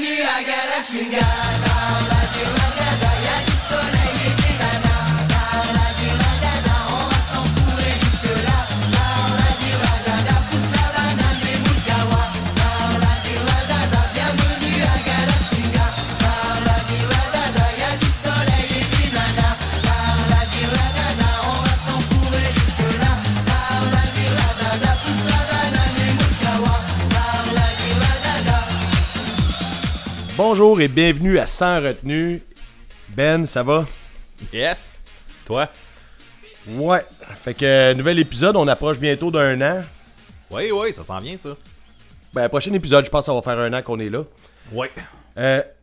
Bienvenue à Galaxinga. Bonjour et bienvenue à Sans Retenue. Ben, ça va? Yes! Toi? Ouais. Fait que, nouvel épisode, on approche bientôt d'un an. Oui, oui, ça sent bien ça. Ben, prochain épisode, je pense que ça va faire un an qu'on est là. Ouais.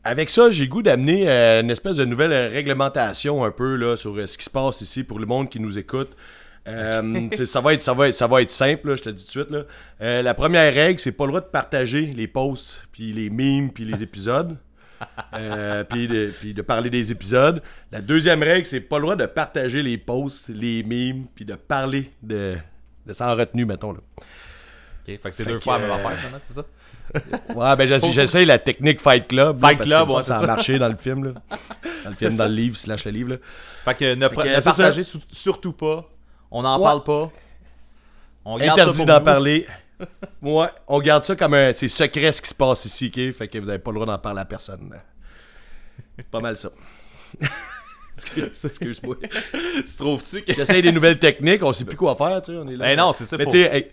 Avec ça, j'ai le goût d'amener une espèce de nouvelle réglementation un peu là sur ce qui se passe ici pour le monde qui nous écoute. Ça va être simple, là, je te dis tout de suite. Là. La première règle, c'est pas le droit de partager les posts, puis les memes, puis les épisodes. puis de parler des épisodes. La deuxième règle, c'est pas le droit de partager les posts, les memes, puis de parler de Sans Retenue, mettons. Là. Okay, fait que c'est deux fois la même affaire, c'est ça? Ouais, ben j'essaie la technique Fight Club. Fight Club, ouais, ça a marché dans le film. Là. Dans le film, dans le livre, slash le livre. Là. Fait que ne partagez surtout pas. On n'en parle pas. On garde interdit ça pour d'en vous. Parler. Ouais, on garde ça comme un... C'est secret ce qui se passe ici, OK? Fait que vous n'avez pas le droit d'en parler à personne. Pas mal ça. Excuse-moi. Tu trouves-tu que... J'essaie des nouvelles techniques, on sait plus quoi faire, tu sais. On est là, ben non, c'est ça. Mais tu sais,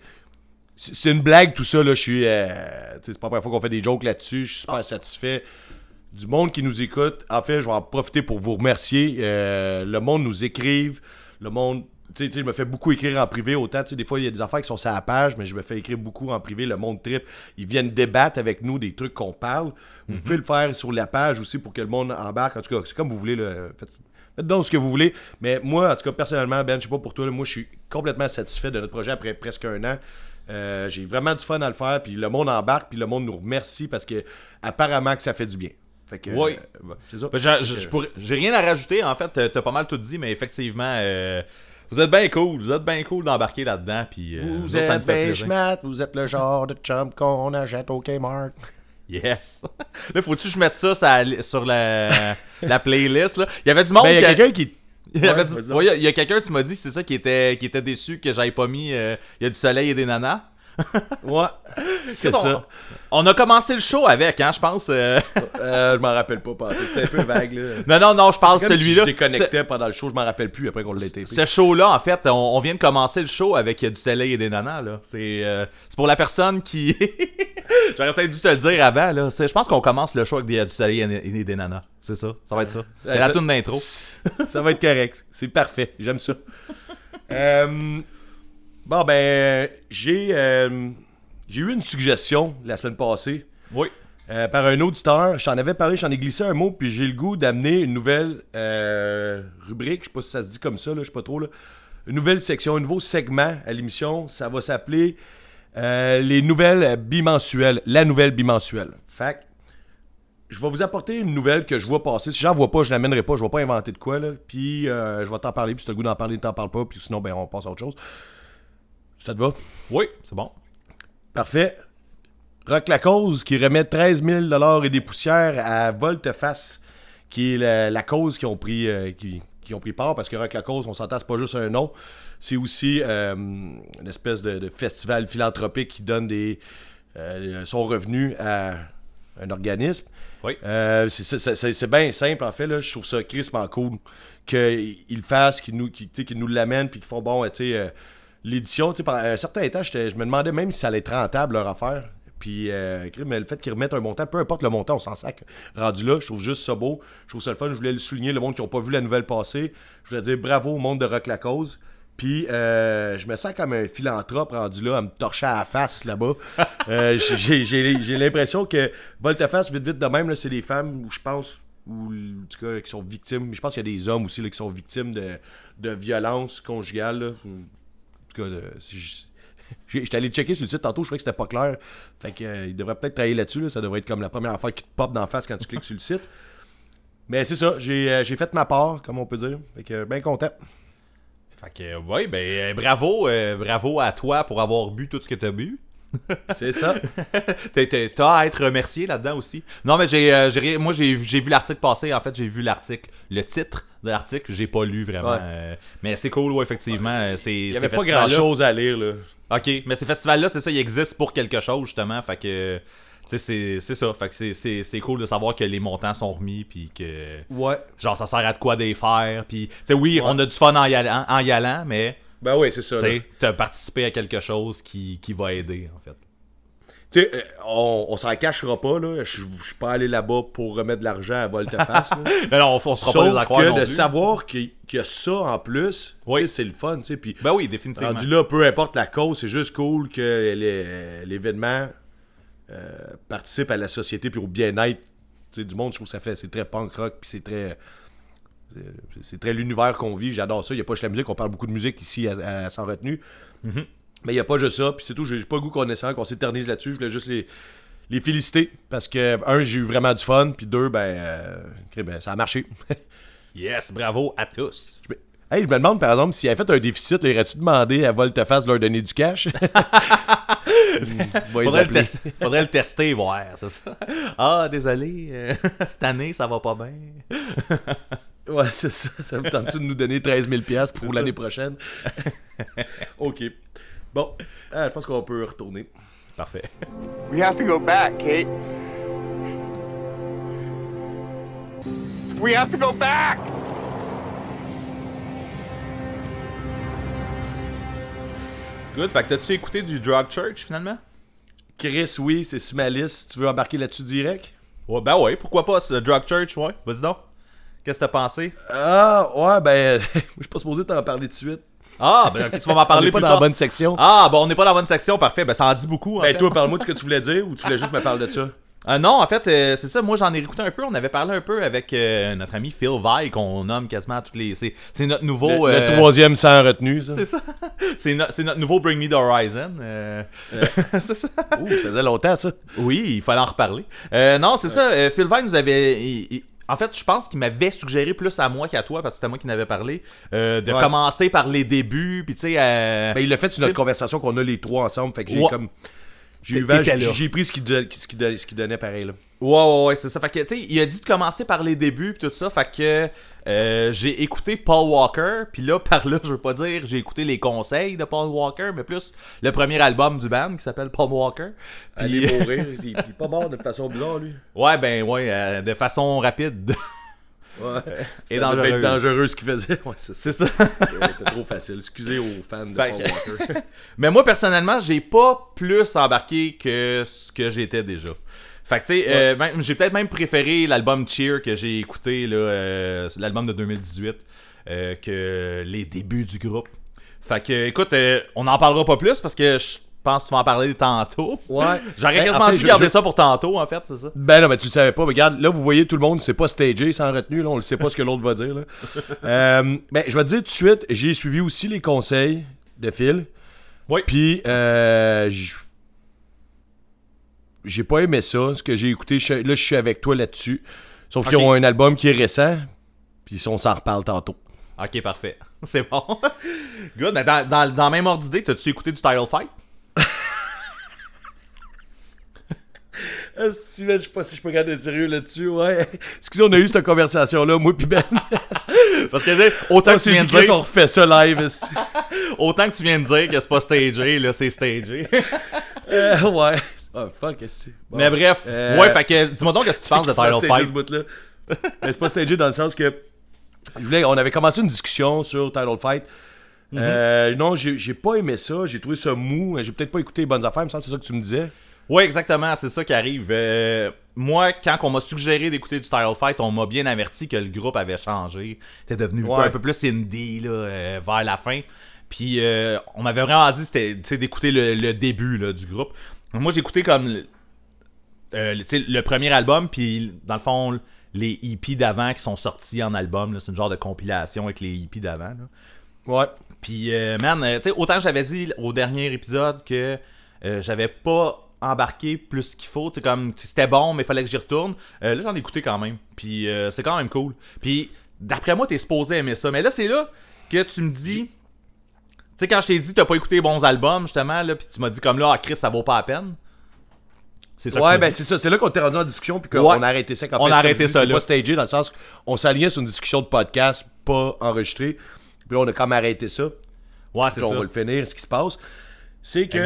c'est une blague tout ça, là. Je suis... c'est pas la première fois qu'on fait des jokes là-dessus. Je suis super satisfait du monde qui nous écoute. En fait, je vais en profiter pour vous remercier. Le monde nous écrive. Le monde... Tu sais, je me fais beaucoup écrire en privé autant. Tu sais, des fois, il y a des affaires qui sont sur la page, mais je me fais écrire beaucoup en privé. Le monde trip, ils viennent débattre avec nous des trucs qu'on parle. Vous pouvez le faire sur la page aussi pour que le monde embarque. En tout cas, c'est comme vous voulez. Là. Faites donc ce que vous voulez. Mais moi, en tout cas, personnellement, Ben, je sais pas pour toi, là, moi, je suis complètement satisfait de notre projet après presque un an. J'ai vraiment du fun à le faire. Puis le monde embarque, puis le monde nous remercie parce que apparemment que ça fait du bien. Fait que, oui, c'est ça. J'ai rien à rajouter. En fait, t'as pas mal tout dit, mais effectivement... Vous êtes bien cool d'embarquer là-dedans. Puis, vous êtes bien schmat, vous êtes le genre de chump qu'on achète au Kmart. Yes. Là, faut-tu que je mette ça sur la playlist? Là? Il y avait du monde. Il y a quelqu'un, tu m'as dit, c'est ça, qui était déçu que j'avais pas mis Il y a du soleil et des nanas. Ouais, c'est ça. On a commencé le show avec, hein, je pense. Je m'en rappelle pas, c'est un peu vague, là. Non, je parle celui-là. Si je déconnectais pendant le show, je m'en rappelle plus après qu'on l'a été. Ce show-là, en fait, on vient de commencer le show avec du soleil et des nanas, là. C'est pour la personne qui... J'aurais peut-être dû te le dire avant, là. Je pense qu'on commence le show avec du soleil et des nanas. C'est ça, ça va être ça. C'est la toune d'intro. Ça va être correct, c'est parfait, j'aime ça. Bon, ben, j'ai eu une suggestion la semaine passée. Oui. Par un auditeur. Je t'en avais parlé, j'en ai glissé un mot, puis j'ai le goût d'amener une nouvelle rubrique. Je sais pas si ça se dit comme ça, là, je sais pas trop. Là. Une nouvelle section, un nouveau segment à l'émission. Ça va s'appeler les nouvelles bimensuelles. La nouvelle bimensuelle. Fait que je vais vous apporter une nouvelle que je vois passer. Si j'en vois pas, je l'amènerai pas. Je vais pas inventer de quoi, là. Puis je vais t'en parler, puis si t'as le goût d'en parler, t'en parles pas, puis sinon, ben, on passe à autre chose. Ça te va? Oui, c'est bon. Parfait. Rock La Cause qui remet 13 000 $ et des poussières à Volteface, qui est la cause qui ont pris, qui ont pris part, parce que Rock La Cause, on s'entend, c'est pas juste un nom, c'est aussi une espèce de festival philanthropique qui donne son revenu à un organisme. Oui. C'est bien simple, en fait, là, je trouve ça crissement cool qu'ils le fassent, qu'ils nous l'amènent, puis qu'ils font, bon, tu sais... L'édition, tu sais, par un certain temps, je me demandais même si ça allait être rentable, leur affaire. Puis, mais le fait qu'ils remettent un montant, peu importe le montant, on s'en sac. Rendu là, je trouve juste ça beau. Je trouve ça le fun. Je voulais le souligner, le monde qui n'a pas vu la nouvelle passer. Je voulais dire bravo au monde de Rock La Cause. Puis, je me sens comme un philanthrope rendu là, à me torcher à la face là-bas. J'ai l'impression que Volteface, vite de même, là, c'est des femmes où je pense... ou en tout cas, qui sont victimes. Je pense qu'il y a des hommes aussi là, qui sont victimes de violences conjugales, là. En tout cas, j'étais allé checker sur le site tantôt, je trouvais que c'était pas clair. Fait qu'il devrait peut-être travailler là-dessus. Là. Ça devrait être comme la première affaire qui te pop dans la face quand tu cliques sur le site. Mais c'est ça, j'ai fait ma part, comme on peut dire. Fait que bien content. Fait que oui, ben bravo à toi pour avoir bu tout ce que t'as bu. C'est ça. T'as à être remercié là-dedans aussi. Non, mais j'ai vu l'article passer. En fait, j'ai vu l'article, le titre de l'article, j'ai pas lu vraiment. Ouais. Mais c'est cool, ouais, effectivement. Ouais. Il n'y avait pas grand-chose à lire, là. OK, mais ces festivals-là, c'est ça, ils existent pour quelque chose, justement. Fait que, tu sais, c'est ça. Fait que c'est cool de savoir que les montants sont remis, puis que... Ouais. Genre, ça sert à de quoi des faire, puis... Tu sais, oui, ouais, on a du fun en y allant, mais... Ben oui, c'est ça. Tu sais, t'as participé à quelque chose qui va aider, en fait. Tu sais, on s'en cachera pas, là. Je suis pas allé là-bas pour remettre de l'argent à Volteface. Mais non, on se fera pas les accroires non plus. Savoir qu'il y a ça en plus, oui, c'est le fun, tu sais. Puis, ben oui, définitivement. Rendu là, peu importe la cause, c'est juste cool que l'événement participe à la société puis au bien-être du monde. Je trouve que ça fait, c'est très punk rock puis c'est très l'univers qu'on vit, j'adore ça. Il n'y a pas juste la musique, on parle beaucoup de musique ici à Sans Retenue. Mm-hmm. Mais il n'y a pas juste ça, puis c'est tout. J'ai pas le goût qu'on s'éternise là-dessus. Je voulais juste les féliciter parce que, un, j'ai eu vraiment du fun, puis deux, ben ça a marché. Yes, bravo à tous. Je me demande, par exemple, s'il avait fait un déficit, là, irais-tu demander à Volteface de leur donner du cash? Faudrait le tester, voir, c'est ça. Ah, désolé, cette année, ça va pas bien. Ouais, c'est ça. Ça vous tente-tu de nous donner 13 000 $ pour l'année prochaine? OK. Bon, je pense qu'on peut retourner. Parfait. We have to go back, Kate. We have to go back! Good. Fait que t'as-tu écouté du Drug Church, finalement? Chris, oui, c'est sur ma liste. Tu veux embarquer là-dessus direct? Ouais, ben ouais, pourquoi pas, c'est Drug Church, ouais. Vas-y donc. Qu'est-ce que t'as pensé? Ah, ouais, ben, je suis pas supposé t'en parler tout de suite. Ah, ben, tu vas m'en parler plus tard. On n'est pas dans la bonne section. Ah, ben, on n'est pas dans la bonne section, parfait. Ben, ça en dit beaucoup. Ben, toi, parle-moi de ce que tu voulais dire ou tu voulais juste me parler de ça? Non, en fait, c'est ça. Moi, j'en ai écouté un peu. On avait parlé un peu avec notre ami Phil Vaille, qu'on nomme quasiment toutes les... C'est notre nouveau... Le troisième sans retenue, ça. C'est ça. C'est notre nouveau Bring Me The Horizon. C'est ça. Ouh, ça faisait longtemps, ça. Oui, il fallait en reparler. Non, c'est ça. Phil Vaille nous avait... En fait, je pense qu'il m'avait suggéré plus à moi qu'à toi, parce que c'était moi qui n'avais parlé, de commencer par les débuts, puis tu sais... Ben, il l'a fait sur notre conversation qu'on a les trois ensemble, fait que j'ai comme... J'ai pris ce qu'il donnait pareil, là. Ouais, c'est ça. Fait que, tu sais, il a dit de commencer par les débuts, puis tout ça, fait que... j'ai écouté Paul Walker, puis là, par là, je veux pas dire j'ai écouté les conseils de Paul Walker, mais plus le premier album du band qui s'appelle Paul Walker. Pis... Allez mourir, il est pas mort de façon bizarre, lui. Ouais, ben ouais, de façon rapide. Ouais, et ça devait être dangereux ce qu'il faisait. Ouais, c'est ça. C'était trop facile, excusez aux fans de Paul Walker. Mais moi, personnellement, j'ai pas plus embarqué que ce que j'étais déjà. Fait que tu sais, j'ai peut-être même préféré l'album Cheer que j'ai écouté, là, l'album de 2018, que les débuts du groupe. Fait que écoute, on n'en parlera pas plus parce que je pense que tu vas en parler tantôt. Ouais. J'aurais quasiment dû garder ça pour tantôt, en fait, c'est ça? Ben non, mais tu le savais pas. Mais regarde, là, vous voyez, tout le monde, c'est pas stagé, sans retenue, là, on le sait pas ce que l'autre va dire. Là. Ben, je vais te dire tout de suite, j'ai suivi aussi les conseils de Phil. Oui. Puis, j'ai pas aimé ça, ce que j'ai écouté. Là, je suis avec toi là-dessus. Sauf qu'ils ont un album qui est récent, puis on s'en reparle tantôt. OK, parfait. C'est bon. Good. Mais dans le même ordre d'idée, t'as-tu écouté du Title Fight? Asti, je sais pas si je peux garder sérieux là-dessus, ouais. Excusez, on a eu cette conversation-là, moi pis Ben. Parce que autant que tu viens de dire... on refait ça live. Autant que tu viens de dire que c'est pas stagé, là, c'est stagé. Ouais. Oh, fuck, qu'est-ce que c'est? Bon. Mais bref, ouais, fait que dis-moi donc qu'est-ce que tu penses de Title Fight. C'est pas stagé dans le sens que on avait commencé une discussion sur Title Fight. Mm-hmm. Non, j'ai pas aimé ça, j'ai trouvé ça mou, j'ai peut-être pas écouté les bonnes affaires, il me semble que c'est ça que tu me disais. Ouais, exactement, c'est ça qui arrive. Moi, quand on m'a suggéré d'écouter du Title Fight, on m'a bien averti que le groupe avait changé. C'était devenu un peu plus indie là, vers la fin. Puis on m'avait vraiment dit c'était d'écouter le début là, du groupe. Moi, j'ai écouté comme le premier album, puis dans le fond, les hippies d'avant qui sont sortis en album. Là, c'est une genre de compilation avec les hippies d'avant. Là. Ouais. Puis, tu sais, autant j'avais dit au dernier épisode que j'avais pas embarqué plus qu'il faut. Tu sais, comme c'était bon, mais fallait que j'y retourne. Là, j'en ai écouté quand même. Puis, c'est quand même cool. Puis, d'après moi, t'es supposé aimer ça. Mais là, c'est là que tu me dis. Tu sais, quand je t'ai dit t'as pas écouté les bons albums, justement, là, pis tu m'as dit comme là, ah, Chris, ça vaut pas la peine. C'est ça ouais, ben c'est ça. C'est là qu'on était rendu en discussion, puis qu'on a arrêté ça. Quand on a arrêté ça, là. C'est pas stagé, dans le sens qu'on s'alignait sur une discussion de podcast, pas enregistrée. Puis là, on a quand même arrêté ça. Ouais, c'est ça. On va le finir, ce qui se passe. C'est que,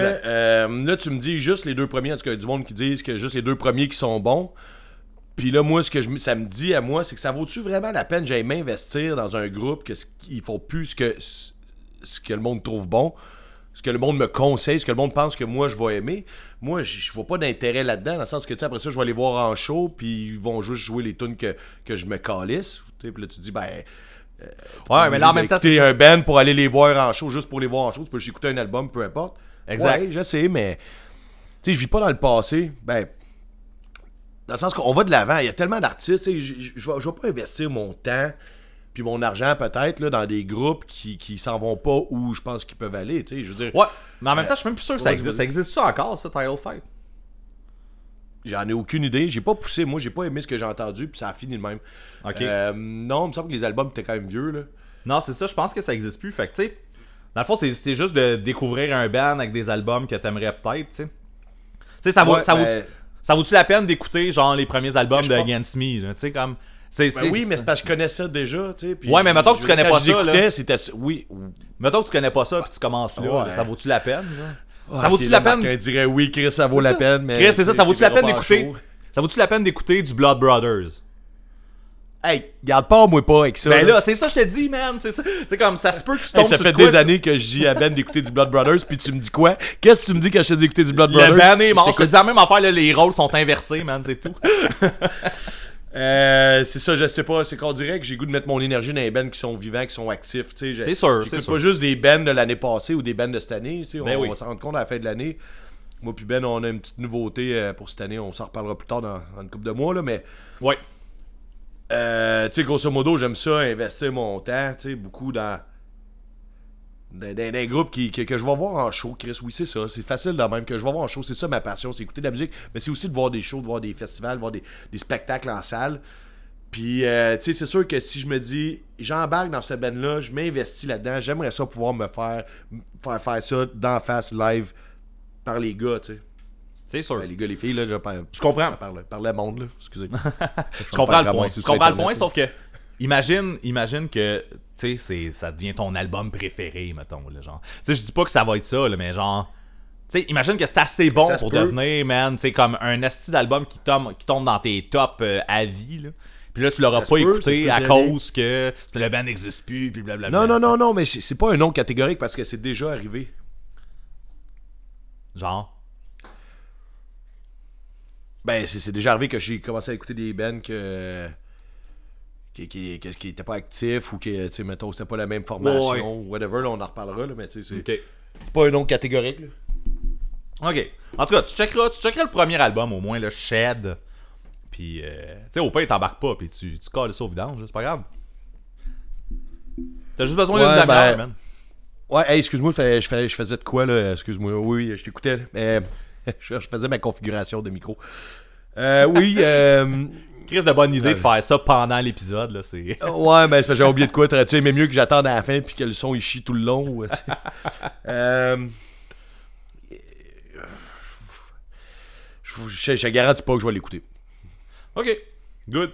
là, tu me dis juste les deux premiers, en tout cas, il y a du monde qui disent que juste les deux premiers qui sont bons. Puis là, moi, ce que ça me dit à moi, c'est que ça vaut-tu vraiment la peine, j'aille m'investir dans un groupe, qu'ils font plus ce que le monde trouve bon, ce que le monde me conseille, ce que le monde pense que moi, je vais aimer. Moi, je vois pas d'intérêt là-dedans, dans le sens que, tu sais, après ça, je vais aller voir en show, puis ils vont juste jouer les tunes que je me calisse. Puis là, tu dis, ben... ouais, mais là, en même temps, c'est un band pour aller les voir en show, juste pour les voir en show. Tu peux juste écouter un album, peu importe. Exact. Ouais, je sais, mais... Tu sais, je vis pas dans le passé, ben... Dans le sens qu'on va de l'avant. Il y a tellement d'artistes. Je ne vais pas investir mon temps puis mon argent, peut-être, là, dans des groupes qui s'en vont pas où je pense qu'ils peuvent aller. Je veux dire, ouais, mais en même temps, je suis même plus sûr que ça existe. Ça existe-tu encore, ça, Title Fight? J'en ai aucune idée. J'ai pas poussé. Moi, j'ai pas aimé ce que j'ai entendu puis ça a fini de même. OK. Non, il me semble que les albums étaient quand même vieux, là. Non, c'est ça. Je pense que ça existe plus. Fait que, tu sais, dans le fond, c'est juste de découvrir un band avec des albums que t'aimerais peut-être, tu sais. Tu sais, ça vaut... Ça vaut-tu la peine d'écouter genre les premiers albums de Against Me, tu sais, comme c'est oui, mais c'est parce que je connais ça déjà, tu sais, puis ouais, mais mettons que tu connais pas ça là. C'était oui. Mettons que tu connais pas ça puis tu commences là, ouais. Ça vaut-tu la peine genre? Ouais, ça vaut-tu la peine? Je dirais oui, Chris, ça vaut la peine, mais Chris, c'est ça vaut-tu la peine d'écouter? Ça vaut-tu la peine d'écouter du Blood Brothers? Hey, garde pas moi pas avec ça. Ben là, c'est ça je te dis, man, c'est ça. C'est comme ça se peut que tu tombes sur ça fait des années que je dis à Ben d'écouter du Blood Brothers puis tu me dis quoi? Qu'est-ce que tu me dis quand je te dis d'écouter du Blood Brothers? Le Ben est mort, je te dis la même affaire là, les rôles sont inversés, man, c'est tout. C'est ça, je sais pas, c'est qu'on dirait que j'ai goût de mettre mon énergie dans les bands qui sont vivants, qui sont actifs, tu sais. C'est sûr, c'est pas juste des bands de l'année passée ou des bands de cette année, tu sais, ben on va s'en rendre compte à la fin de l'année. Moi puis Ben, on a une petite nouveauté pour cette année, on s'en reparlera plus tard dans une couple de mois là, mais ouais. Tu sais, grosso modo, j'aime ça, investir mon temps, tu sais, beaucoup dans un groupe que je vais voir en show, Chris. Oui, c'est ça, c'est facile de même que je vais voir en show, c'est ça ma passion, c'est écouter de la musique, mais c'est aussi de voir des shows, de voir des festivals, de voir des spectacles en salle. Puis, tu sais, c'est sûr que si je me dis, j'embarque dans ce band-là, je m'investis là-dedans, j'aimerais ça pouvoir me faire ça d'en face live par les gars, tu sais. C'est sûr. Ben, les gars, les filles, là, je comprends. Par le monde, là. Excusez. Je comprends le point. Je comprends le point, sauf que. Imagine que, tu sais, ça devient ton album préféré, mettons, là, genre. Tu sais, je dis pas que ça va être ça, là, mais genre. Tu sais, imagine que c'est assez bon ça pour devenir, man, tu sais, comme un asti d'album qui tombe dans tes tops à vie, là. Puis là, tu l'auras pas écouté à cause que le band n'existe plus, puis blablabla. Non, mais c'est pas un nom catégorique parce que c'est déjà arrivé. Genre. Ben, c'est déjà arrivé que j'ai commencé à écouter des bands qui n'étaient pas actifs ou que, tu sais, mettons, c'était pas la même formation ou whatever, là, on en reparlera, là, mais tu sais, c'est pas un nom catégorique, là. OK. En tout cas, tu checkeras le premier album, au moins, là, Shed, puis, tu sais, au pire, t'embarques pas, puis tu cales ça au vidange, c'est pas grave. T'as juste besoin d'une demi-heure, man. Ouais, hey, excuse-moi, je faisais de quoi, là, excuse-moi, oui, je t'écoutais, mais... Je faisais ma configuration de micro. Chris, de bonne idée de faire ça pendant l'épisode. Là, c'est... ouais, mais c'est parce que j'ai oublié de quoi. Tu sais, mais mieux que j'attende à la fin puis que le son il chie tout le long. Je garantis pas que je vais l'écouter. OK. Good.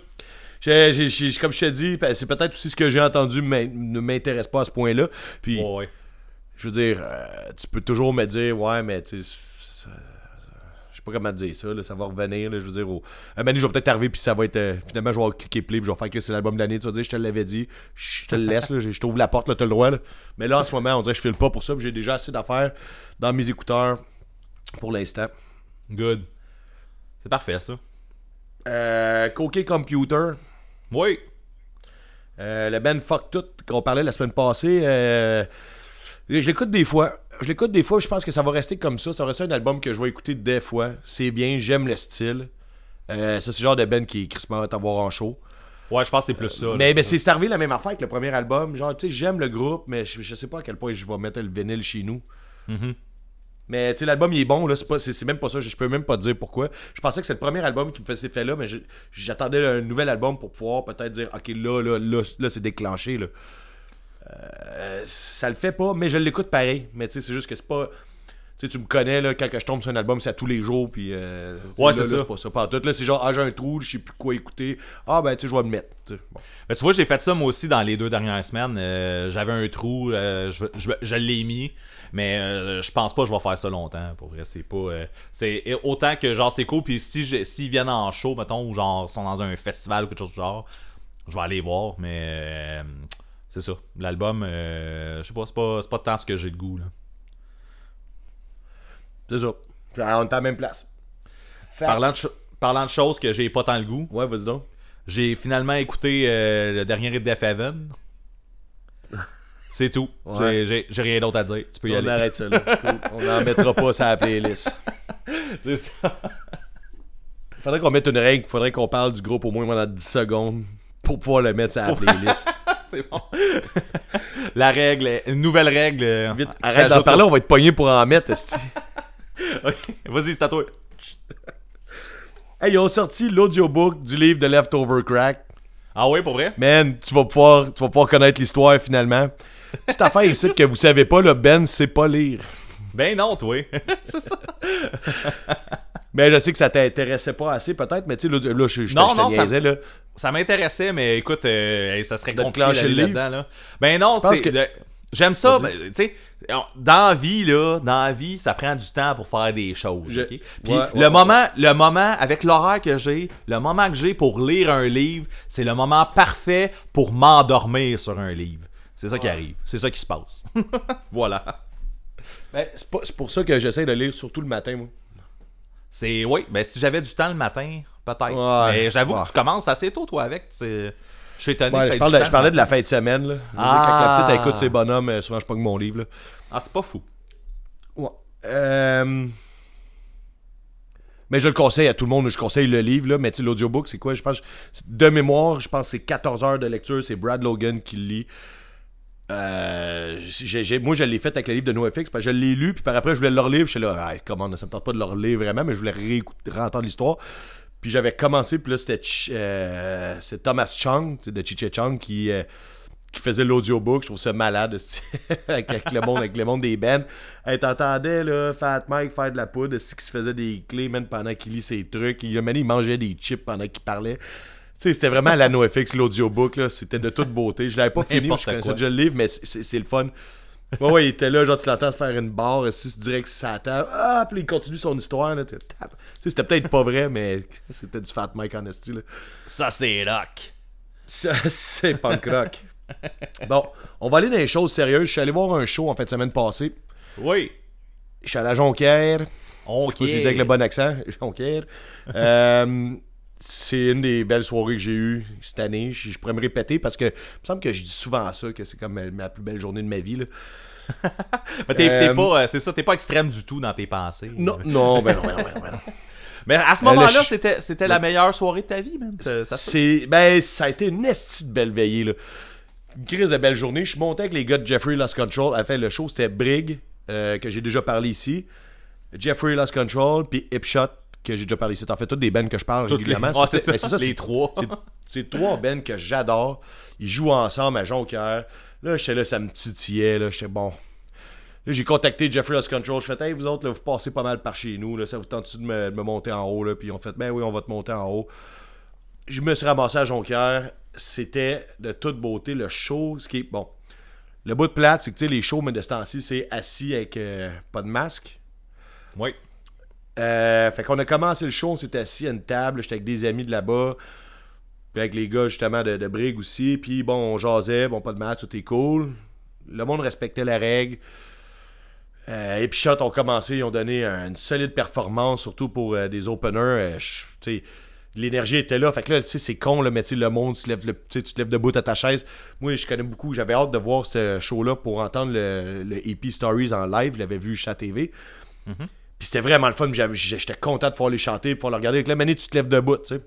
Comme je te dis, c'est peut-être aussi ce que j'ai entendu ne m'intéresse pas à ce point-là. Puis, je veux dire, tu peux toujours me dire, ouais, mais tu sais. Je sais pas comment te dire ça, là, ça va revenir, là, je veux dire, à Manu, je vais peut-être arriver, puis ça va être, finalement, je vais cliquer play, puis je vais faire que c'est l'album de l'année, tu vas dire, je te l'avais dit, je te le laisse, là, je t'ouvre la porte, là, t'as le droit, là. Mais là, en ce moment, on dirait que je file pas pour ça, puis j'ai déjà assez d'affaires dans mes écouteurs pour l'instant. Good. C'est parfait, ça. Coquet Computer. Oui. Le band Fuck Tout, qu'on parlait la semaine passée, je l'écoute des fois, je pense que ça va rester comme ça. Ça va rester un album que je vais écouter des fois. C'est bien, j'aime le style. Ça, c'est le genre de band qui est crissement à t'avoir en show. Ouais, je pense que c'est plus ça. Mais c'est arrivé la même affaire avec le premier album. Genre, tu sais, j'aime le groupe, mais je sais pas à quel point je vais mettre le vinyle chez nous. Mm-hmm. Mais tu sais, l'album, il est bon, là. C'est même pas ça. Je peux même pas te dire pourquoi. Je pensais que c'est le premier album qui me faisait cet effet-là, mais j'attendais un nouvel album pour pouvoir peut-être dire, OK, là, c'est déclenché, là. ça le fait pas, mais je l'écoute pareil. Mais tu sais, c'est juste que c'est pas... Tu sais, tu me connais, là, quand je tombe sur un album, c'est à tous les jours, puis... ouais, là, c'est là, ça. C'est pas ça, pas en tout. Là, c'est genre, ah, j'ai un trou, je sais plus quoi écouter. Ah, ben, tu sais, je vais me mettre. Bon. Ben, tu vois, j'ai fait ça, moi aussi, dans les 2 dernières semaines. J'avais un trou, je l'ai mis, mais je pense pas que je vais faire ça longtemps, pour vrai. C'est pas... c'est autant que, genre, c'est cool, puis s'ils viennent en show, mettons, ou genre, sont dans un festival ou quelque chose du genre, je vais aller voir, mais... c'est ça. L'album, je sais pas, c'est pas tant ce que j'ai le goût, là. C'est ça. On est à la même place. Parlant de choses que j'ai pas tant le goût. Ouais, vas-y donc. J'ai finalement écouté le dernier de Death Heaven. C'est tout. Ouais. J'ai rien d'autre à dire. Tu peux y aller. On arrête ça là. Cool. On n'en mettra pas sur la playlist. C'est ça. Faudrait qu'on mette une règle. Faudrait qu'on parle du groupe au moins pendant 10 secondes pour pouvoir le mettre sur la playlist. C'est bon. La règle, une nouvelle règle. Vite, arrête d'en parler, on va être pogné pour en mettre. Okay, vas-y, c'est à toi. Hey, ils ont sorti l'audiobook du livre de Leftover Crack. Ah oui, pour vrai? Man, tu vas pouvoir connaître l'histoire finalement. Petite affaire ici que vous savez pas, le Ben sait pas lire. Ben non, toi. C'est ça. Mais je sais que ça t'intéressait pas assez peut-être, mais tu sais, là, je te niaisais, là. Ça m'intéressait, mais écoute, ça serait compliqué là-dedans, là. Ben non, c'est... Que... j'aime ça, ben, tu sais... Dans la vie, ça prend du temps pour faire des choses. Okay? Puis le moment, avec l'horaire que j'ai, le moment que j'ai pour lire un livre, c'est le moment parfait pour m'endormir sur un livre. C'est ça qui arrive. C'est ça qui se passe. Voilà. Ben, c'est pour ça que j'essaie de lire surtout le matin, moi. C'est... Oui, ben si j'avais du temps le matin, peut-être. Ouais, mais j'avoue que tu commences assez tôt, toi, avec... T'sais... Je suis étonné. Ouais, je parlais de la fin de semaine. Là. Quand la petite écoute ses bonhommes, souvent je pogne mon livre. Là. Ah, c'est pas fou. Ouais. Mais je le conseille à tout le monde. Je conseille le livre. Là. Mais tu sais, l'audiobook, c'est quoi? Je pense, de mémoire, je pense que c'est 14 heures de lecture. C'est Brad Logan qui le lit. Moi, je l'ai fait avec le livre de NoFX. Parce que je l'ai lu. Puis par après, je voulais le relire. Je suis là, comment ça me tente pas de le relire vraiment. Mais je voulais réentendre l'histoire. Puis j'avais commencé, puis là, c'était c'est Thomas Chung, de Cheech & Chong, qui faisait l'audiobook. Je trouve ça malade, avec le monde des bands. Hey, t'entendais, là, Fat Mike faire de la poudre, qui se faisait des clés, même pendant qu'il lit ses trucs. Il mangeait des chips pendant qu'il parlait. Tu sais, c'était vraiment à la NoFX, l'audiobook, là. C'était de toute beauté. Je l'avais pas fini, je connaissais déjà le livre, mais c'est le fun. Ouais, il était là, genre, tu l'entends se faire une barre, c'est direct sur sa table. Ah, puis il continue son histoire, là. C'était peut-être pas vrai, mais c'était du Fat Mike en esti, là. Ça, c'est rock. Ça, c'est punk rock. Bon, on va aller dans les choses sérieuses. Je suis allé voir un show en fin de semaine passée. Oui. Je suis allé à Jonquière. Je sais pas si avec le bon accent. Jonquière. C'est une des belles soirées que j'ai eues cette année. Je pourrais me répéter parce que il me semble que je dis souvent ça, que c'est comme ma plus belle journée de ma vie, là. Mais t'es pas, c'est ça, t'es pas extrême du tout dans tes pensées. Non. Mais à ce moment-là, c'était la meilleure soirée de ta vie, même. Ça a été une esti de belle veillée, là. Une crise de belle journée. Je suis monté avec les gars de Jeffrey Lost Control. Enfin, le show, c'était Brig, que j'ai déjà parlé ici. Jeffrey Lost Control, puis Hipshot, que j'ai déjà parlé ici. En fait, toutes des bands que je parle toutes régulièrement. Les... Ah, c'est ça, les trois. C'est trois bands que j'adore. Ils jouent ensemble à Jonquière. Là, j'étais là, ça me titillait, là, j'étais bon. Là, j'ai contacté Jeffrey Lost Control, je fais « Hey, vous autres, là, vous passez pas mal par chez nous, là, ça vous tente-tu de me monter en haut, là? » Puis on fait « Ben oui, on va te monter en haut. » Je me suis ramassé à Jonquière, c'était de toute beauté, le show, ce qui est bon. Le bout de plate, c'est que, tu sais, les shows, mais de ce temps-ci, c'est assis avec pas de masque. Oui. Fait qu'on a commencé le show, on s'est assis à une table, j'étais avec des amis de là-bas. Puis avec les gars, justement, de Brig aussi. Puis bon, on jasait, bon, pas de match, tout est cool. Le monde respectait la règle. Et puis Shot ont commencé, ils ont donné une solide performance, surtout pour des openers. L'énergie était là. Fait que là, tu sais, c'est con, là, mais le monde, tu te lèves debout à ta chaise. Moi, je connais beaucoup. J'avais hâte de voir ce show-là pour entendre le EP Stories en live. Je l'avais vu juste à la TV. Mm-hmm. Puis c'était vraiment le fun. J'étais content de pouvoir les chanter, de pouvoir les regarder. Avec la manie, tu te lèves debout, tu sais.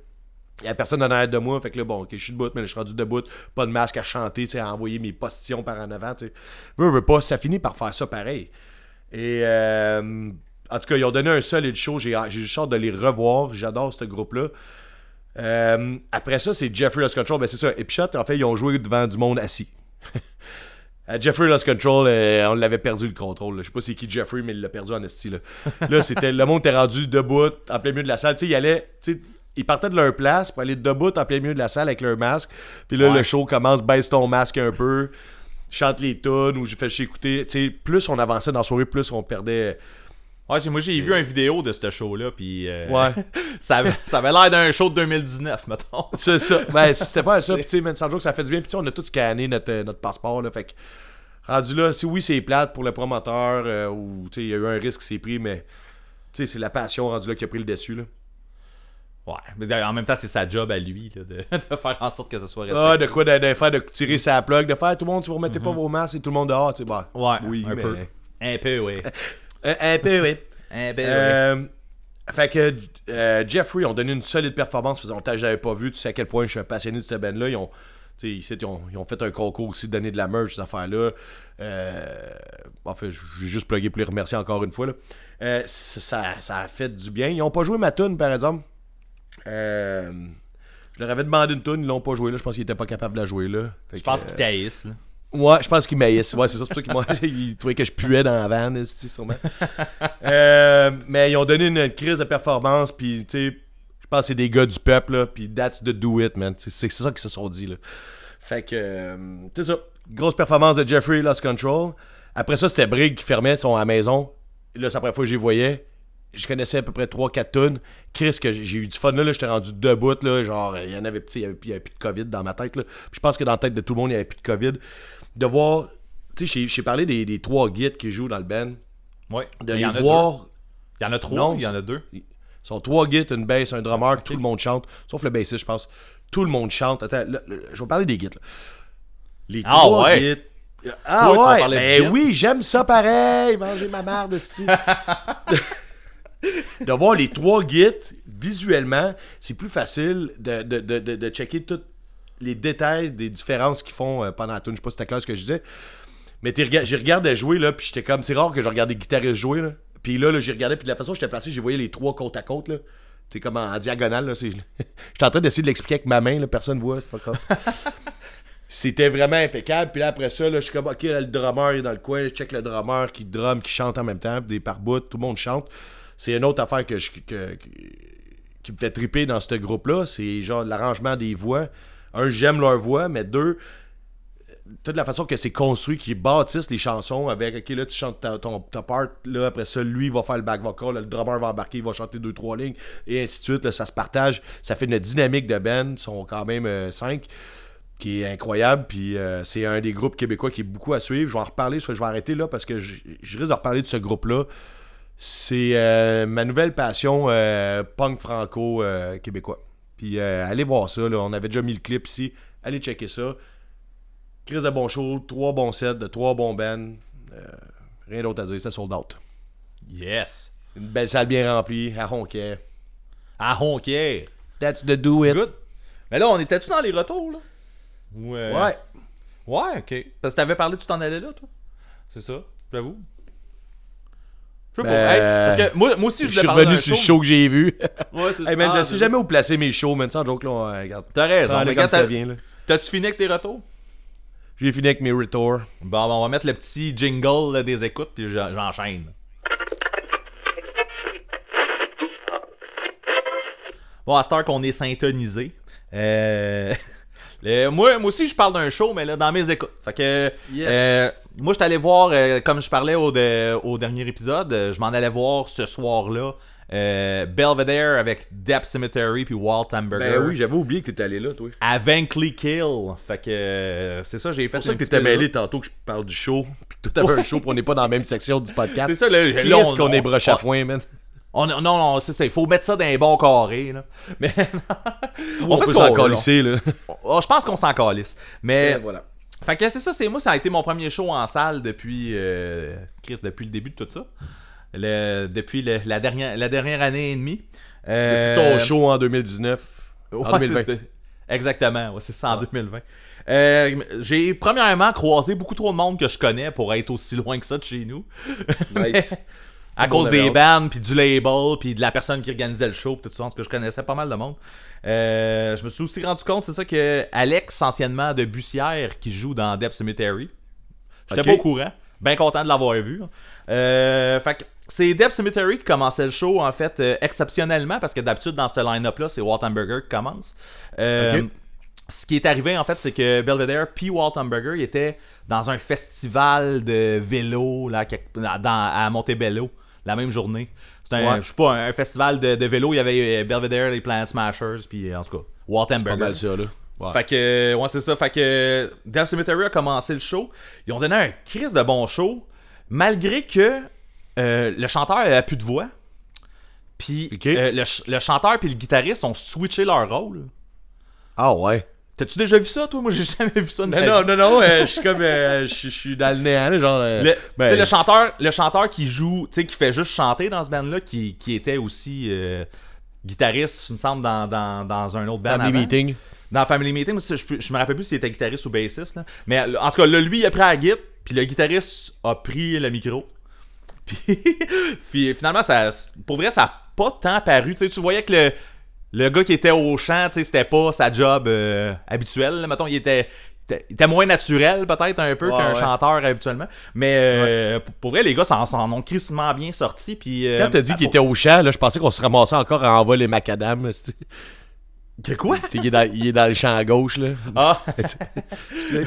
Il n'y a personne en arrière de moi, fait que là, bon, ok, je suis debout, mais là, je suis rendu debout, pas de masque à chanter, à envoyer mes postillons par en avant, tu sais. Veux pas, ça finit par faire ça pareil. Et en tout cas, ils ont donné un solide show, j'ai juste hâte de les revoir, j'adore ce groupe-là. Après ça, c'est Jeffrey Lost Control, ben c'est ça, Hipshot, en fait, ils ont joué devant du monde assis. Jeffrey Lost Control, on l'avait perdu le contrôle. Je sais pas c'est qui Jeffrey, mais il l'a perdu en esti. Là c'était, le monde était rendu debout en plein milieu de la salle. T'sais, il allait, t'sais, ils partaient de leur place pour aller debout en plein milieu de la salle avec leur masque. Puis là, ouais, le show commence, baisse ton masque un peu, chante les tunes ou je fais écouter. T'sais, plus on avançait dans la soirée, plus on perdait. Ouais, moi, j'ai vu une vidéo de ce show-là, puis ouais. ça avait l'air d'un show de 2019, mettons. C'est ça. Ben, c'était pas ça, puis tu sais, même sans joke, ça fait du bien. Puis on a tout scanné notre passeport, là. Fait que, rendu là, tu sais, oui, c'est plate pour le promoteur, ou tu sais, il y a eu un risque qui s'est pris, mais tu sais, c'est la passion rendu là qui a pris le dessus, là. Ouais, mais en même temps, c'est sa job à lui, là, de faire en sorte que ce soit respecté. Ah, de quoi, de faire, de tirer sa plug, de faire tout le monde, tu vous remettez pas vos masques et tout le monde dehors, tu sais, bah. Ouais, oui, un peu. Un peu, oui. Un peu, oui. Fait que Jeffrey ont donné une solide performance. Faisant que j'avais pas vu, tu sais à quel point je suis un passionné de cette band-là. Ils ont fait un concours aussi de donner de la merch, ces affaires-là. En fait, j'ai juste plugué pour les remercier encore une fois. Là. Ça a fait du bien. Ils ont pas joué ma tune, par exemple. Je leur avais demandé une tune, ils l'ont pas joué. Je pense qu'ils étaient pas capables de la jouer. Je pense qu'ils taillissent. Ouais, je pense qu'ils maïssent. Ouais, c'est ça, c'est pour ça qu'ils trouvaient que je puais dans la vanne, sûrement. Mais ils ont donné une crise de performance, puis tu sais, je pense que c'est des gars du peuple, là, puis that's the do it, man. C'est ça qu'ils se sont dit, là. Fait que, tu sais ça, grosse performance de Jeffrey Lost Control. Après ça, c'était Brig qui fermait à la maison. Là, c'est la première fois que j'y voyais. Je connaissais à peu près 3-4 tonnes. Chris, que j'ai eu du fun, là, j'étais rendu debout, là, genre, il y avait plus de COVID dans ma tête, là. Puis je pense que dans la tête de tout le monde, il n'y avait plus de COVID. De voir, tu sais, j'ai parlé des 3 guides qui jouent dans le band. Ouais. De les voir. Il y en a 3, non, il y en a 2. Ils sont 3 guides, une bass, un drummer, okay. Tout le monde chante. Sauf le bassiste, je pense. Tout le monde chante. Attends, là, je vais parler des guides, là. Les 3 guides. Ah toi, ouais, ben oui, j'aime ça pareil. Manger ma mère de style. De voir les 3 guides visuellement, c'est plus facile de checker tout. Les détails des différences qu'ils font pendant la tune, je sais pas si c'était clair ce que je disais, mais j'y regardais jouer là, puis j'étais comme, c'est rare que je regardais guitariste jouer là, puis là j'y regardais, puis de la façon que j'étais placé, j'y voyais les 3 côte à côte là, t'es comme en diagonale là, j'étais en train d'essayer de l'expliquer avec ma main là, personne voit, fuck off. C'était vraiment impeccable, puis là après ça là, je suis comme ok là, le drummer est dans le coin, je check le drummer qui drum, qui chante en même temps, puis des parbouts, tout le monde chante. C'est une autre affaire qui me fait triper dans ce groupe là, c'est genre l'arrangement des voix. Un, j'aime leur voix, mais 2, toute la façon que c'est construit, qu'ils bâtissent les chansons avec, ok, là, tu chantes ta part, là, après ça, lui, il va faire le back vocal, là, le drummer va embarquer, il va chanter 2-3 lignes, et ainsi de suite, là, ça se partage, ça fait une dynamique de band, ils sont quand même 5, qui est incroyable, puis c'est un des groupes québécois qui est beaucoup à suivre, je vais en reparler, soit je vais arrêter là, parce que je risque de reparler de ce groupe-là, c'est ma nouvelle passion punk franco-québécois. Puis allez voir ça, là. On avait déjà mis le clip ici. Allez checker ça. Crise de bon show, 3 bons sets, de 3 bons bands. Rien d'autre à dire, c'est sold out. Yes! Une belle salle bien remplie, à Jonquière. À Jonquière! That's the do it. Good. Mais là, on était-tu dans les retours, là? Ouais. Ouais, ok. Parce que t'avais parlé, tu t'en allais là, toi? C'est ça, j'avoue. Je sais pas. Hey, parce que moi aussi, je voulais parler d'un show. Je suis revenu sur le show que j'ai vu. Ouais, c'est hey, man, je sais jamais où placer mes shows, man. Sans joke, là, on regarde. T'as raison. On regarde ça vient, là. T'as-tu fini avec tes retours? J'ai fini avec mes retours. Bon, on va mettre le petit jingle là, des écoutes, puis j'enchaîne. Bon, à cette heure qu'on est syntonisé. Moi aussi, je parle d'un show, mais là, dans mes écoutes. Fait que... Yes. Moi, je suis allé voir, comme je parlais au dernier épisode, je m'en allais voir ce soir-là, Belvedere avec Death Cemetery puis Walt Hamburger. Ben oui, j'avais oublié que t'étais allé là, toi. À Vankley Kill. Fait que c'est ça, j'ai fait. C'est pour ça que t'étais mêlé tantôt que je parle du show. Puis tout avait un show, puis on n'est pas dans la même section du podcast. C'est ça, là. Qu'est-ce qu'on est broche à foin, man? Non, c'est ça. Il faut mettre ça dans les bons carrés, là. Mais on peut s'en calisser, là. Je pense qu'on s'en calisse. Mais voilà. Fait que c'est ça, c'est moi, ça a été mon premier show en salle depuis Chris, depuis le début de tout ça. Depuis la dernière année et demie. Depuis ton show en 2019. Ouais, en 2020. Exactement, ouais, c'est ça en 2020. J'ai premièrement croisé beaucoup trop de monde que je connais pour être aussi loin que ça de chez nous. Nice. À cause des bands, puis du label, puis de la personne qui organisait le show, puis tout ça, parce que je connaissais pas mal de monde. Je me suis aussi rendu compte, c'est ça, que Alex, anciennement de Bussière, qui joue dans Death Cemetery, J'étais pas au courant. Bien content de l'avoir vu. Fait que c'est Death Cemetery qui commençait le show, en fait, exceptionnellement, parce que d'habitude, dans ce line-up-là, c'est Walt Hamburger qui commence. Ce qui est arrivé, en fait, c'est que Belvedere puis Walt Hamburger étaient dans un festival de vélo là, à Montebello, la même journée. C'était un, je sais pas, un festival de vélo. Il y avait Belvedere, les Planet Smashers, puis en tout cas, Walt Hamburger. C'est pas mal ça, là. Ouais. Fait que, ouais, c'est ça. Fait que Death Cemetery a commencé le show. Ils ont donné un crisse de bon show, malgré que le chanteur a plus de voix. Puis le chanteur puis le guitariste ont switché leur rôle. Ah ouais. T'as-tu déjà vu ça, toi? Moi, j'ai jamais vu ça. Non. Je suis comme, je suis dans le néant, genre. Tu sais, le chanteur qui joue, tu sais, qui fait juste chanter dans ce band-là, qui était aussi guitariste, il me semble, dans un autre band. Dans Family Meeting, je me rappelle plus s'il était guitariste ou bassiste, là. Mais en tout cas, là, lui, il a pris la guitare, puis le guitariste a pris le micro. Puis finalement, ça, pour vrai, ça n'a pas tant paru. Tu sais, tu voyais que le gars qui était au chant, c'était pas sa job habituelle. Là. Mettons, il était moins naturel, peut-être, un peu, qu'un chanteur habituellement. Mais pour vrai, les gars s'en ont crissement bien sortis. Puis, quand t'as dit qu'il était au chant, là, je pensais qu'on se ramassait encore à envoyer les macadam. Que quoi? Il est dans le champ à gauche, là. Ah!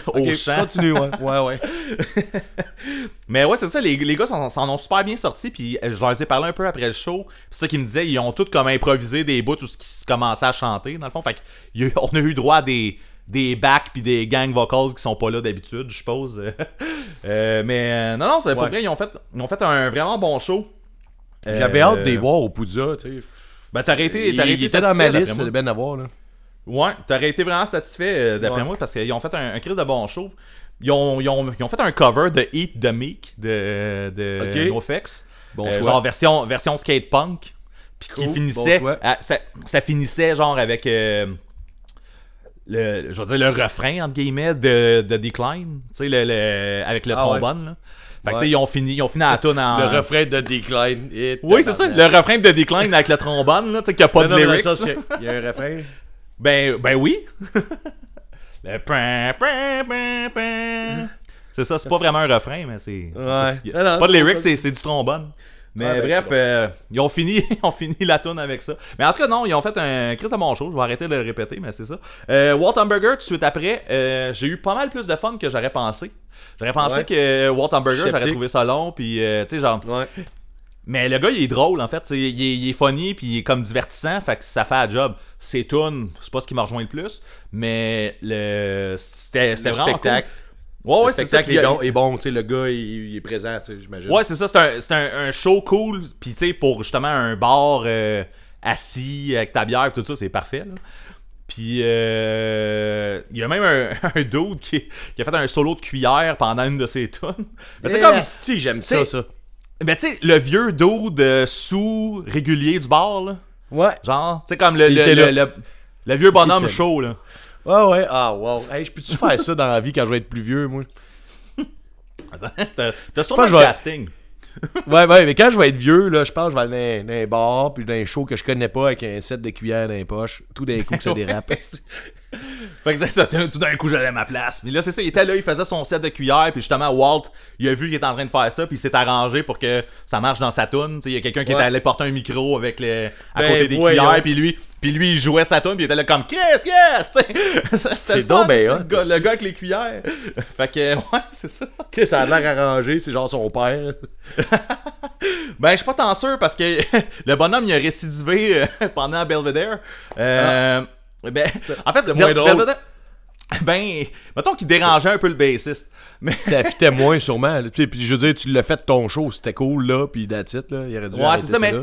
Au champ. Continue, ouais. Mais ouais, c'est ça, les gars s'en ont super bien sortis, puis je leur ai parlé un peu après le show. Puis c'est ça qu'ils me disaient, ils ont tous comme improvisé des bouts, tout ce qui se commençait à chanter, dans le fond. Fait qu'on a eu droit à des backs puis des gang vocals qui sont pas là d'habitude, je suppose. Mais non, c'est pas vrai, ils ont fait un vraiment bon show. J'avais hâte de les voir au Poudja, tu sais. Ben, t'aurais été était dans ma liste, c'est bien à voir, là. Ouais, t'aurais été vraiment satisfait, d'après moi, parce qu'ils ont fait un crise de bon show. Ils ont fait un cover de Eat the Meek de NoFX. Bon choix. Genre version skate punk. Puis qui finissait. Bon ça finissait genre avec je veux dire le refrain entre guillemets de Decline. Tu sais, avec le trombone, là. Fait que tu sais, ils ont fini à la toune en... Le refrain de Decline. Oui, c'est ça. Le refrain de Decline avec le trombone, là, tu sais, qu'il n'y a pas de lyrics. Il y a un refrain. Ben oui. Le pran, pran, pran, pran. C'est ça, c'est pas vraiment un refrain, mais c'est... Ouais. Pas de lyrics, c'est du trombone. Mais bref, ils ont fini la toune avec ça. Mais en tout cas, non, ils ont fait un Christ de mon show. Je vais arrêter de le répéter, mais c'est ça. Walt Hamburger, tout de suite après, j'ai eu pas mal plus de fun que j'aurais pensé. J'aurais pensé que Walt Hamburger, j'aurais trouvé ça long, puis tu sais, genre... Ouais. Mais le gars, il est drôle, en fait. Il est funny, puis il est comme divertissant, fait que ça fait la job. Ses tunes, c'est pas ce qui m'a rejoint le plus, mais c'était vraiment spectacle. Cool. Ouais, le spectacle est bon, tu sais, le gars il est présent, tu sais, j'imagine. Ouais, c'est ça, c'est un show cool, puis tu sais, pour justement un bar assis avec ta bière et tout ça, c'est parfait, là. Puis il y a même un dude qui a fait un solo de cuillère pendant une de ses tunes. Mais tu sais, comme j'aime ça. Mais tu sais, le vieux dude sous régulier du bar, là. Ouais. Genre, tu sais, comme le vieux bonhomme chaud, là. Ouais. Ah, wow. Hey, je peux-tu faire ça dans la vie quand je vais être plus vieux, moi? Attends, t'as sûrement le casting. ouais, mais quand je vais être vieux, là, je pense que je vais aller dans un bar, puis dans un show que je connais pas avec un set de cuillères dans les poches. Tout d'un coup que ça dérape. Fait que ça, tout d'un coup, j'allais à ma place. Mais là, c'est ça, il était là, il faisait son set de cuillères, puis justement, Walt, il a vu qu'il était en train de faire ça, puis il s'est arrangé pour que ça marche dans sa toune. Il y a quelqu'un qui était allé porter un micro avec à côté des cuillères, puis lui, il jouait sa toune, puis il était là comme « Yes! » C'est donc bien le gars avec les cuillères. Fait que, ouais, c'est ça. Ça a l'air arrangé, c'est genre son père. Ben, je suis pas tant sûr, parce que le bonhomme, il a récidivé pendant Belvedere. Ben, en fait, ben, mettons qu'il dérangeait un peu le bassiste. Mais... Ça fitait moins, sûrement. Puis je veux dire, tu l'as fait ton show, c'était cool, là, puis that's it, là. Il aurait dû arrêter ça, mais... là.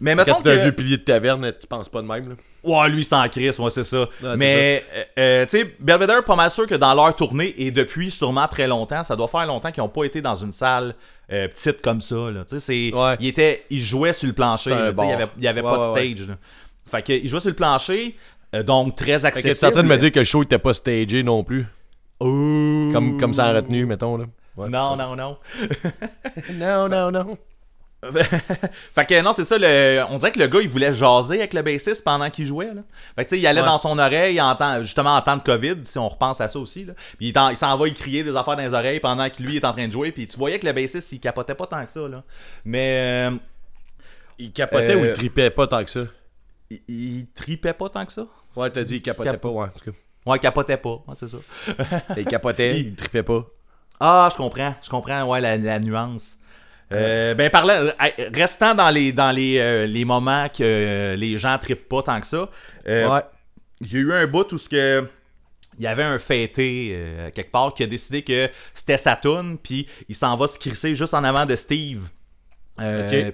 Mais mettons que... t'es un vieux pilier de taverne, tu penses pas de même, là. Ouais, lui, il s'en crisse, ouais, c'est ça. Ah, mais, tu sais, Belvedere, pas mal sûr que dans leur tournée, et depuis sûrement très longtemps, ça doit faire longtemps qu'ils n'ont pas été dans une salle petite comme ça, là. Tu sais, ils jouaient sur le plancher, là, il y avait pas de stage, là. Fait qu'ils jouaient sur le plancher... donc, très accessible. Fait que t'es en train de me dire que le show était pas stagé non plus. Ouh. Comme ça en retenue, mettons, là. Ouais. Non. Non. Fait que non, c'est ça, on dirait que le gars il voulait jaser avec le bassiste pendant qu'il jouait là. Fait que tu sais, il allait dans son oreille justement en temps de COVID, si on repense à ça aussi là. Puis il s'en va y crier des affaires dans les oreilles pendant que lui est en train de jouer, puis tu voyais que le bassiste il capotait pas tant que ça là. Mais il capotait ou il tripait pas tant que ça? Il tripait pas tant que ça? Ouais, t'as dit il capotait pas, ouais, en tout cas. Ouais, il capotait pas, ouais, c'est ça. Il capotait, il tripait pas. Ah, je comprends, ouais, la nuance. Ben restant dans les moments que les gens trippent pas tant que ça, il y a eu un bout où il y avait un fêté quelque part qui a décidé que c'était sa toune, puis il s'en va se crisser juste en avant de Steve.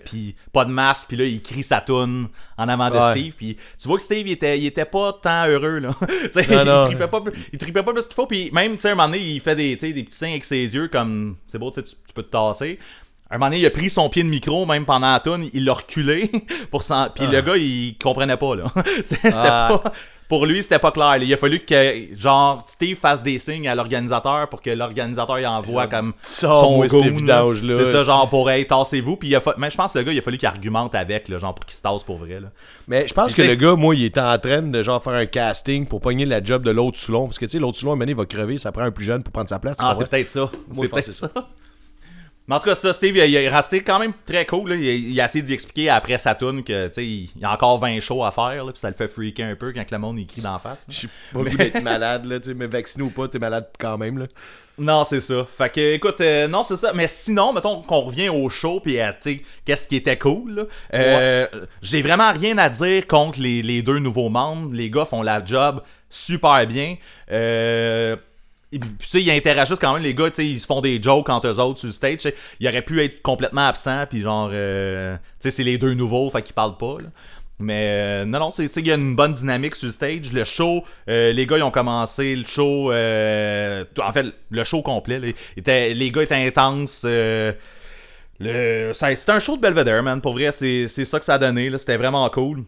Puis pas de masque, puis là il crie sa toune en avant de Steve, puis tu vois que Steve il était pas tant heureux là. Il tripait pas plus qu'il faut, puis même tu sais un moment donné il fait des petits signes avec ses yeux comme c'est beau, tu peux te tasser. À un moment donné, il a pris son pied de micro, même pendant la toune, il l'a reculé. Puis le gars, il comprenait pas, là. C'était pas... Pour lui, c'était pas clair. Là. Il a fallu que, genre, Steve fasse des signes à l'organisateur pour que l'organisateur, il envoie comme son goon. Là. C'est ça, genre, pour « Hey, tassez-vous ». Puis mais je pense que le gars, il a fallu qu'il argumente avec, là, genre, pour qu'il se tasse pour vrai, là. Mais je pense que le gars, moi, il était en train de, genre, faire un casting pour pogner la job de l'autre Soulon. Parce que, tu sais, l'autre Soulon, il va crever, ça prend un plus jeune pour prendre sa place. Ah, c'est peut-être ça. Moi, c'est peut-être ça. Mais en tout cas, ça, Steve, il est resté quand même très cool. Là. Il a essayé d'y expliquer après sa toune que, tu sais, il a encore 20 shows à faire, là, puis ça le fait freaker un peu quand le monde il crie d'en face. Je suis pas obligé d'être malade, là, tu sais, mais vacciné ou pas, t'es malade quand même, là. Non, c'est ça. Fait que, écoute, non, c'est ça. Mais sinon, mettons qu'on revient au show, puis tu sais, qu'est-ce qui était cool, là. J'ai vraiment rien à dire contre les deux nouveaux membres. Les gars font la job super bien. Puis tu sais, ils interagissent quand même, les gars, tu sais, ils se font des jokes entre eux autres sur le stage, t'sais. Ils auraient pu être complètement absents, puis genre, tu sais, c'est les deux nouveaux, fait qu'ils parlent pas, là. Mais non, tu sais, il y a une bonne dynamique sur le stage. Le show, les gars, ils ont commencé le show, en fait, le show complet, là, les gars étaient intenses, c'était un show de Belvedere, man, pour vrai, c'est ça que ça a donné, là, c'était vraiment cool.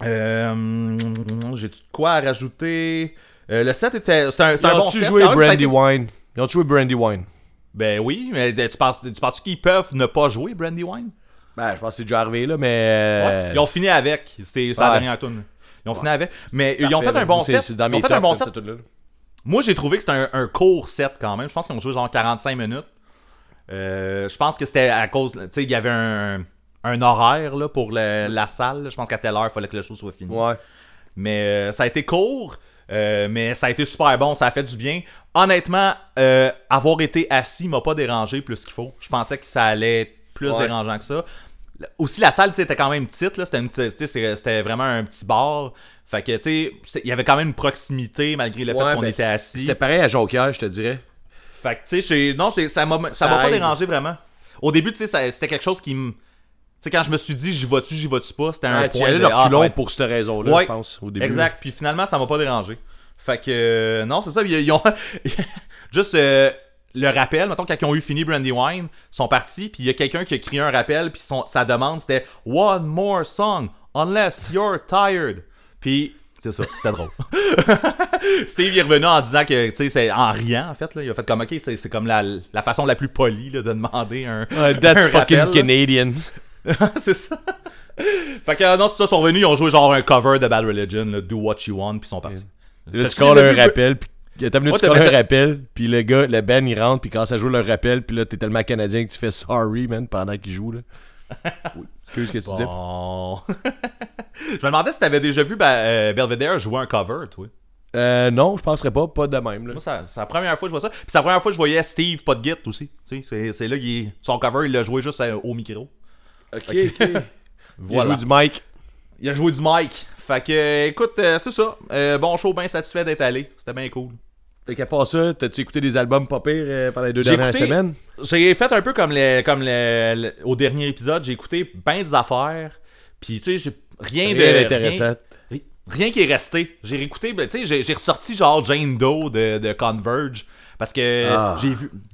J'ai-tu de quoi à rajouter... le set était... C'était un bon set. Ils ont-tu joué Brandy Wine? Ils ont-tu joué Brandy Wine? Ben oui, mais tu penses qu'ils peuvent ne pas jouer Brandy Wine? Ben, je pense que c'est déjà arrivé, là, mais... Ouais. Ils ont fini avec. C'est la dernière toune. Ils ont fini avec. Mais parfait, ils ont fait un bon set. Ils ont fait un bon set. Moi, j'ai trouvé que c'était un court set, quand même. Je pense qu'ils ont joué genre 45 minutes. Je pense que c'était à cause... Tu sais, il y avait un horaire, là, pour la salle. Je pense qu'à telle heure, il fallait que le show soit fini. Ouais. Mais ça a été court... mais ça a été super bon, ça a fait du bien. Honnêtement, avoir été assis m'a pas dérangé plus qu'il faut. Je pensais que ça allait être plus dérangeant que ça. Aussi, la salle était quand même petite, là. C'était vraiment un petit bar. Fait que tu sais, il y avait quand même une proximité malgré le fait qu'on était assis. C'était pareil à Jonquière, je te dirais. Fait que tu sais, non, ça m'a pas dérangé vraiment. Au début, tu sais, c'était quelque chose qui me... Tu sais, quand je me suis dit, j'y vas-tu pas, c'était un point de... leur culon pour cette raison-là, je pense, au début. Exact, puis finalement, ça m'a pas dérangé. Fait que, non, c'est ça, ils ont... Juste le rappel, mettons, quand ils ont eu fini Brandy Wine, ils sont partis, puis il y a quelqu'un qui a crié un rappel, puis sa demande, c'était « One more song, unless you're tired ». Puis... C'est ça, c'était drôle. Steve est revenu en disant que, tu sais, c'est en riant, en fait. Là. Il a fait comme, OK, c'est comme la façon la plus polie là, de demander un that's un fucking rappel, Canadian. C'est ça. Fait que non, c'est ça, ils sont revenus, ils ont joué genre un cover de Bad Religion, là, Do What You Want, puis ils sont partis. Là, tu calls un rappel, puis t'as venu, tu calls un rappel, puis le gars, le band, il rentre, puis quand ça joue leur rappel, puis là, t'es tellement canadien que tu fais sorry, man, pendant qu'il joue, là. Oui. Qu'est-ce que tu dis? Je me demandais si t'avais déjà vu Belvedere jouer un cover, toi. Non, je penserais pas de même. Là. Moi, c'est la première fois que je vois ça. Puis c'est la première fois que je voyais Steve Podgit aussi. Tu sais, c'est là son cover, il l'a joué juste au micro. Ok. Voilà. Il a joué du mic. Fait que, écoute, c'est ça. Bon show, bien satisfait d'être allé. C'était bien cool. Fait qu'à part ça, t'as-tu écouté des albums pas pires pendant les deux dernières semaines? J'ai fait un peu comme au dernier épisode. J'ai écouté ben des affaires. Puis, tu sais, rien d'intéressant. Rien qui est resté. J'ai réécouté, tu sais, j'ai ressorti genre Jane Doe de Converge. Parce que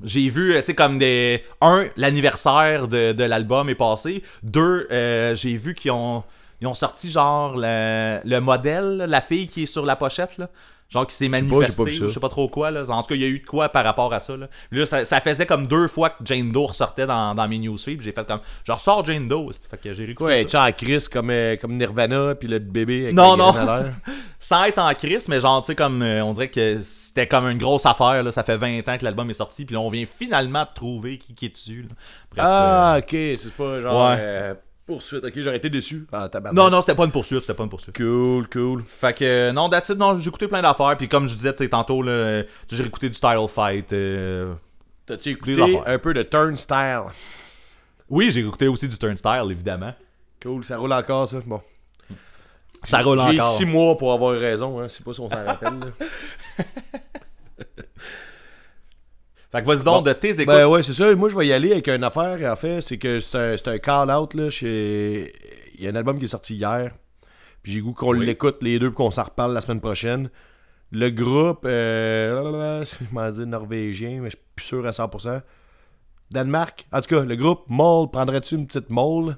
j'ai vu, tu sais, comme des... Un, l'anniversaire de l'album est passé. Deux, j'ai vu qu'ils ont... Ils ont sorti genre le modèle, là, la fille qui est sur la pochette, là. Genre qui s'est manifestée, je sais pas trop quoi. Là. En tout cas, il y a eu de quoi par rapport à ça. Là, ça faisait comme 2 fois que Jane Doe ressortait dans mes newsfeeds. J'ai fait comme, je ressors Jane Doe. Fait que j'ai réécouté ça. Tu es en crise comme Nirvana, puis le bébé avec non. Sans être en crise, mais genre, tu sais, comme on dirait que c'était comme une grosse affaire. Là. Ça fait 20 ans que l'album est sorti, puis là, on vient finalement de trouver qui est dessus. Là. Bref, ok, c'est pas genre... Ouais. Poursuite, ok, j'aurais été déçu. Ah, non, c'était pas une poursuite. Cool. Fait que, non, that's it, non, j'ai écouté plein d'affaires, puis comme je disais, tu sais, tantôt, là, j'ai écouté du Title Fight. T'as-tu écouté un peu de Turnstile? Oui, j'ai écouté aussi du Turnstile, évidemment. Cool, ça roule encore, ça, bon. Ça roule encore. J'ai 6 mois pour avoir raison, hein, c'est pas si on s'en rappelle, là. Fait que vas-y donc de tes écoutes. Ben ouais, c'est ça. Moi, je vais y aller avec une affaire, en fait. C'est que c'est un call-out, là. Il y a un album qui est sorti hier. Puis j'ai goût qu'on l'écoute, les deux, puis qu'on s'en reparle la semaine prochaine. Le groupe, je m'en dis norvégien, mais je suis plus sûr à 100%. Danemark. En tout cas, le groupe Mole. Prendrais-tu une petite Mole?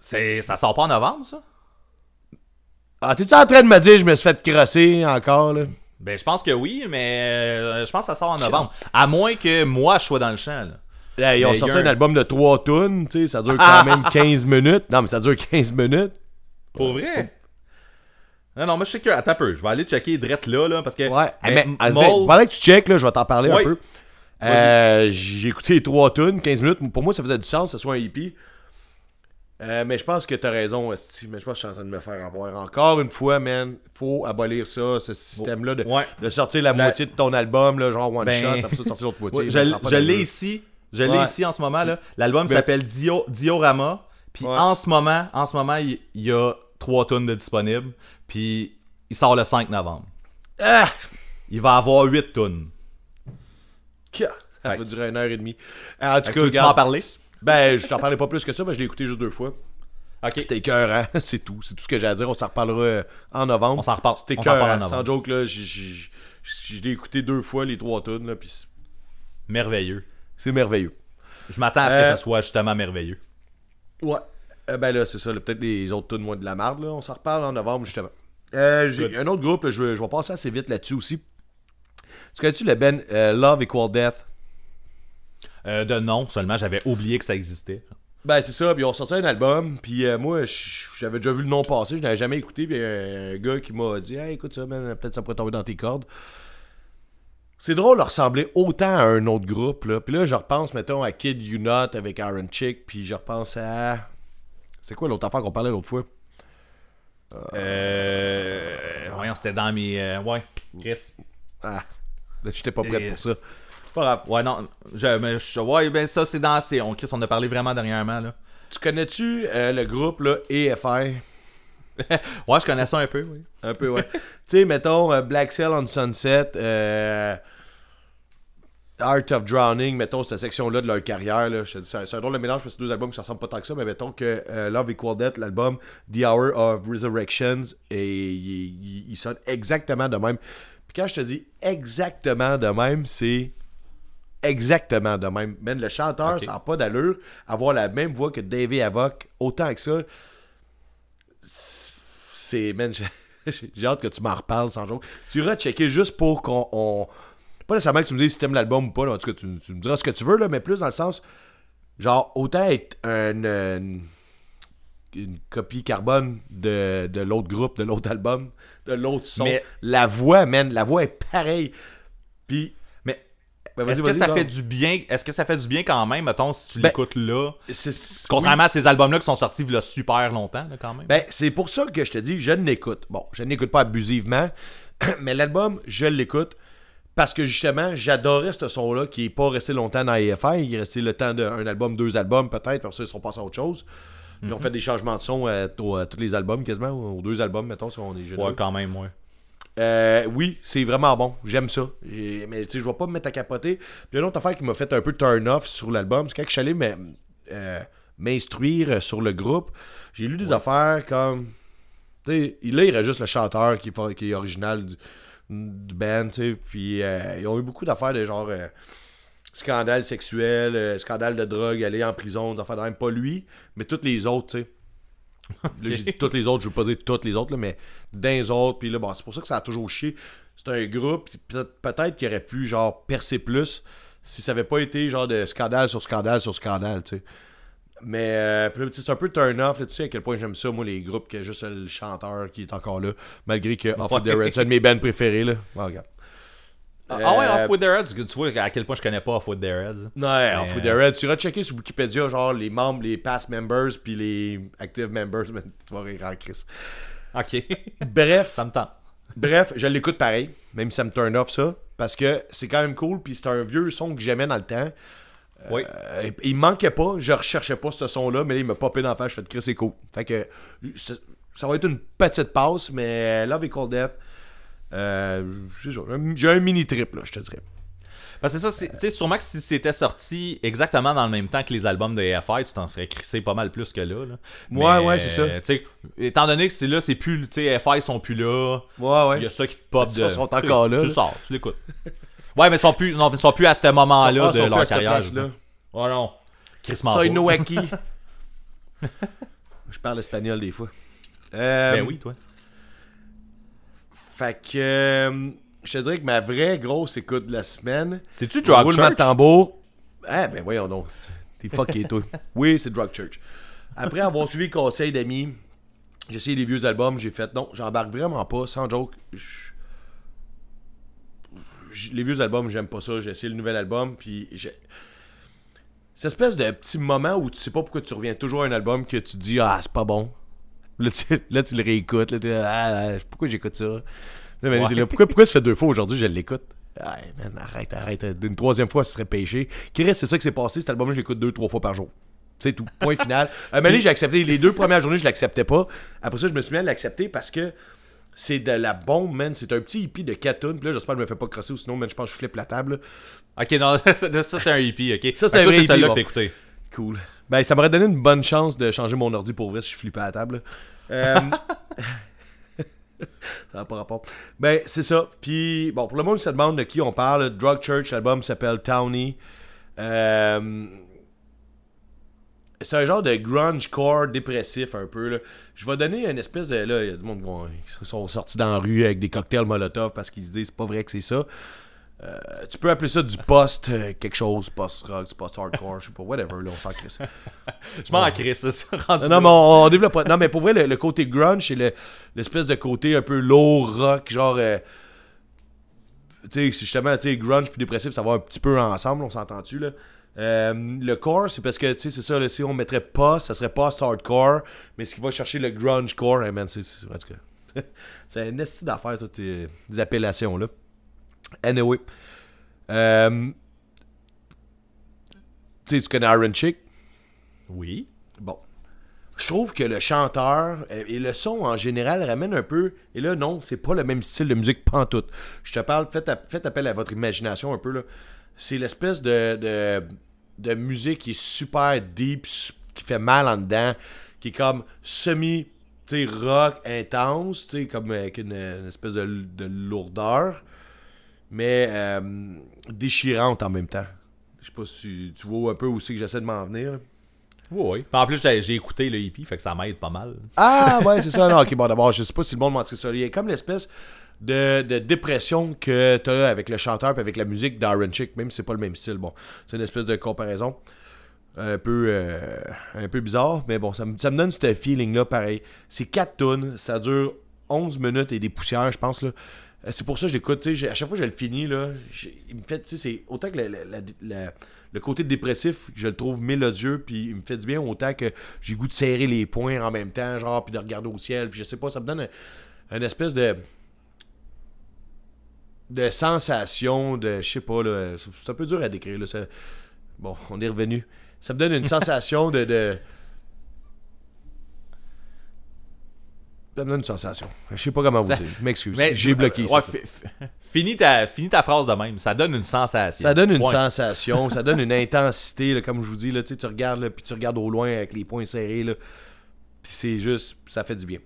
Ça sort pas en novembre, ça? Ah, t'es-tu en train de me dire je me suis fait crosser encore, là? Ben, je pense que oui, mais je pense que ça sort en novembre. À moins que moi, je sois dans le champ. Là, ils ont sorti un album de 3 tunes, tu sais, ça dure quand même 15 minutes. Non, mais ça dure 15 minutes. Pour vrai? Non, mais je sais que... Attends un peu, je vais aller checker Drette là, parce que... Ouais, mais pendant que tu checkes, là, je vais t'en parler un peu. J'ai écouté les 3 tunes, 15 minutes. Pour moi, ça faisait du sens, que ce soit un hippie. Mais je pense que t'as raison, Esti. Mais je pense que je suis en train de me faire avoir. Encore une fois, man, faut abolir ça, ce système-là de sortir la moitié de ton album, là, genre one shot, après ça sortir l'autre moitié. Je l'ai ici en ce moment, là. L'album s'appelle Diorama. Puis en ce moment, il y a 3 tunes de disponibles. Puis il sort le 5 novembre. Ah! Il va avoir 8 tunes. Ça va durer 1h30. En tout cas, tu peux en parler? Ben, je t'en parlais pas plus que ça, mais je l'ai écouté juste 2 fois. Okay. C'était écœurant, c'est tout ce que j'ai à dire. On s'en reparlera en novembre. On s'en reparle. C'était écœurant, sans joke, là. Je l'ai écouté 2 fois, les 3 tunes, là, puis... Merveilleux. C'est merveilleux. Je m'attends à ce que ça soit justement merveilleux. Ouais. Ben là, c'est ça, là, peut-être les autres tunes, moins de la marde, là. On s'en reparle en novembre, justement. J'ai un autre groupe, là, je vais passer assez vite là-dessus aussi. Tu connais-tu le band Love Equal Death? De nom, seulement j'avais oublié que ça existait. Ben c'est ça, puis on sortait un album, puis moi j'avais déjà vu le nom passer, je n'avais jamais écouté, puis un gars qui m'a dit « Hey, écoute ça, man, peut-être ça pourrait tomber dans tes cordes. » C'est drôle de ressembler autant à un autre groupe, là. Puis là je repense, mettons, à Kid You Not avec Iron Chic, puis je repense à... C'est quoi l'autre affaire qu'on parlait l'autre fois? Voyons, c'était dans mes... Ouais, Chris. Ah, ben, j'étais pas prêt pour ça. Pas grave. Ouais, non. Ça, c'est dans... Chris, on a parlé vraiment dernièrement, là. Tu connais-tu le groupe, là, EFI? Ouais, je connais ça un peu, oui. Un peu, ouais. Tu sais, mettons, Black Sail on Sunset, Art of Drowning, mettons, cette section-là de leur carrière, là. C'est un drôle de mélange, parce que c'est 2 albums qui ne se ressemblent pas tant que ça, mais mettons que Love Equal Death, l'album The Hour of Resurrections, et il sonne exactement de même. Puis quand je te dis exactement de même, c'est... Exactement de même. Même le chanteur, ça n'a pas d'allure. Avoir la même voix que Davey Havok, autant que ça. C'est. Man, j'ai hâte que tu m'en reparles sans joke. Tu iras checker juste pour qu'on. Pas nécessairement que tu me dises si t'aimes l'album ou pas. Là. En tout cas, tu me diras ce que tu veux, là, mais plus dans le sens. Genre, autant être une copie carbone de l'autre groupe, de l'autre album, de l'autre son. Mais... La voix, man, la voix est pareille. Puis. Ben, est-ce que ça fait du bien quand même, mettons, si tu l'écoutes là? Contrairement à ces albums-là qui sont sortis il y a super longtemps, là, quand même. Ben, c'est pour ça que je te dis, je l'écoute. Bon, je n'écoute pas abusivement, mais l'album, je l'écoute parce que justement, j'adorais ce son-là qui n'est pas resté longtemps dans EFI. Il est resté le temps d'un album, 2 albums peut-être, parce qu'ils sont passés à autre chose. Ils ont fait des changements de son à tous les albums quasiment, aux 2 albums, mettons, si on est généreux. Ouais, quand même, ouais. Oui, c'est vraiment bon. J'aime ça. Mais tu sais, je vais pas me mettre à capoter. Puis une autre affaire qui m'a fait un peu turn off sur l'album, c'est quand je suis allé m'instruire sur le groupe, j'ai lu des affaires comme... T'sais, là, il reste juste le chanteur qui est original du band, tu sais. Puis ils ont eu beaucoup d'affaires de genre scandale sexuel, scandale de drogue, aller en prison, des affaires de même. Pas lui, mais tous les autres, tu sais. Là, j'ai dit toutes les autres, je veux pas dire toutes les autres, là, mais dans les autres, puis là, bon, c'est pour ça que ça a toujours chié. C'est un groupe, peut-être qu'il aurait pu, genre, percer plus si ça avait pas été, genre, de scandale sur scandale sur scandale, tu sais. Mais puis là, c'est un peu turn-off, tu sais à quel point j'aime ça, moi, les groupes, que juste le chanteur qui est encore là, malgré que Off With Their Heads, c'est de mes bands préférés, là. Bon, regarde. Ah ouais, Off With Their Heads, tu vois à quel point je connais pas Off With Their Heads. Ouais, Off With Their Heads, tu iras checker sur Wikipédia, genre les membres, les past members, puis les active members, mais tu vas rire en crise. Ok. Bref. Ça me tente. Bref, je l'écoute pareil, même si ça me turn off ça, parce que c'est quand même cool, puis c'est un vieux son que j'aimais dans le temps. Oui. Il manquait pas, je recherchais pas ce son-là, mais là, il m'a popé dans la face, je fais de Chris, c'est cool. Fait que ça va être une petite passe, mais Love Equal Death. J'ai un mini trip, là, je te dirais. Parce que ça, tu sais, sûrement que si c'était sorti exactement dans le même temps que les albums de AFI, tu t'en serais crissé pas mal plus que là. Ouais, c'est ça. Étant donné que c'est là, c'est plus. Tu sais, AFI sont plus là. Ouais. Il y a ça qui te pop de. Ils sont encore là. Tu sors, tu l'écoutes. Ouais, mais ils sont plus à ce moment-là de leur carrière. Oh non. Chris Soy Noaki. Je parle espagnol des fois. Ben oui, toi. Fait que je te dirais que ma vraie grosse écoute de la semaine, c'est-tu Drug Church? Roulement de tambour. Ah ben voyons donc, t'es fucké toi. Oui, c'est Drug Church. Après avoir suivi conseil d'amis, j'ai essayé les vieux albums, j'ai fait non, j'embarque vraiment pas, sans joke. Les vieux albums, j'aime pas ça, j'ai essayé le nouvel album, puis cette espèce de petit moment où tu sais pas pourquoi tu reviens toujours à un album que tu dis ah c'est pas bon. Là, tu le réécoutes. Là, t'es là, pourquoi j'écoute ça? Là, man, t'es là, pourquoi ça fait deux fois aujourd'hui je l'écoute? Hey, man, arrête. Une troisième fois, ce serait péché. Chris, c'est ça qui s'est passé. Cet album-là, j'écoute 2-3 fois par jour. C'est tout. Point final. Mais là, j'ai accepté. Les 2 premières journées, je l'acceptais pas. Après ça, je me suis mis à l'accepter parce que c'est de la bombe, man. C'est un petit hippie de 4 tonnes. Puis là, j'espère que je me fais pas crosser ou sinon, man, je pense que je flippe la table. Là. Ok, non, ça, c'est un hippie, ok? Ça, c'est celle-là que t'as écouté. Cool. Ben, ça m'aurait donné une bonne chance de changer mon ordi pour vrai si je flippais à la table. Ça n'a pas rapport. Ben, c'est ça. Puis, bon, pour le monde qui se demande de qui on parle, Drug Church, l'album s'appelle Townie. C'est un genre de grunge-core dépressif un peu. Là. Je vais donner une espèce de... Là, il y a du monde qui sont sortis dans la rue avec des cocktails Molotov parce qu'ils se disent c'est pas vrai que c'est ça. Tu peux appeler ça du post quelque chose, post-rock, du post-hardcore, je sais pas, whatever, là on s'en crisse. Je m'en crisse, ça. Non, mais on développe pas. Non, mais pour vrai, le côté grunge, c'est l'espèce de côté un peu low rock, genre. Tu sais, justement, tu sais, grunge puis dépressif, ça va un petit peu ensemble, on s'entend-tu, là. Le core, c'est parce que, tu sais, c'est ça, là, si on mettrait post, ça serait post-hardcore, mais ce qui va chercher le grunge core, hey, man, c'est en tout cas. C'est un esti d'affaires, toutes les appellations, là. Anyway, tu connais Iron Chic? Oui. Bon. Je trouve que le chanteur et le son en général ramènent un peu. Et là, non, c'est pas le même style de musique pantoute. Je te parle, faites appel à votre imagination un peu. Là. C'est l'espèce de musique qui est super deep, qui fait mal en dedans, qui est comme semi-rock intense, comme avec une espèce de lourdeur. Mais déchirante en même temps. Je sais pas si tu vois un peu où c'est que j'essaie de m'en venir. Oui. En plus, j'ai écouté le hippie, fait que ça m'aide pas mal. Ah, ouais, c'est ça. Non, ok, bon, d'abord, je sais pas si le monde m'en tire ça. Il y a comme l'espèce de dépression que t'as avec le chanteur et avec la musique d'Iron Chic, même si c'est pas le même style. Bon, c'est une espèce de comparaison un peu bizarre, mais bon, ça me donne ce feeling-là, pareil. C'est 4 tunes, ça dure 11 minutes et des poussières, je pense, là. C'est pour ça que j'écoute, tu sais, à chaque fois que je le finis, là, il me fait, tu sais, c'est autant que le côté dépressif, je le trouve mélodieux, puis il me fait du bien, autant que j'ai goût de serrer les poings en même temps, genre, puis de regarder au ciel, puis je sais pas, ça me donne une espèce de sensation de, je sais pas, là, c'est un peu dur à décrire, là, ça, bon, on est revenu. Ça me donne une sensation Ça me donne une sensation. Je sais pas comment vous dire. Je m'excuse. Mais j'ai bloqué ça. Ouais, finis ta phrase de même. Ça donne une sensation. Ça donne une sensation. Ça donne une intensité. Là, comme je vous dis, là, tu regardes là, puis tu regardes au loin avec les poings serrés. Là, puis c'est juste... Ça fait du bien.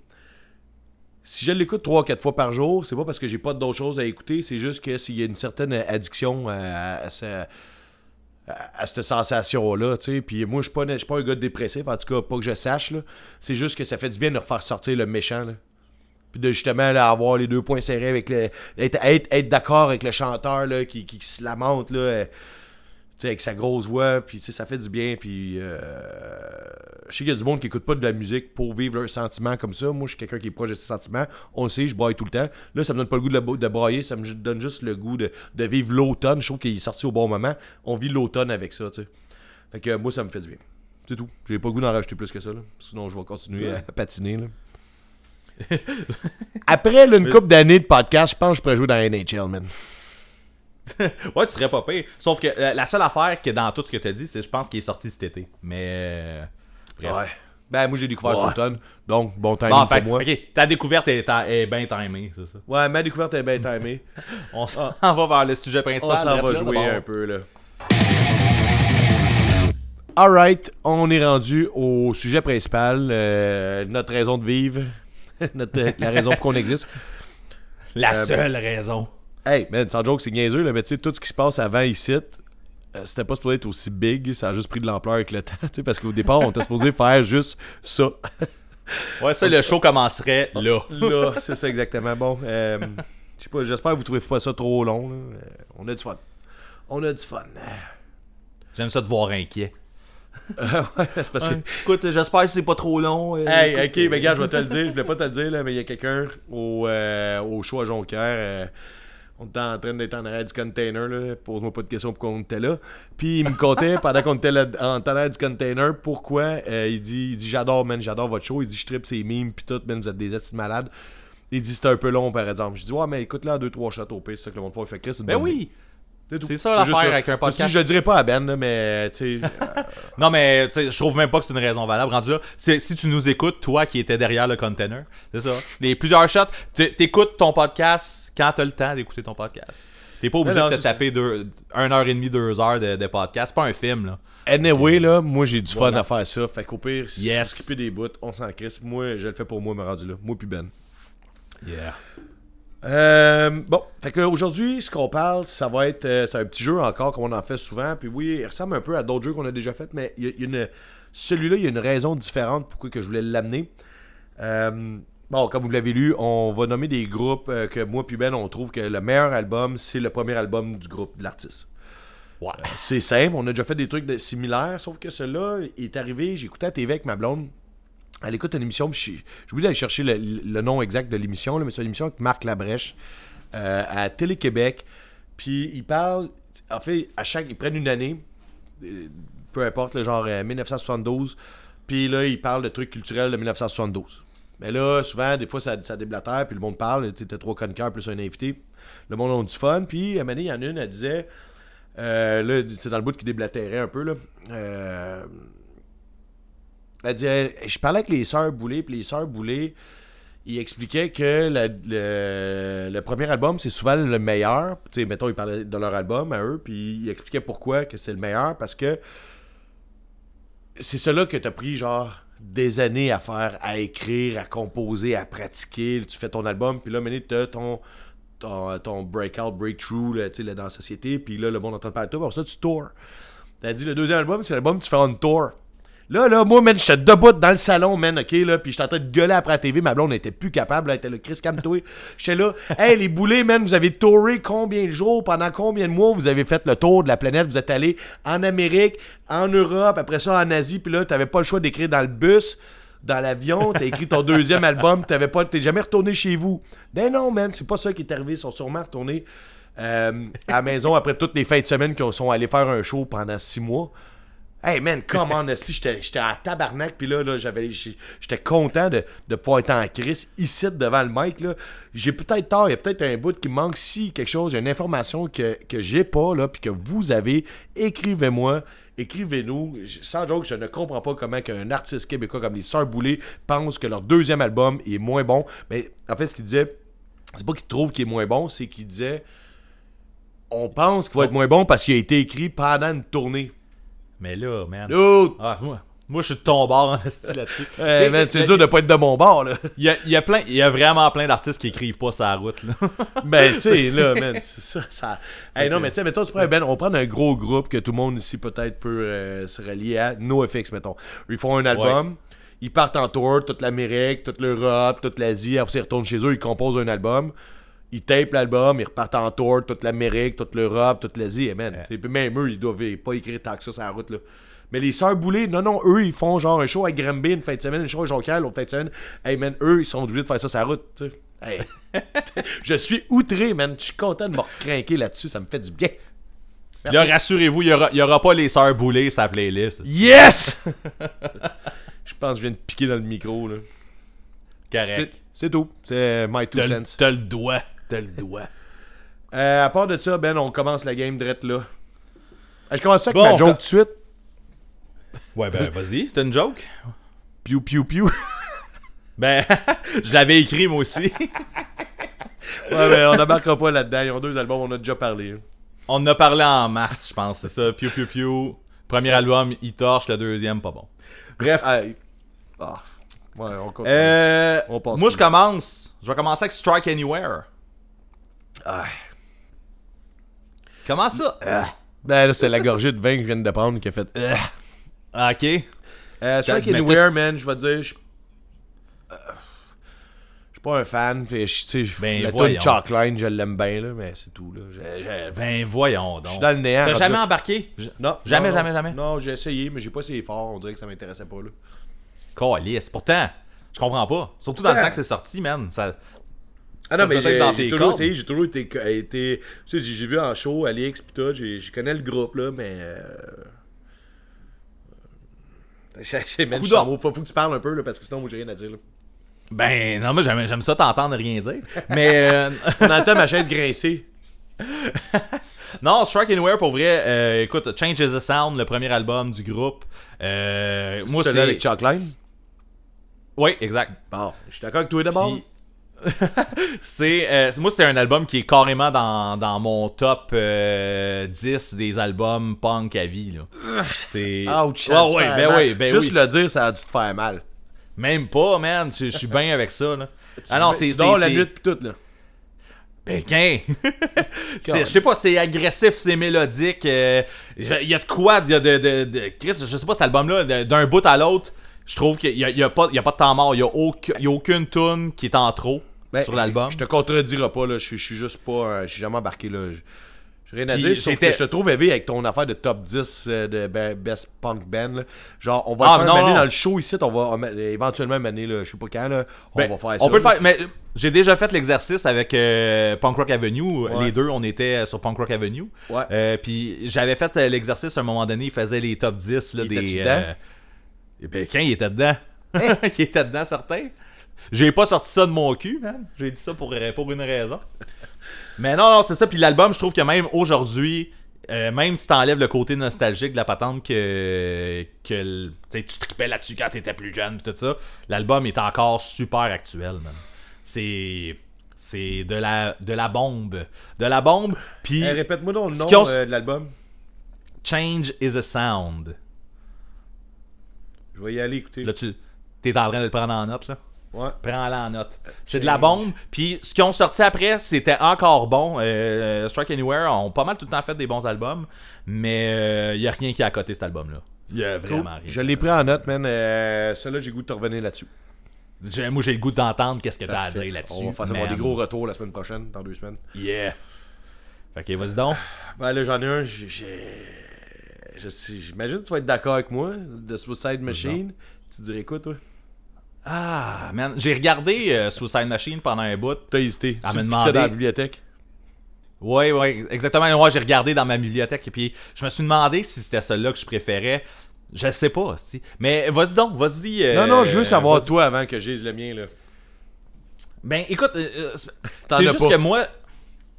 Si je l'écoute 3-4 fois par jour, c'est pas parce que j'ai pas d'autres choses à écouter. C'est juste que s'il y a une certaine addiction à, à, à, à cette sensation-là, tu sais. Puis moi, je suis pas un gars dépressif, en tout cas, pas que je sache, là. C'est juste que ça fait du bien de refaire sortir le méchant, là. Puis de justement, là, avoir les deux points serrés avec le... Être d'accord avec le chanteur, là, qui se lamente, là, tu sais, avec sa grosse voix, puis tu sais, ça fait du bien, puis... Je sais qu'il y a du monde qui écoute pas de la musique pour vivre un sentiment comme ça. Moi, je suis quelqu'un qui est proche de ces sentiments. On le sait, je braille tout le temps. Là, ça me donne pas le goût de brailler. Ça me donne juste le goût de vivre l'automne. Je trouve qu'il est sorti au bon moment. On vit l'automne avec ça, tu sais. Fait que moi, ça me fait du bien. C'est tout. J'ai pas le goût d'en rajouter plus que ça, là. Sinon, je vais continuer à patiner, là. Après, là, une couple d'années de podcast, je pense que je pourrais jouer dans la NHL, man. Ouais, tu serais pas pire. Sauf que la seule affaire qui est dans tout ce que t'as dit, c'est je pense qu'il est sorti cet été. Mais... Bref. Ouais. Ben, moi, j'ai découvert cet automne. Donc, bon timing pour moi. OK. Ta découverte est bien timée, c'est ça? Ouais, ma découverte est bien timée. On s'en va vers le sujet principal. On s'en va jouer un peu, là. Alright, on est rendu au sujet principal. Notre raison de vivre. La raison pour qu'on existe. La seule raison. Hey, man, sans joke, c'est niaiseux, là, mais tu sais, tout ce qui se passe avant ici... C'était pas supposé être aussi big, ça a juste pris de l'ampleur avec le temps, tu sais, parce qu'au départ, on était supposé faire juste ça. Ouais, ça, le show commencerait là. Là, c'est ça exactement. Bon, je sais pas, j'espère que vous trouvez pas ça trop long, là. On a du fun. J'aime ça te voir inquiet. Ouais, c'est parce que... Écoute, j'espère que c'est pas trop long. Hey, écoute, ok, mais gars, je vais te le dire, je voulais pas te le dire, là, mais il y a quelqu'un au show à Jonquière... on était en train d'être en arrière du container, là. Pose-moi pas de questions pourquoi on était là. Puis il me contait, pendant qu'on était là, en arrière du container, pourquoi il dit j'adore, man, j'adore votre show. Il dit je trippe ces memes, puis tout, man, vous êtes des estimes malades. Il dit c'est un peu long, par exemple. Je dis ouais, mais écoute là, 2-3 shots au pire, c'est ça que le monde fait. Fait Chris, c'est une bonne idée. C'est ça l'affaire avec un podcast. Aussi, je le dirais pas à Ben, là, mais tu sais. Non, mais je trouve même pas que c'est une raison valable. Rendu là, si tu nous écoutes, toi qui étais derrière le container, c'est ça. Les plusieurs shots, t'écoutes ton podcast quand t'as le temps d'écouter ton podcast. T'es pas obligé de te taper 1h30, 2h de podcast. C'est pas un film, là. Anyway, là, moi j'ai du fun à faire ça. Fait qu'au pire, si on skipper des bouts, on s'en crisse. Moi, je le fais pour moi, me rendu là. Moi puis Ben. Yeah. Bon, fait qu'aujourd'hui, ce qu'on parle, ça va être c'est un petit jeu encore qu'on en fait souvent. Puis oui, il ressemble un peu à d'autres jeux qu'on a déjà fait, mais celui-là, il y a une raison différente pourquoi que je voulais l'amener. Bon, comme vous l'avez lu, on va nommer des groupes que moi puis Ben, on trouve que le meilleur album, c'est le premier album du groupe de l'artiste. Ouais. C'est simple, on a déjà fait des trucs similaires, sauf que celui-là est arrivé, j'écoutais à TV avec ma blonde. Elle écoute une émission, puis j'ai oublié d'aller chercher le nom exact de l'émission, là, mais c'est une émission avec Marc Labrèche à Télé-Québec. Puis ils parlent, en fait, ils prennent une année, peu importe, le genre 1972, puis là, ils parlent de trucs culturels de 1972. Mais là, souvent, des fois, ça déblatère, puis le monde parle, tu sais, t'as 3 chroniqueurs plus un invité, le monde a du fun, puis à un moment donné, il y en a une, elle disait, là, c'est dans le bout qui déblatérait un peu, là, elle disait, je parlais avec les sœurs Boulay, puis les sœurs Boulay, ils expliquaient que le premier album, c'est souvent le meilleur. Tu sais, mettons, ils parlaient de leur album à eux, puis ils expliquaient pourquoi que c'est le meilleur, parce que c'est cela que t'as pris, genre, des années à faire, à écrire, à composer, à pratiquer. Tu fais ton album, puis là, t'as ton breakthrough, là, tu sais, dans la société, puis là, le monde entend parler de toi, pour ça, tu tours. T'as dit, le deuxième album, c'est l'album que tu fais en tour. Là, moi, man, j'étais debout dans le salon, man, ok, là, pis j'étais en train de gueuler après la TV, ma blonde n'était plus capable, là, elle était là, Chris, calme-toi. J'étais là, hey, les Boulets, man, vous avez touré combien de jours, pendant combien de mois vous avez fait le tour de la planète, vous êtes allé en Amérique, en Europe, après ça, en Asie, pis là, t'avais pas le choix d'écrire dans le bus, dans l'avion, t'as écrit ton deuxième album, t'es jamais retourné chez vous. Ben non, man, c'est pas ça qui est arrivé, ils sont sûrement retournés à la maison après toutes les fins de semaine qu'ils sont allés faire un show pendant 6 mois. Hey man, come on, si j'étais à tabarnak, puis là j'étais content de pouvoir être en crise ici devant le mic, là. J'ai peut-être tort, il y a peut-être un bout qui manque, si quelque chose, il y a une information que j'ai pas, là, puis que vous avez, écrivez-moi, écrivez-nous. Sans joke, je ne comprends pas comment qu'un artiste québécois comme les Sœurs Boulay pense que leur deuxième album est moins bon. Mais en fait, ce qu'il disait, c'est pas qu'il trouve qu'il est moins bon, c'est qu'il disait, on pense qu'il va être moins bon parce qu'il a été écrit pendant une tournée. Mais là, man. Oh. Ah, moi, Moi, je suis de ton bord en style là-dessus. Hey, man, c'est dur de pas être de mon bord, là. Il y a vraiment plein d'artistes qui écrivent pas sa route, là. Ben, tu sais, là, man, c'est ça. Hey, okay. Non, mais tu sais, mettons, tu prends, ben, on prend un gros groupe que tout le monde ici peut-être peut se relier à NoFX, mettons. Ils font un album, ils partent en tour, toute l'Amérique, toute l'Europe, toute l'Asie. Après, ils retournent chez eux, ils composent un album. Ils tapent l'album, ils repartent en tour, toute l'Amérique, toute l'Europe, toute l'Asie. Hey, man, même eux, ils doivent pas écrire tant que ça sur la route, là. Mais les sœurs Boulay, non, eux, ils font genre un show à Granby une fin de semaine, un show à Jonquière l'autre fin de semaine. Hey, man, eux, ils sont obligés de faire ça sur la route, tu sais. Hey. Je suis outré, man. Je suis content de me recrinquer là-dessus. Ça me fait du bien. Là, rassurez-vous, il y aura pas les sœurs Boulay sur la playlist. Yes! Je pense que je viens de piquer dans le micro, là. Correct. C'est tout. C'est my two cents. T'as le doigt. À part de ça, ben, on commence la game drette là. Je commence ça avec ma joke tout de suite. Ouais, ben vas-y, c'est une joke. Piou, piou, piou. Ben, je l'avais écrit moi aussi. Ouais, ben on n'embarquera pas là-dedans. Ils ont deux albums, on a déjà parlé. On en a parlé en mars, je pense, c'est ça. Piou, piou, piou. Premier album, il torche. Le deuxième, pas bon. Bref. Ouais, on passe. Moi, je commence. Je vais commencer avec Strike Anywhere. Comment ça? Ben là, c'est la gorgée de vin que je viens de prendre qui a fait... Ok. Strike Anywhere, man, je vais te dire, je suis pas un fan. La tune Chalkline, je l'aime bien, là, mais c'est tout. Là. Ben voyons donc. Je suis dans le néant. T'as jamais embarqué? Non. Jamais. Non, j'ai essayé, mais j'ai pas essayé fort. On dirait que ça m'intéressait pas, là. Calisse. Pourtant, je comprends pas. Surtout dans le temps que c'est sorti, man. Ça... Ah non, mais j'ai toujours essayé, j'ai toujours été... Tu sais, j'ai vu en show, Alix, pis tout, je connais le groupe, là, mais... Faut que tu parles un peu, là, parce que sinon, moi, j'ai rien à dire, là. Ben, non, moi, j'aime ça t'entendre rien dire, mais... On entend ma chaise grincer. Non, Strike Anywhere, pour vrai, écoute, Change is the Sound, le premier album du groupe. Moi, c'est... avec Chalkline? Oui, exact. Bon, je suis d'accord avec toi d'abord. Moi, c'est un album qui est carrément dans mon top 10 des albums punk à vie, là. C'est... Ouch, juste le dire, ça a dû te faire mal. Même pas, man. Je suis bien avec ça, là. Tu dors la nuit pis tout, là. Pékin! Je sais pas, c'est agressif, c'est mélodique. Il y a de quoi de Chris, je sais pas, cet album-là, d'un bout à l'autre, je trouve qu'il y a pas de temps mort. Il y a aucune toune qui est en trop sur l'album. Je te contredirai pas, là. Je suis juste pas... Je suis jamais embarqué, là. J'ai rien à dire, sauf que je te trouve éveillé avec ton affaire de top 10 de Best Punk Band, là. Genre, on va le faire mener dans le show ici, on va éventuellement mener, là, je sais pas quand, là, on va faire ça. On peut le faire, mais j'ai déjà fait l'exercice avec Punk Rock Avenue. Ouais. Les deux, on était sur Punk Rock Avenue. Ouais. Puis j'avais fait l'exercice à un moment donné, il faisait les top 10 là, des... Quand il était dedans. Hein? Il était dedans, certain. J'ai pas sorti ça de mon cul, man. J'ai dit ça pour une raison. Mais non, c'est ça. Puis l'album, je trouve que même aujourd'hui, même si t'enlèves le côté nostalgique de la patente que tu tripais là-dessus quand t'étais plus jeune, pis tout ça, l'album est encore super actuel, man. C'est de la bombe. De la bombe, puis... répète-moi donc le nom de l'album. Change is a Sound. Je vais y aller, écouter. Là, t'es en train de le prendre en note, là. Ouais. Prends-la en note. C'est de la bombe. Puis ce qu'ils ont sorti après, c'était encore bon. Strike Anywhere ont pas mal tout le temps fait des bons albums. Mais il n'y a rien qui a à côté cet album-là. Il n'y a vraiment rien. Je l'ai pris en note, man. Celui-là, j'ai le goût de te revenir là-dessus. Moi, j'ai le goût d'entendre qu'est-ce que t'as à dire là-dessus. On va faire avoir des gros retours la semaine prochaine, dans 2 semaines. Yeah. Fait que vas-y donc. Ben là, j'en ai un. J'imagine que tu vas être d'accord avec moi. The Suicide Machine. Non. Tu dirais quoi, toi? Ah, man, j'ai regardé Suicide Machine pendant un bout. T'as hésité. Tu me fixais dans la bibliothèque. Oui, exactement. Moi, j'ai regardé dans ma bibliothèque et puis je me suis demandé si c'était celui-là que je préférais. Je sais pas, c'ti. Mais vas-y donc, vas-y. Non, je veux savoir toi avant que j'aise le mien, là. Ben, écoute, c'est juste que moi...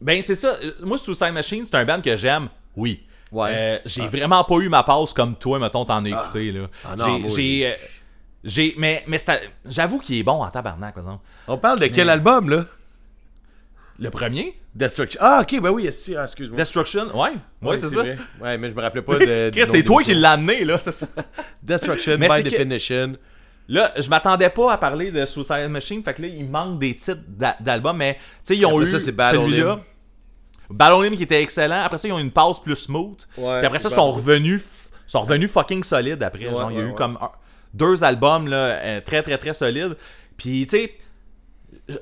Ben, c'est ça. Moi, Suicide Machine, c'est un band que j'aime, oui. Ouais. J'ai vraiment pas eu ma passe comme toi, mettons, t'en as écouté, là. Ah non, mais j'avoue qu'il est bon en tabarnak, par exemple. On parle de quel album, là? Le premier? Destruction. Ah, ok, ben oui, ah, excuse-moi. Destruction, ouais. Ouais, c'est ça. Vrai. Ouais, mais je me rappelais pas de. Chris, c'est toi qui l'as amené, là, c'est ça. Destruction by Definition. Que... Là, je m'attendais pas à parler de Suicide Machine, fait que là, il manque des titres d'albums, mais tu sais, ils ont eu ça, c'est celui-là. Hymn. Battle Hymn qui était excellent. Après ça, ils ont une passe plus smooth. Ouais, puis après ça, ils sont revenus fucking solides après. Ouais, genre, il y a eu comme deux albums là, très, très, très solides. Puis, tu sais,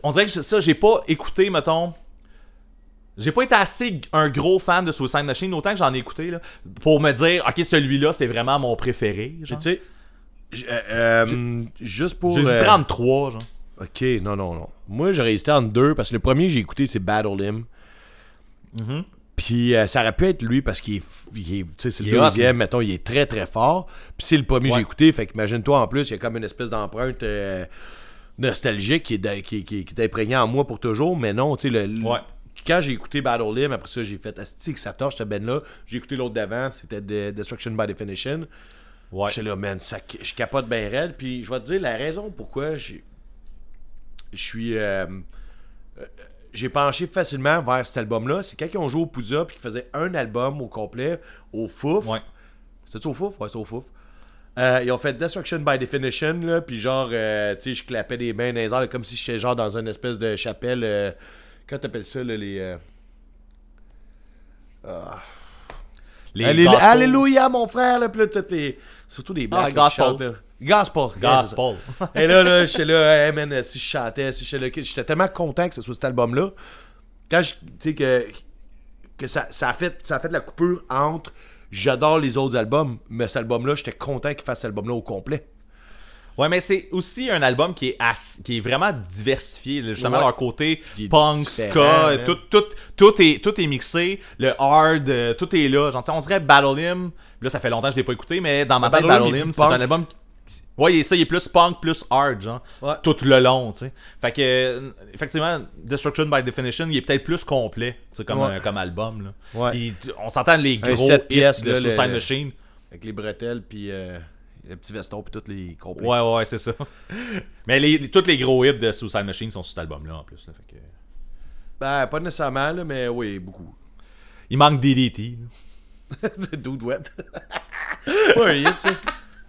on dirait que ça, j'ai pas écouté, mettons... J'ai pas été assez un gros fan de Suicide Machine, autant que j'en ai écouté, là, pour me dire, OK, celui-là, c'est vraiment mon préféré. Tu sais, juste pour... J'ai hésité entre 3, genre. OK, non. Moi, j'aurais hésité entre 2, parce que le premier que j'ai écouté, c'est Battle Hymn. Mm-hmm. Puis ça aurait pu être lui parce qu'il est, c'est le deuxième, mettons, il est très très fort. Puis c'est le premier que j'ai écouté, fait qu'imagine-toi en plus, il y a comme une espèce d'empreinte nostalgique qui est imprégnée en moi pour toujours. Mais non, tu sais, quand j'ai écouté Battle Hymn, après ça j'ai fait asti que ça torche cette ben là. J'ai écouté l'autre d'avant, c'était Destruction by Definition. Ouais. J'étais là, man, ça, je capote ben raide. Puis je vais te dire la raison pourquoi j'ai penché facilement vers cet album-là. C'est quand ils ont joué au Pouza et qu'ils faisaient un album au complet au Fouf. Ouais. C'était-tu au Fouf? Ouais, c'est au Fouf. Ils ont fait Destruction by Definition, là, puis genre, tu sais, je clapais des mains dans les airs, là, comme si j'étais genre dans une espèce de chapelle. Comment t'appelles ça, là, les... Alléluia, mon frère, là, puis là, toutes les... Surtout les blagues qui chantent, là. Gospel. Et là, j'étais là, hey man, si je chantais, j'étais tellement content que ce soit cet album-là. Quand je, tu sais, que ça a fait la coupure entre j'adore les autres albums, mais cet album-là, j'étais content qu'il fasse cet album-là au complet. Ouais, mais c'est aussi un album qui est vraiment diversifié, justement, leur côté punk, ska, tout est mixé, le hard, tout est là. Genre, on dirait Battle Hymn, là, ça fait longtemps que je l'ai pas écouté, mais dans ma tête, Battle Hymn, c'est un album... Ouais, ça, il est plus punk, plus hard, genre, tout le long, tu sais. Fait que, effectivement, Destruction by Definition, il est peut-être plus complet, tu sais, comme album, là. Ouais. Puis, on s'entend les gros pièces de Suicide Machine. Avec les bretelles, puis le petit veston, puis toutes les complets. Ouais, c'est ça. Mais tous les gros hits de Suicide Machine sont sur cet album-là, en plus, là, fait que... Ben, pas nécessairement, là, mais oui, beaucoup. Il manque DDT, là. Dude Wet. Pas un hit, ça.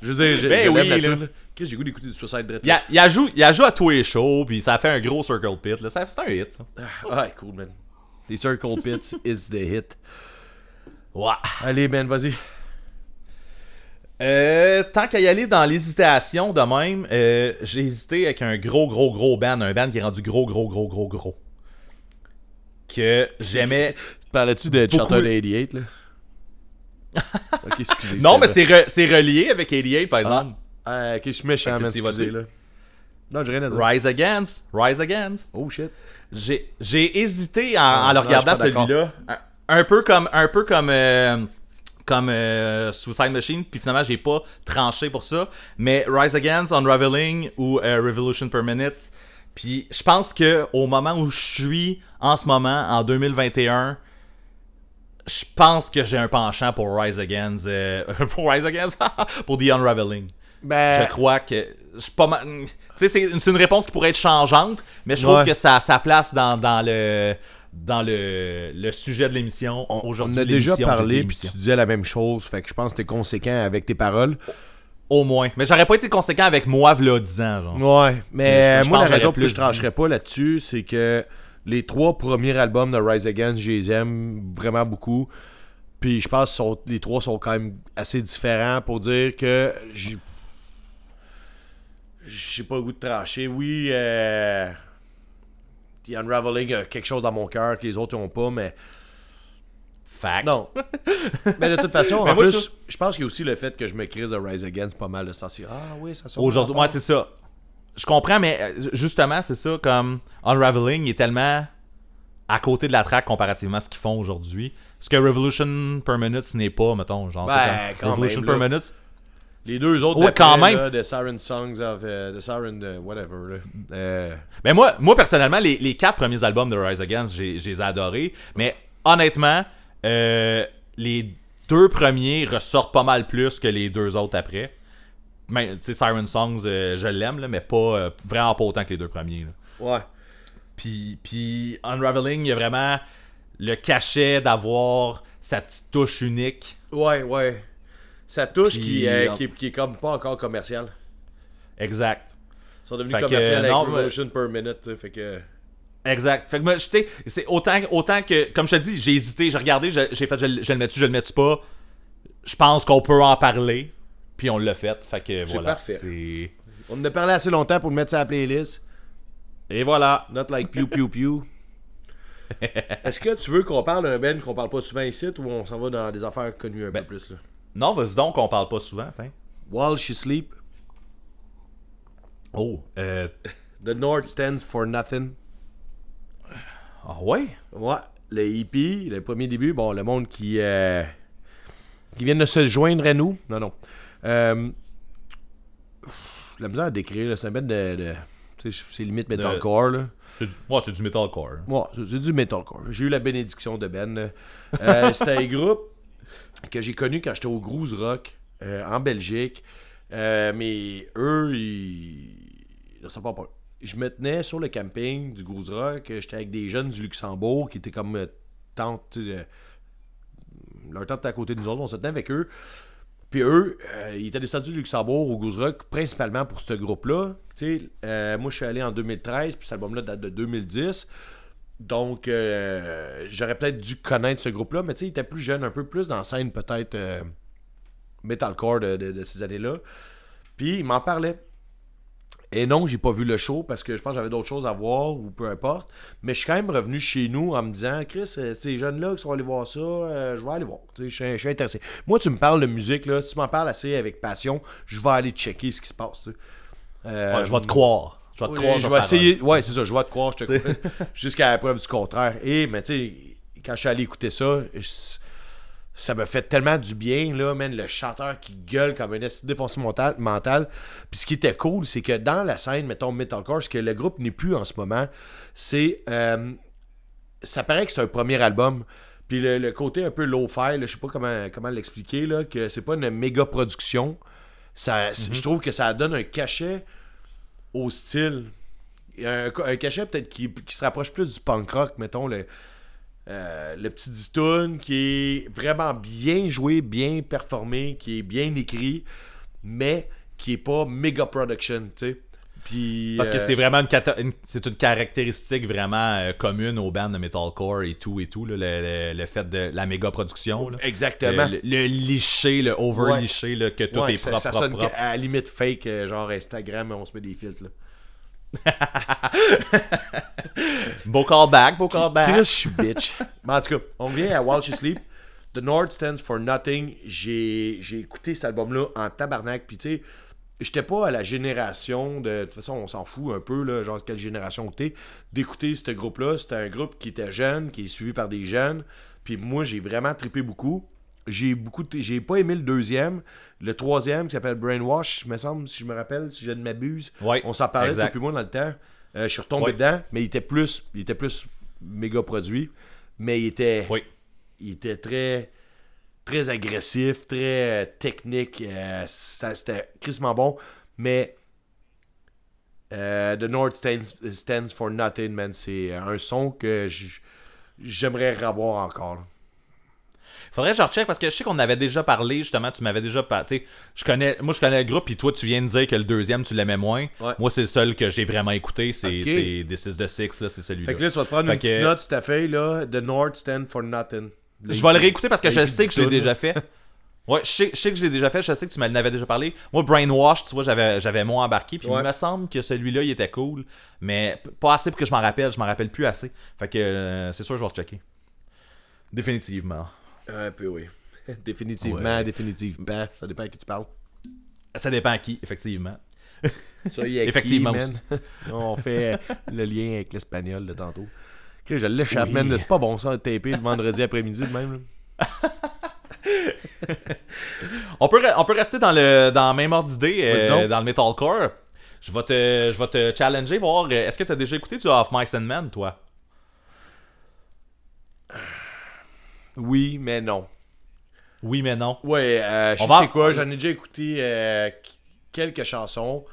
Je veux dire, j'ai goût d'écouter du Suicide Dread. Il a joué à tous les shows, puis ça a fait un gros Circle Pit. Là. C'est un hit, ça. Ah, cool, man. Les Circle Pits, it's the hit. Ouais. Allez, man, vas-y. Tant qu'à y aller dans l'hésitation de même, j'ai hésité avec un gros band. Un band qui est rendu gros. Que j'aimais... Parlais-tu de Charter 88, là? Okay, excusez, non, mais c'est relié avec 88 par exemple. Ok, je suis méchant, mais excusez, là. Non, j'ai rien à dire. Rise Against. Oh shit. J'ai hésité en le regardant, celui-là. Un peu comme Suicide Machine, puis finalement, j'ai pas tranché pour ça. Mais Rise Against, Unraveling ou Revolution Per Minute. Puis je pense que au moment où je suis en ce moment, en 2021... Je pense que j'ai un penchant pour Rise Against, pour The Unraveling. Ben... Je crois que... Tu sais, c'est une réponse qui pourrait être changeante, mais je trouve que ça a sa place dans le sujet de l'émission. Aujourd'hui, on a déjà parlé, puis tu disais la même chose, fait que je pense que t'es conséquent avec tes paroles. Au moins. Mais j'aurais pas été conséquent avec moi, v'là 10 ans, genre. Ouais, mais moi, la raison pour laquelle je trancherais pas là-dessus, c'est que... Les 3 premiers albums de Rise Against, je les aime vraiment beaucoup. Puis je pense que les 3 sont quand même assez différents pour dire que j'ai pas le goût de trancher. Oui, The Unraveling a quelque chose dans mon cœur que les autres n'ont pas, mais... Fact. Non. Mais de toute façon, en plus, je pense qu'il y a aussi le fait que je me crise de Rise Against pas mal. Ah oui, ça sort. Aujourd'hui, ouais, c'est ça. Je comprends, mais justement, c'est ça, comme Unraveling est tellement à côté de la track comparativement à ce qu'ils font aujourd'hui. Ce que Revolution Per Minute n'est pas, mettons, genre. Ben, quand Revolution même, Per Minute. Les deux autres, quand même. The Siren Songs of. The Siren. Whatever. Ben, moi, personnellement, les 4 premiers albums de Rise Against, j'ai adoré. Mais honnêtement, les 2 premiers ressortent pas mal plus que les 2 autres après. Mais, tu sais, Siren Songs, je l'aime, là, mais pas vraiment pas autant que les 2 premiers. Là. Ouais. Puis Unraveling, il y a vraiment le cachet d'avoir sa petite touche unique. Ouais, ouais. Sa touche qui est comme pas encore commerciale. Exact. Ils sont devenus commerciales avec Promotion Per Minute. Fait que... Exact. Fait que moi, c'est autant que, comme je te dis, j'ai hésité, j'ai regardé, j'ai fait je le mets-tu, je le mets-tu pas. Je pense qu'on peut en parler, puis on l'a fait. Fait que c'est voilà. Parfait. C'est... On en a parlé assez longtemps pour le mettre sur la playlist. Et voilà. Not like piou piou piou. Est-ce que tu veux qu'on parle d'un band qu'on parle pas souvent ici ou on s'en va dans des affaires connues un peu plus là? Non, vas-y donc, on parle pas souvent. Hein? While She Sleeps. Oh. The North Stands for Nothing. Ah ouais? Ouais. Le hippie, le premier début, bon, le monde qui vient de se joindre à nous. Non. La misère à décrire, là, c'est un bête de c'est limite metalcore, là. C'est du metalcore. Hein. Ouais, c'est du metalcore. J'ai eu la bénédiction de Ben. C'était un groupe que j'ai connu quand j'étais au Groove Rock en Belgique. Mais eux, ils sont pas peur. Je me tenais sur le camping du Groove Rock. J'étais avec des jeunes du Luxembourg qui étaient comme tante. Leur tante était à côté de nous autres. On se tenait avec eux. Puis eux, ils étaient descendus du Luxembourg au Groove Rock principalement pour ce groupe-là. Tu sais, moi, je suis allé en 2013, puis cet album-là date de 2010. Donc, j'aurais peut-être dû connaître ce groupe-là, mais tu sais, il était plus jeune, un peu plus dans la scène, peut-être, metalcore de ces années-là. Puis, ils m'en parlaient. Et non, j'ai pas vu le show parce que je pense que j'avais d'autres choses à voir ou peu importe. Mais je suis quand même revenu chez nous en me disant « Chris, ces jeunes-là qui sont allés voir ça, je vais aller voir. » Je suis intéressé. Moi, tu me parles de musique, là, si tu m'en parles assez avec passion, je vais aller checker ce qui se passe. Je vais te croire. Je vais te croire. Je vais essayer. Ouais, c'est ça, je vais te croire. Jusqu'à la preuve du contraire. Et, mais tu sais, quand je suis allé écouter ça, ça me fait tellement du bien, là, man, le chanteur qui gueule comme un acide défoncé mental. Puis ce qui était cool, c'est que dans la scène, mettons, metalcore, ce que le groupe n'est plus en ce moment, c'est... ça paraît que c'est un premier album. Puis le côté un peu low-fi, je sais pas comment l'expliquer, là, que c'est pas une méga-production. Je trouve que ça donne un cachet au style. Un cachet peut-être qui se rapproche plus du punk rock, mettons, le petit distoune qui est vraiment bien joué, bien performé, qui est bien écrit, mais qui est pas méga production, tu sais. Puis parce que c'est vraiment c'est une caractéristique vraiment commune aux bands de metalcore et tout là, le fait de la méga production. Là. Exactement. Le liché, le over liché, ouais. Que tout ouais, est propre. Ça sonne propre. À la limite fake, genre Instagram, on se met des filtres là. Beau callback. Chris, je suis bitch. Mais en tout cas, on revient à While She Sleeps. The North Stands for Nothing. J'ai écouté cet album-là en tabarnak. Puis tu sais, j'étais pas à la génération de toute façon, on s'en fout un peu, là, genre quelle génération t'es, d'écouter ce groupe-là. C'était un groupe qui était jeune, qui est suivi par des jeunes. Puis moi, j'ai vraiment trippé beaucoup. J'ai pas aimé le deuxième. Le troisième qui s'appelle Brainwash, il me semble, si je me rappelle, si je ne m'abuse. Ouais, on s'en parlait depuis moi dans le temps. Je suis retombé dedans, mais il était plus méga produit. Mais il était très, très agressif, très technique. C'était crissement bon. Mais The North stands for Nothing, man. C'est un son que j'aimerais revoir encore. Faudrait que je recheck parce que je sais qu'on avait déjà parlé, justement, tu m'avais déjà parlé, tu sais, je connais le groupe, puis toi, tu viens de dire que le deuxième, tu l'aimais moins. Ouais. Moi, c'est le seul que j'ai vraiment écouté, c'est This is the Six, là, c'est celui-là. Fait que là, tu vas te prendre une petite note, tu t'as fait, là, The North Stand for Nothing. Je vais le réécouter parce que je sais que je l'ai déjà fait. Ouais, je sais que je l'ai déjà fait, je sais que tu m'en avais déjà parlé. Moi, Brainwash, tu vois, j'avais moins embarqué, puis il me semble que celui-là, il était cool, mais pas assez pour que je m'en rappelle plus assez. Fait que c'est sûr, je vais rechecker. Définitivement. Un peu, oui. Définitivement. Ça dépend à qui tu parles. Ça dépend à qui, effectivement. Ça y est, effectivement qui, aussi. On fait le lien avec l'espagnol de tantôt. Je l'échappe, man. C'est pas bon ça de taper le vendredi après-midi même. on peut rester dans le même ordre d'idée, dans le metalcore. Je vais te challenger, voir. Est-ce que tu as déjà écouté du Off Mice and Men, toi? Oui, mais non. Ouais, je sais quoi, j'en ai déjà écouté quelques chansons.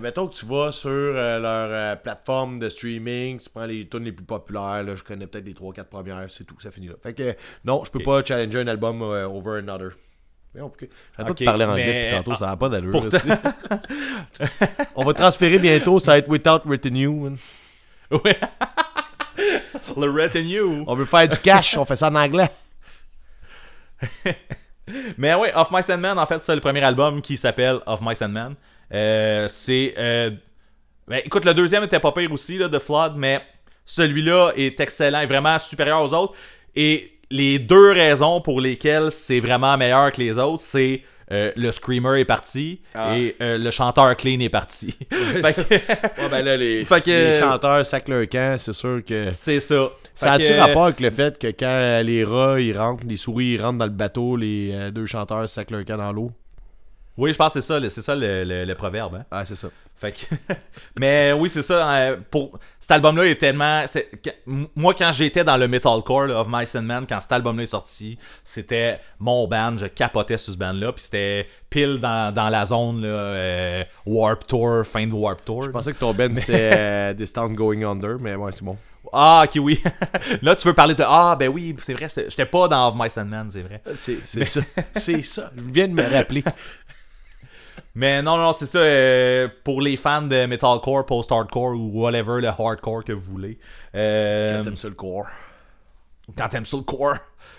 Mettons que tu vas sur leur plateforme de streaming, tu prends les tunes les plus populaires, là, je connais peut-être les 3-4 premières, c'est tout, ça finit là. Fait que non, je peux pas challenger un album over another. Mais on peut... J'arrête pas de parler anglais depuis tantôt, ça n'a pas d'allure. Pourtant... on va transférer bientôt, ça va être Without Retenue. Man. Ouais. Le retenue. On veut faire du cash, on fait ça en anglais. Mais oui, Of Mice and Men, en fait, c'est le premier album qui s'appelle Of Mice and Men. Écoute, le deuxième était pas pire aussi, là, The Flood, mais celui-là est excellent, est vraiment supérieur aux autres. Et les deux raisons pour lesquelles c'est vraiment meilleur que les autres, c'est le screamer est parti et le chanteur clean est parti. Fait que... ouais, ben là, les chanteurs sacent leur camp, c'est sûr que... C'est ça. Ça a-tu rapport avec le fait que quand les rats, ils rentrent, les souris, ils rentrent dans le bateau, les deux chanteurs sacent leur camp dans l'eau? Oui, je pense que c'est ça le proverbe. Hein? Ah, c'est ça. Fait que... Mais oui, c'est ça. Pour... Cet album-là est tellement... C'est... Moi, quand j'étais dans le metalcore là, Of Mice and Men, quand cet album-là est sorti, c'était mon band. Je capotais sur ce band-là. Puis c'était pile dans la zone là, Warp Tour, fin de Warp Tour. Je pensais que ton band, c'est This Town Going Under, mais ouais, c'est bon. Ah, ok, oui. Là, tu veux parler de... Ah, ben oui, c'est vrai. J'étais pas dans Of Mice and Men, c'est vrai. C'est ça. C'est ça. Je viens de me rappeler. Mais non, c'est ça. Pour les fans de metalcore, post-hardcore ou whatever, le hardcore que vous voulez. Quand t'aimes ça le core.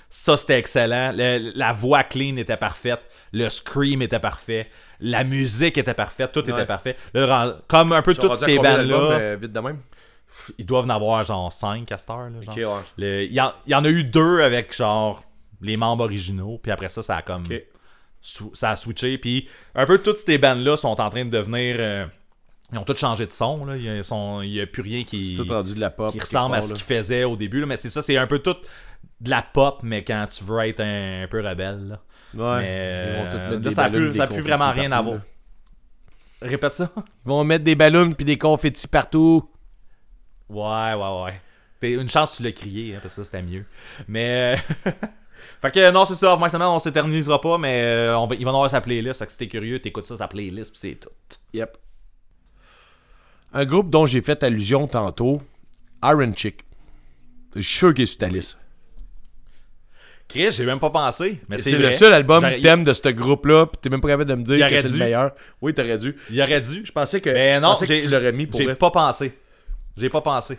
Ça, c'était excellent. La voix clean était parfaite. Le scream était parfait. La musique était parfaite. Tout était parfait. Là, comme un peu toutes ces bandes-là. Vite de même. Ils doivent en avoir genre 5 à cette heure. Là, genre. Okay, ouais. Il y en a eu 2 avec genre les membres originaux. Puis après ça a comme... Okay. Ça a switché, puis un peu toutes ces bandes-là sont en train de devenir... ils ont toutes changé de son, là. Il n'y a plus rien qui, c'est tout rendu de la pop, qui ressemble à ce qu'ils faisaient au début. Là. Mais c'est ça, c'est un peu tout de la pop, mais quand tu veux être un peu rebelle. Là. Ouais. Mais, là, ça n'a plus vraiment rien à voir. Répète ça. Ils vont mettre des ballons puis des confettis partout. Ouais. Une chance tu l'as crié, hein, parce que ça, c'était mieux. Mais... Fait que non, c'est ça, on s'éternisera pas, mais il va en avoir sa playlist. Fait que si t'es curieux, t'écoutes ça, sa playlist, pis c'est tout. Yep. Un groupe dont j'ai fait allusion tantôt, Iron Chic. Je suis sûr qu'il est sur ta liste. Chris, j'ai même pas pensé. Mais c'est le seul album thème de ce groupe-là, pis t'es même pas capable de me dire que c'est le meilleur. Oui, t'aurais dû. Je pensais que tu l'aurais mis pour vrai. J'ai pas pensé.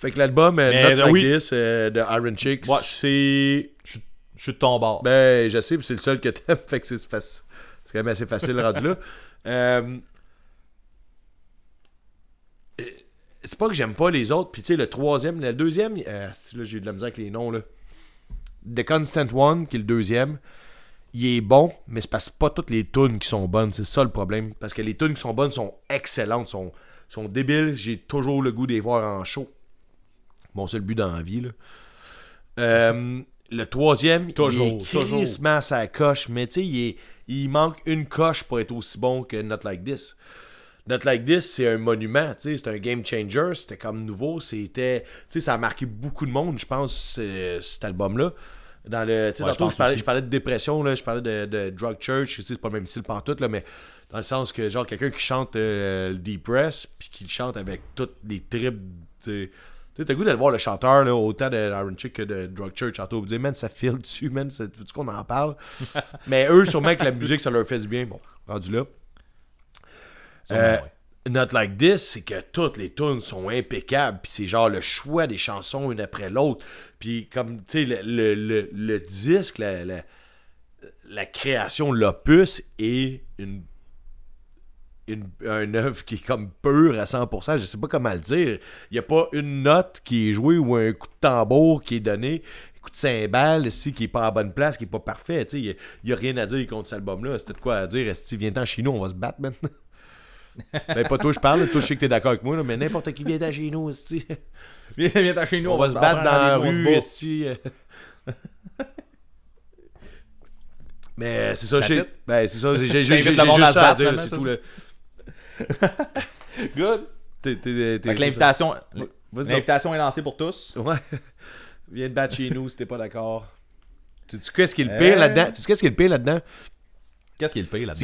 Fait que l'album Not Like This de Iron Chic, c'est... Je suis de ton bord. Ben, je sais, c'est le seul que t'aimes. Fait que c'est quand même assez facile rendu là. C'est pas que j'aime pas les autres. Puis tu sais, le deuxième, là, j'ai eu de la misère avec les noms. Là. The Constant One, qui est le deuxième, il est bon, mais c'est pas toutes les tunes qui sont bonnes. C'est ça le problème. Parce que les tunes qui sont bonnes sont excellentes, sont débiles. J'ai toujours le goût de les voir en show. Mon seul but dans la vie, là. Le troisième, il est crissement sa coche, mais tu sais, il manque une coche pour être aussi bon que Not Like This. Not Like This, c'est un monument, tu sais, c'est un game changer, c'était comme nouveau, tu sais, ça a marqué beaucoup de monde, je pense, cet album-là. Je parlais de dépression, là, je parlais de Drug Church, c'est pas le même style pantoute, là, mais dans le sens que, genre, quelqu'un qui chante le Depress, puis qui le chante avec toutes les tripes, tu sais. T'as le goût d'aller voir le chanteur, là, autant de Iron Chic que de Drug Church. Tantôt, vous dites, man, ça file dessus, man, veux-tu qu'on en parle? Mais eux, sûrement que la musique, ça leur fait du bien. Bon, rendu là. Not Like This, c'est que toutes les tunes sont impeccables. Puis c'est genre le choix des chansons une après l'autre. Puis comme, tu sais, le disque, la création, l'opus est un œuvre qui est comme pure à 100%, je sais pas comment le dire. Il n'y a pas une note qui est jouée ou un coup de tambour qui est donné, un coup de cymbale ici qui est pas en bonne place, qui est pas parfait. Il n'y a rien à dire contre cet album-là. C'était de quoi à dire. Si viens-t'en chez nous, on va se battre maintenant. Ben, pas toi, je parle. Toi, je sais que t'es d'accord avec moi, là, mais n'importe qui vient-t'en chez nous. Viens-t'en chez nous, on va se battre dans la rue. Mais c'est ça, j'ai juste ça à dire. C'est tout le. Good. Fait que l'invitation, est lancée pour tous. Ouais. Viens te battre chez nous si t'es pas d'accord. Tu sais qu'est-ce qui est le pire là-dedans? C'est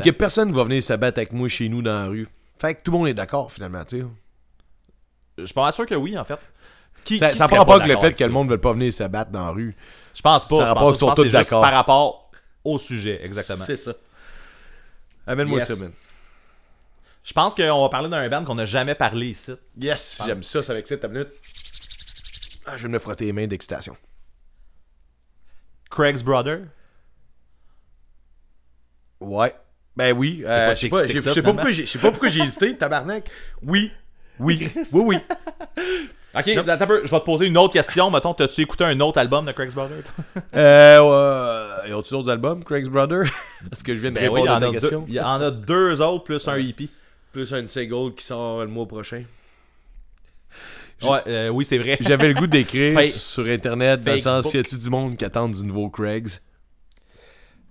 que personne va venir se battre avec moi chez nous dans la rue. Fait que tout le monde est d'accord, finalement, tu sais. Je suis pas sûr que oui, en fait. Qui ça prend pas que le fait que le monde ne veut pas venir se battre dans la rue. Je pense pas. Ça prend pas qu'ils sont tous d'accord. Par rapport au sujet, exactement. C'est ça. Amène-moi ça, man. Je pense qu'on va parler d'un band qu'on n'a jamais parlé ici. Yes, j'aime ça, ça m'excite ta minute. Ah, je vais me frotter les mains d'excitation. Craig's Brother. Ouais. Ben oui. Je sais pas pourquoi j'ai hésité, tabarnak. Oui. Ok, attends un peu, je vais te poser une autre question. Mettons, t'as-tu écouté un autre album de Craig's Brother? Y a-tu d'autres albums, Craig's Brother? Est-ce que je viens de répondre à ta question? Il y en a deux autres, plus un EP. Plus un single qui sort le mois prochain. Oui, c'est vrai. J'avais le goût d'écrire sur Internet, dans le sens, y a-tu du monde qui attend du nouveau Craig's?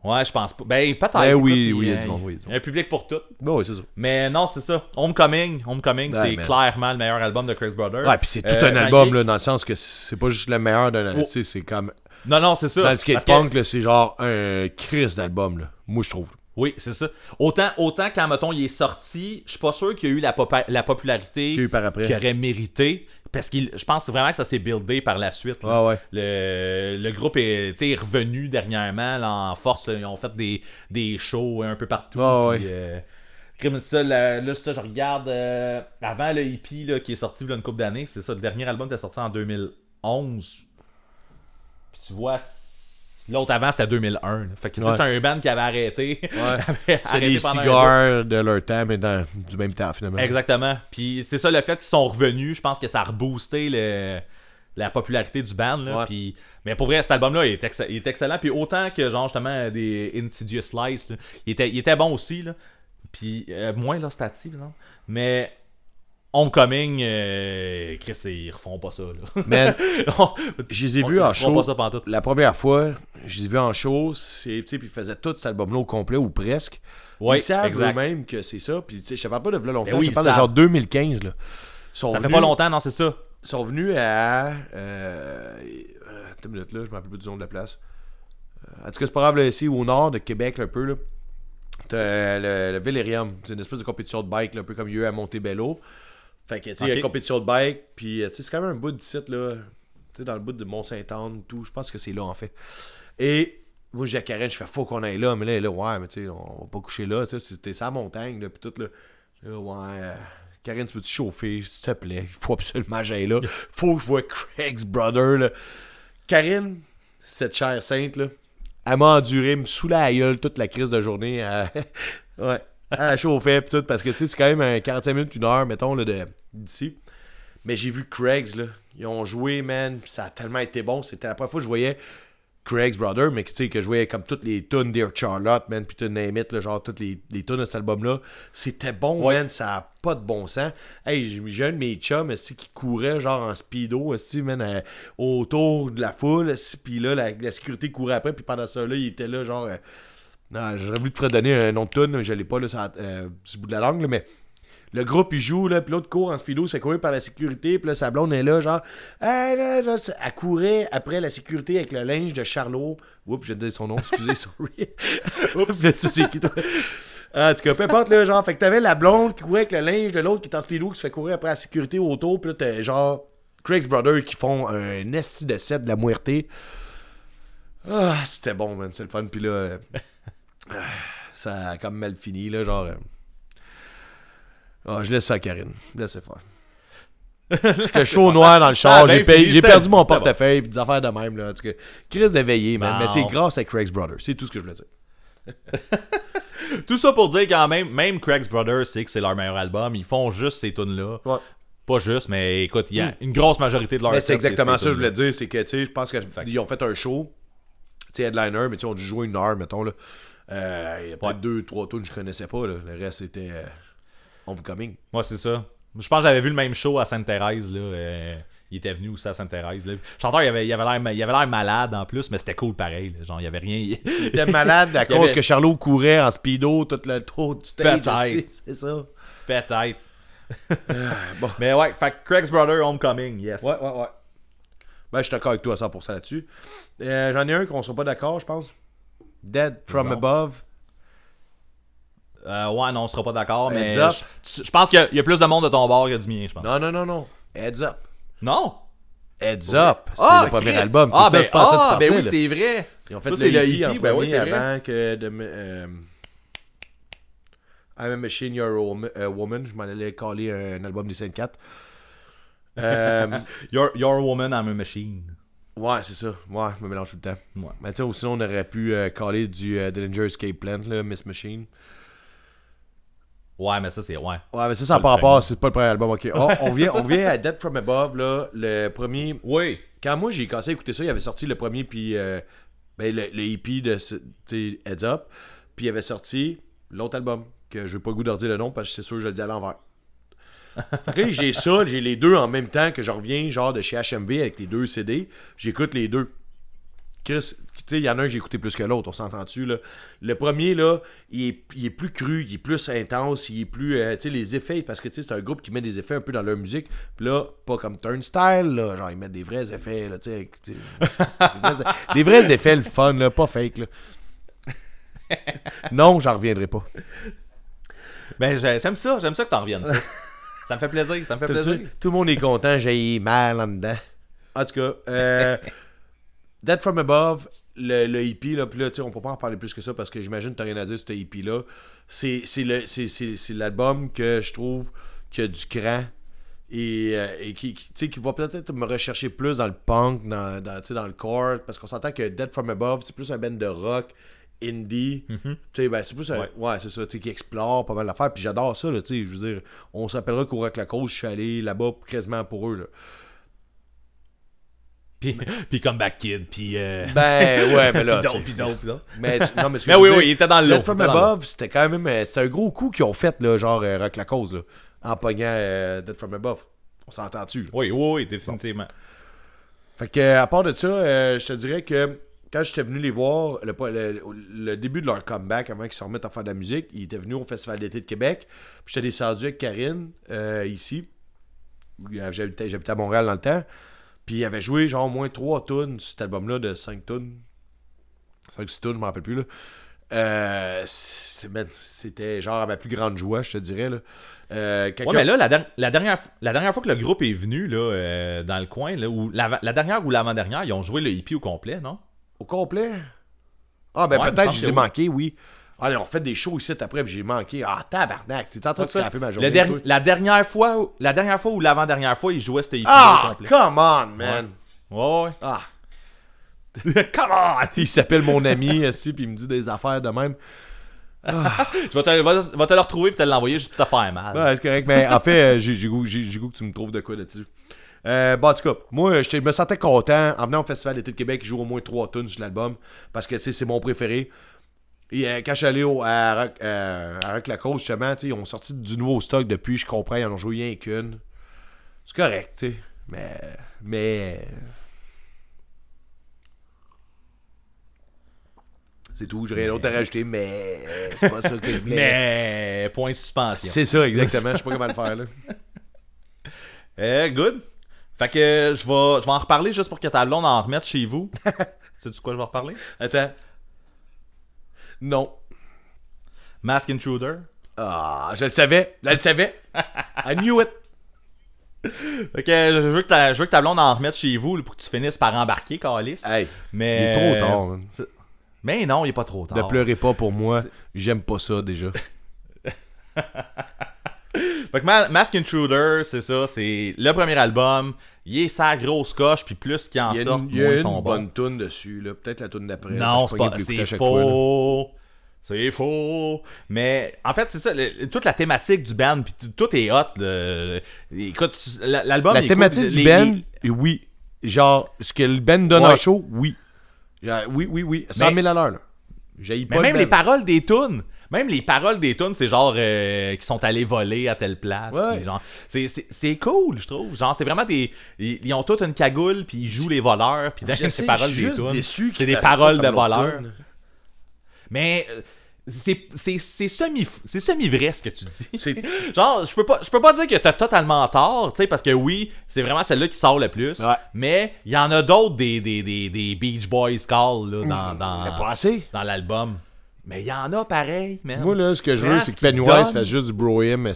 Ouais, je pense pas. Ben, peut-être. Ben oui, il y a du monde. Il y a un public pour tout. Ben oui, c'est ça. Mais non, c'est ça. Homecoming, ben, c'est clairement le meilleur album de Craig's Brother. Ouais, puis c'est tout un album, là, dans le sens que c'est pas juste le meilleur d'un album. Tu sais, c'est comme. Non, c'est ça. Dans le skatepunk, là, c'est genre un crisse d'album, là. Moi, je trouve. Oui, c'est ça. Autant quand, mettons, il est sorti, je suis pas sûr qu'il y a eu la popularité qu'il aurait mérité. Parce que je pense vraiment que ça s'est buildé par la suite. Ah ouais. Le groupe est revenu dernièrement là, en force. Là, ils ont fait des shows un peu partout. Ah ouais. Puis, je regarde avant le hippie là, qui est sorti il y a une couple d'années. C'est ça, le dernier album était sorti en 2011. Puis tu vois, l'autre avant c'était 2001. Là. Fait que c'est un band qui avait arrêté. Ouais. C'est les cigares de leur temps, mais du même temps finalement. Exactement. Puis c'est ça, le fait qu'ils sont revenus, je pense que ça a reboosté la popularité du band. Là. Ouais. Puis, mais pour vrai, cet album-là, il est excellent. Puis autant que genre justement des Insidious Lies, là, il était bon aussi. Là. Puis moins là, statique, non? Mais Homecoming, Chris, ils refont pas ça. Là. Mais je les ai vus en show. La première fois, je les ai vus en show. Puis ils faisaient tout cet album-là au complet ou presque. Ouais, ils savent eux-mêmes que c'est ça. Puis je ne parle pas de là longtemps. Oui, je parle de genre 2015. Là. Ça fait pas longtemps, non, c'est ça. Ils sont venus à. Attends une minute, là, je ne me rappelle plus du nom de la place. En tout cas, c'est pas grave, là, ici, au nord de Québec, un peu. Là. T'as le Velerium. C'est une espèce de compétition de bike, là, un peu comme il y a eu à Montebello. Fait que, tu sais, il y a une compétition de bike, puis, tu sais, c'est quand même un bout de site, là, tu sais, dans le bout de Mont-Saint-Anne, tout, je pense que c'est là, en fait. Et, moi, j'ai la Karen, je fais, faut qu'on aille là, mais là, ouais, mais tu sais, on va pas coucher là, tu sais, c'était ça, montagne, là, puis tout, là, ouais, Karen, tu peux-tu chauffer, s'il te plaît, il faut absolument que j'aille là, faut que je voie Craig's Brother, là. Karen, cette chère sainte, là, elle m'a enduré, me saoulait à la gueule toute la crise de journée, ouais. À chauffer pis tout, parce que tu sais, c'est quand même 45 minutes, une heure, mettons, là, d'ici. Mais j'ai vu Craig's, là. Ils ont joué, man, pis ça a tellement été bon. C'était la première fois que je voyais Craig's Brother, mais tu sais, que je voyais comme toutes les tunes Dear Charlotte, man, pis toutes les mythes, genre toutes les tunes de cet album-là. C'était bon, man, ça a pas de bon sens. Hey, j'ai un de mes chums, qui courait, genre, en speedo, man, autour de la foule, pis là, la sécurité courait après, pis pendant ça, là, il était là, genre. Non, j'aurais voulu te donner un nom de tune, mais je l'ai pas là, ça, du bout de la langue, là, mais le groupe il joue, là, puis l'autre court en speedo, c'est couru par la sécurité, puis là, sa blonde est là, genre, elle courait après la sécurité avec le linge de Charlot. Oups, je vais te dire son nom, excusez, sorry. Oups, c'est qui toi? En tout cas, peu importe, là, genre, fait que t'avais la blonde qui courait avec le linge de l'autre qui est en speedo, qui se fait courir après la sécurité autour, puis là, t'as genre Craig's Brother qui font un esti de set de la muerté. Ah, c'était bon, man, c'est le fun, puis là. Ça a comme mal fini, là, genre. Ah, je laisse ça à Karine. Laissez faire. J'étais chaud noir dans le char. J'ai perdu mon portefeuille et des affaires de même, là. En tout cas, crise d'éveillé, man. Mais c'est grâce à Craig's Brother. C'est tout ce que je voulais dire. Tout ça pour dire quand même Craig's Brother, c'est que c'est leur meilleur album. Ils font juste ces tunes-là. Ouais. Pas juste, mais écoute, il y a une grosse majorité de leur. Mais c'est exactement ça que je voulais dire. C'est que, tu sais, je pense qu'ils ont fait un show. Tu sais, headliner, mais tu sais, on a dû jouer une heure, mettons, là. Il y a pas 2-3 tunes que je connaissais pas, là. Le reste c'était Homecoming. Moi, c'est ça. Je pense que j'avais vu le même show à Sainte-Thérèse, là. Il était venu aussi à Sainte-Thérèse, là. Le chanteur, il avait l'air malade en plus, mais c'était cool pareil, là. Genre, il y avait rien. Il était malade à cause que Charlot courait en speedo tout le tour du stage. Peut-être. C'est ça. Peut-être. Bon. Mais ouais, fait Craig's Brother, Homecoming, yes. Ouais. Ben, je suis d'accord avec toi à 100% là-dessus. J'en ai un qu'on soit pas d'accord, je pense. Dead from Above. Ouais, non, on sera pas d'accord, mais heads up. Je pense qu'il y a plus de monde de ton bord que du mien, je pense. Non. Heads up. Non. Heads Up, c'est le premier album. Ah, ben oui, c'est vrai. Ils ont fait le hippie en premier avant que de... I'm a Machine, You're a Woman. Je m'en allais coller un album des 54. You're a Woman, I'm a Machine. Ouais, c'est ça. Ouais, je me mélange tout le temps. Ouais. Mais tu sais, sinon, on aurait pu coller du Dillinger Escape Plan, là, Miss Machine. Ouais, mais ça, c'est... Ouais, mais ça par rapport... C'est pas le premier album, OK. Oh, on revient à Death from Above, là, le premier... Oui. Quand moi, j'ai commencé à écouter ça, il avait sorti le premier, puis... le hippie de Heads Up. Puis il avait sorti l'autre album, que je n'ai pas le goût de redire le nom, parce que c'est sûr que je le dis à l'envers. Après, j'ai ça, j'ai les deux en même temps que je reviens, genre, de chez HMV avec les deux CD. J'écoute les deux. Chris, tu sais, il y en a un que j'ai écouté plus que l'autre, on s'entend-tu, là? Le premier, là, il est plus cru, il est plus intense, il est plus... tu sais, les effets, parce que, tu sais, c'est un groupe qui met des effets un peu dans leur musique, puis là, pas comme Turnstile, là, genre, ils mettent des vrais effets, là, tu sais... des vrais effets, le fun, là, pas fake, là. Non, j'en reviendrai pas. Ben, j'aime ça que t'en reviennes. Ça me fait plaisir, ça me fait plaisir. Tout le monde est content, j'ai mal en dedans. En tout cas, Dead From Above, le hippie, là, puis là, tu sais, on peut pas en parler plus que ça parce que j'imagine que t'as rien à dire sur ce hippie-là. C'est l'album que je trouve qui a du cran et qui va peut-être me rechercher plus dans le punk, dans le core, parce qu'on s'entend que Dead From Above, c'est plus un band de rock, indie, tu sais, ben, c'est plus un, ouais, c'est ça, tu sais, qui explore pas mal d'affaires, puis j'adore ça, tu sais, je veux dire, on s'appellera qu'au Rock La Cause, je suis allé là-bas quasiment pour eux, là. Puis Comeback Kid, puis... Ben, ouais, mais là... Pis d'autres. Mais oui, il était dans le lot. Death From Above, c'était quand même... C'est un gros coup qu'ils ont fait, là, genre Rock La Cause, là, en pognant Death From Above. On s'entend-tu, là? Oui, définitivement. Bon. Fait que, à part de ça, je te dirais que quand j'étais venu les voir, le début de leur comeback, avant qu'ils se remettent à faire de la musique, ils étaient venus au Festival d'été de Québec, puis j'étais descendu avec Karine, ici. J'habitais à Montréal dans le temps. Puis il avait joué genre au moins 3 tunes sur cet album-là de 5 tunes. 5-6 tunes, je m'en rappelle plus, là. C'était genre à ma plus grande joie, je te dirais, là. Ouais, mais là, la dernière fois que le groupe est venu, là, dans le coin, là, où la dernière ou l'avant-dernière, ils ont joué le hippie au complet, non? Au complet? Ah, ben ouais, peut-être je les ai manqués, oui. Ah, on fait des shows ici après, puis j'ai manqué. Ah, tabarnak, t'es en train de scraper ma journée. La dernière fois ou l'avant-dernière fois, il jouait c'était hippie. Ah, come on, man. Ouais. Ah. Come on. Il s'appelle mon ami ici, puis il me dit des affaires de même. Ah. Je vais te le retrouver, puis te l'envoyer juste pour te faire mal. Ouais, c'est correct. Mais en fait, j'ai goût que tu me trouves de quoi là-dessus. Bon, en tout cas, moi, je me sentais content en venant au Festival d'été de Québec, je joue au moins 3 tunes sur l'album, parce que, tu sais, c'est mon préféré. Et quand je suis allé à Rock La Cause, justement, ils ont sorti du nouveau stock depuis, je comprends, ils en ont joué rien qu'une. C'est correct, tu sais. Mais... C'est tout, j'ai rien d'autre à rajouter, mais... C'est pas ça que je voulais. Mais... Point de suspension. C'est ça, exactement. Je sais pas comment le faire, là. Good. Fait que je vais en reparler juste pour que ta blonde en remette chez vous. Sais-tu quoi je vais reparler? Attends. Non. Mask Intruder. Ah, je le savais. I knew it. Ok, je veux que ta blonde en remette chez vous pour que tu finisses par embarquer, Calice. Hey, mais... Il est trop tard, man. Mais non, il est pas trop tard. Ne pleurez pas pour moi, j'aime pas ça déjà. Fait que Mask Intruder, c'est ça, c'est le premier album. Il est sa grosse coche, puis plus qu'il en sort, moins ils sont bons. Il y a une bonne toune dessus, là. Peut-être la toune d'après. Non, c'est faux. Mais en fait, c'est ça, toute la thématique du band, puis tout est hot. Écoute, l'album... La thématique du band, oui. Genre, ce que le band donne en show, oui. Oui. 100 000 à l'heure, là. J'haïs pas même les paroles des tunes. Même les paroles des tunes, c'est genre qui sont allés voler à telle place. Ouais. Genre, c'est cool, je trouve. Genre, c'est vraiment des... Ils ont toute une cagoule, puis ils jouent les voleurs. Puis c'est paroles des tunes. C'est des paroles de voleurs. Mais c'est semi-vrai ce que tu dis. Genre, je peux pas dire que t'as totalement tort, tu sais, parce que oui, c'est vraiment celle-là qui sort le plus. Ouais. Mais il y en a d'autres des Beach Boys Call là, dans l'album. Mais il y en a pareil, man. Moi, là, ce que je veux, c'est que Pennywise fasse juste du brohim, man.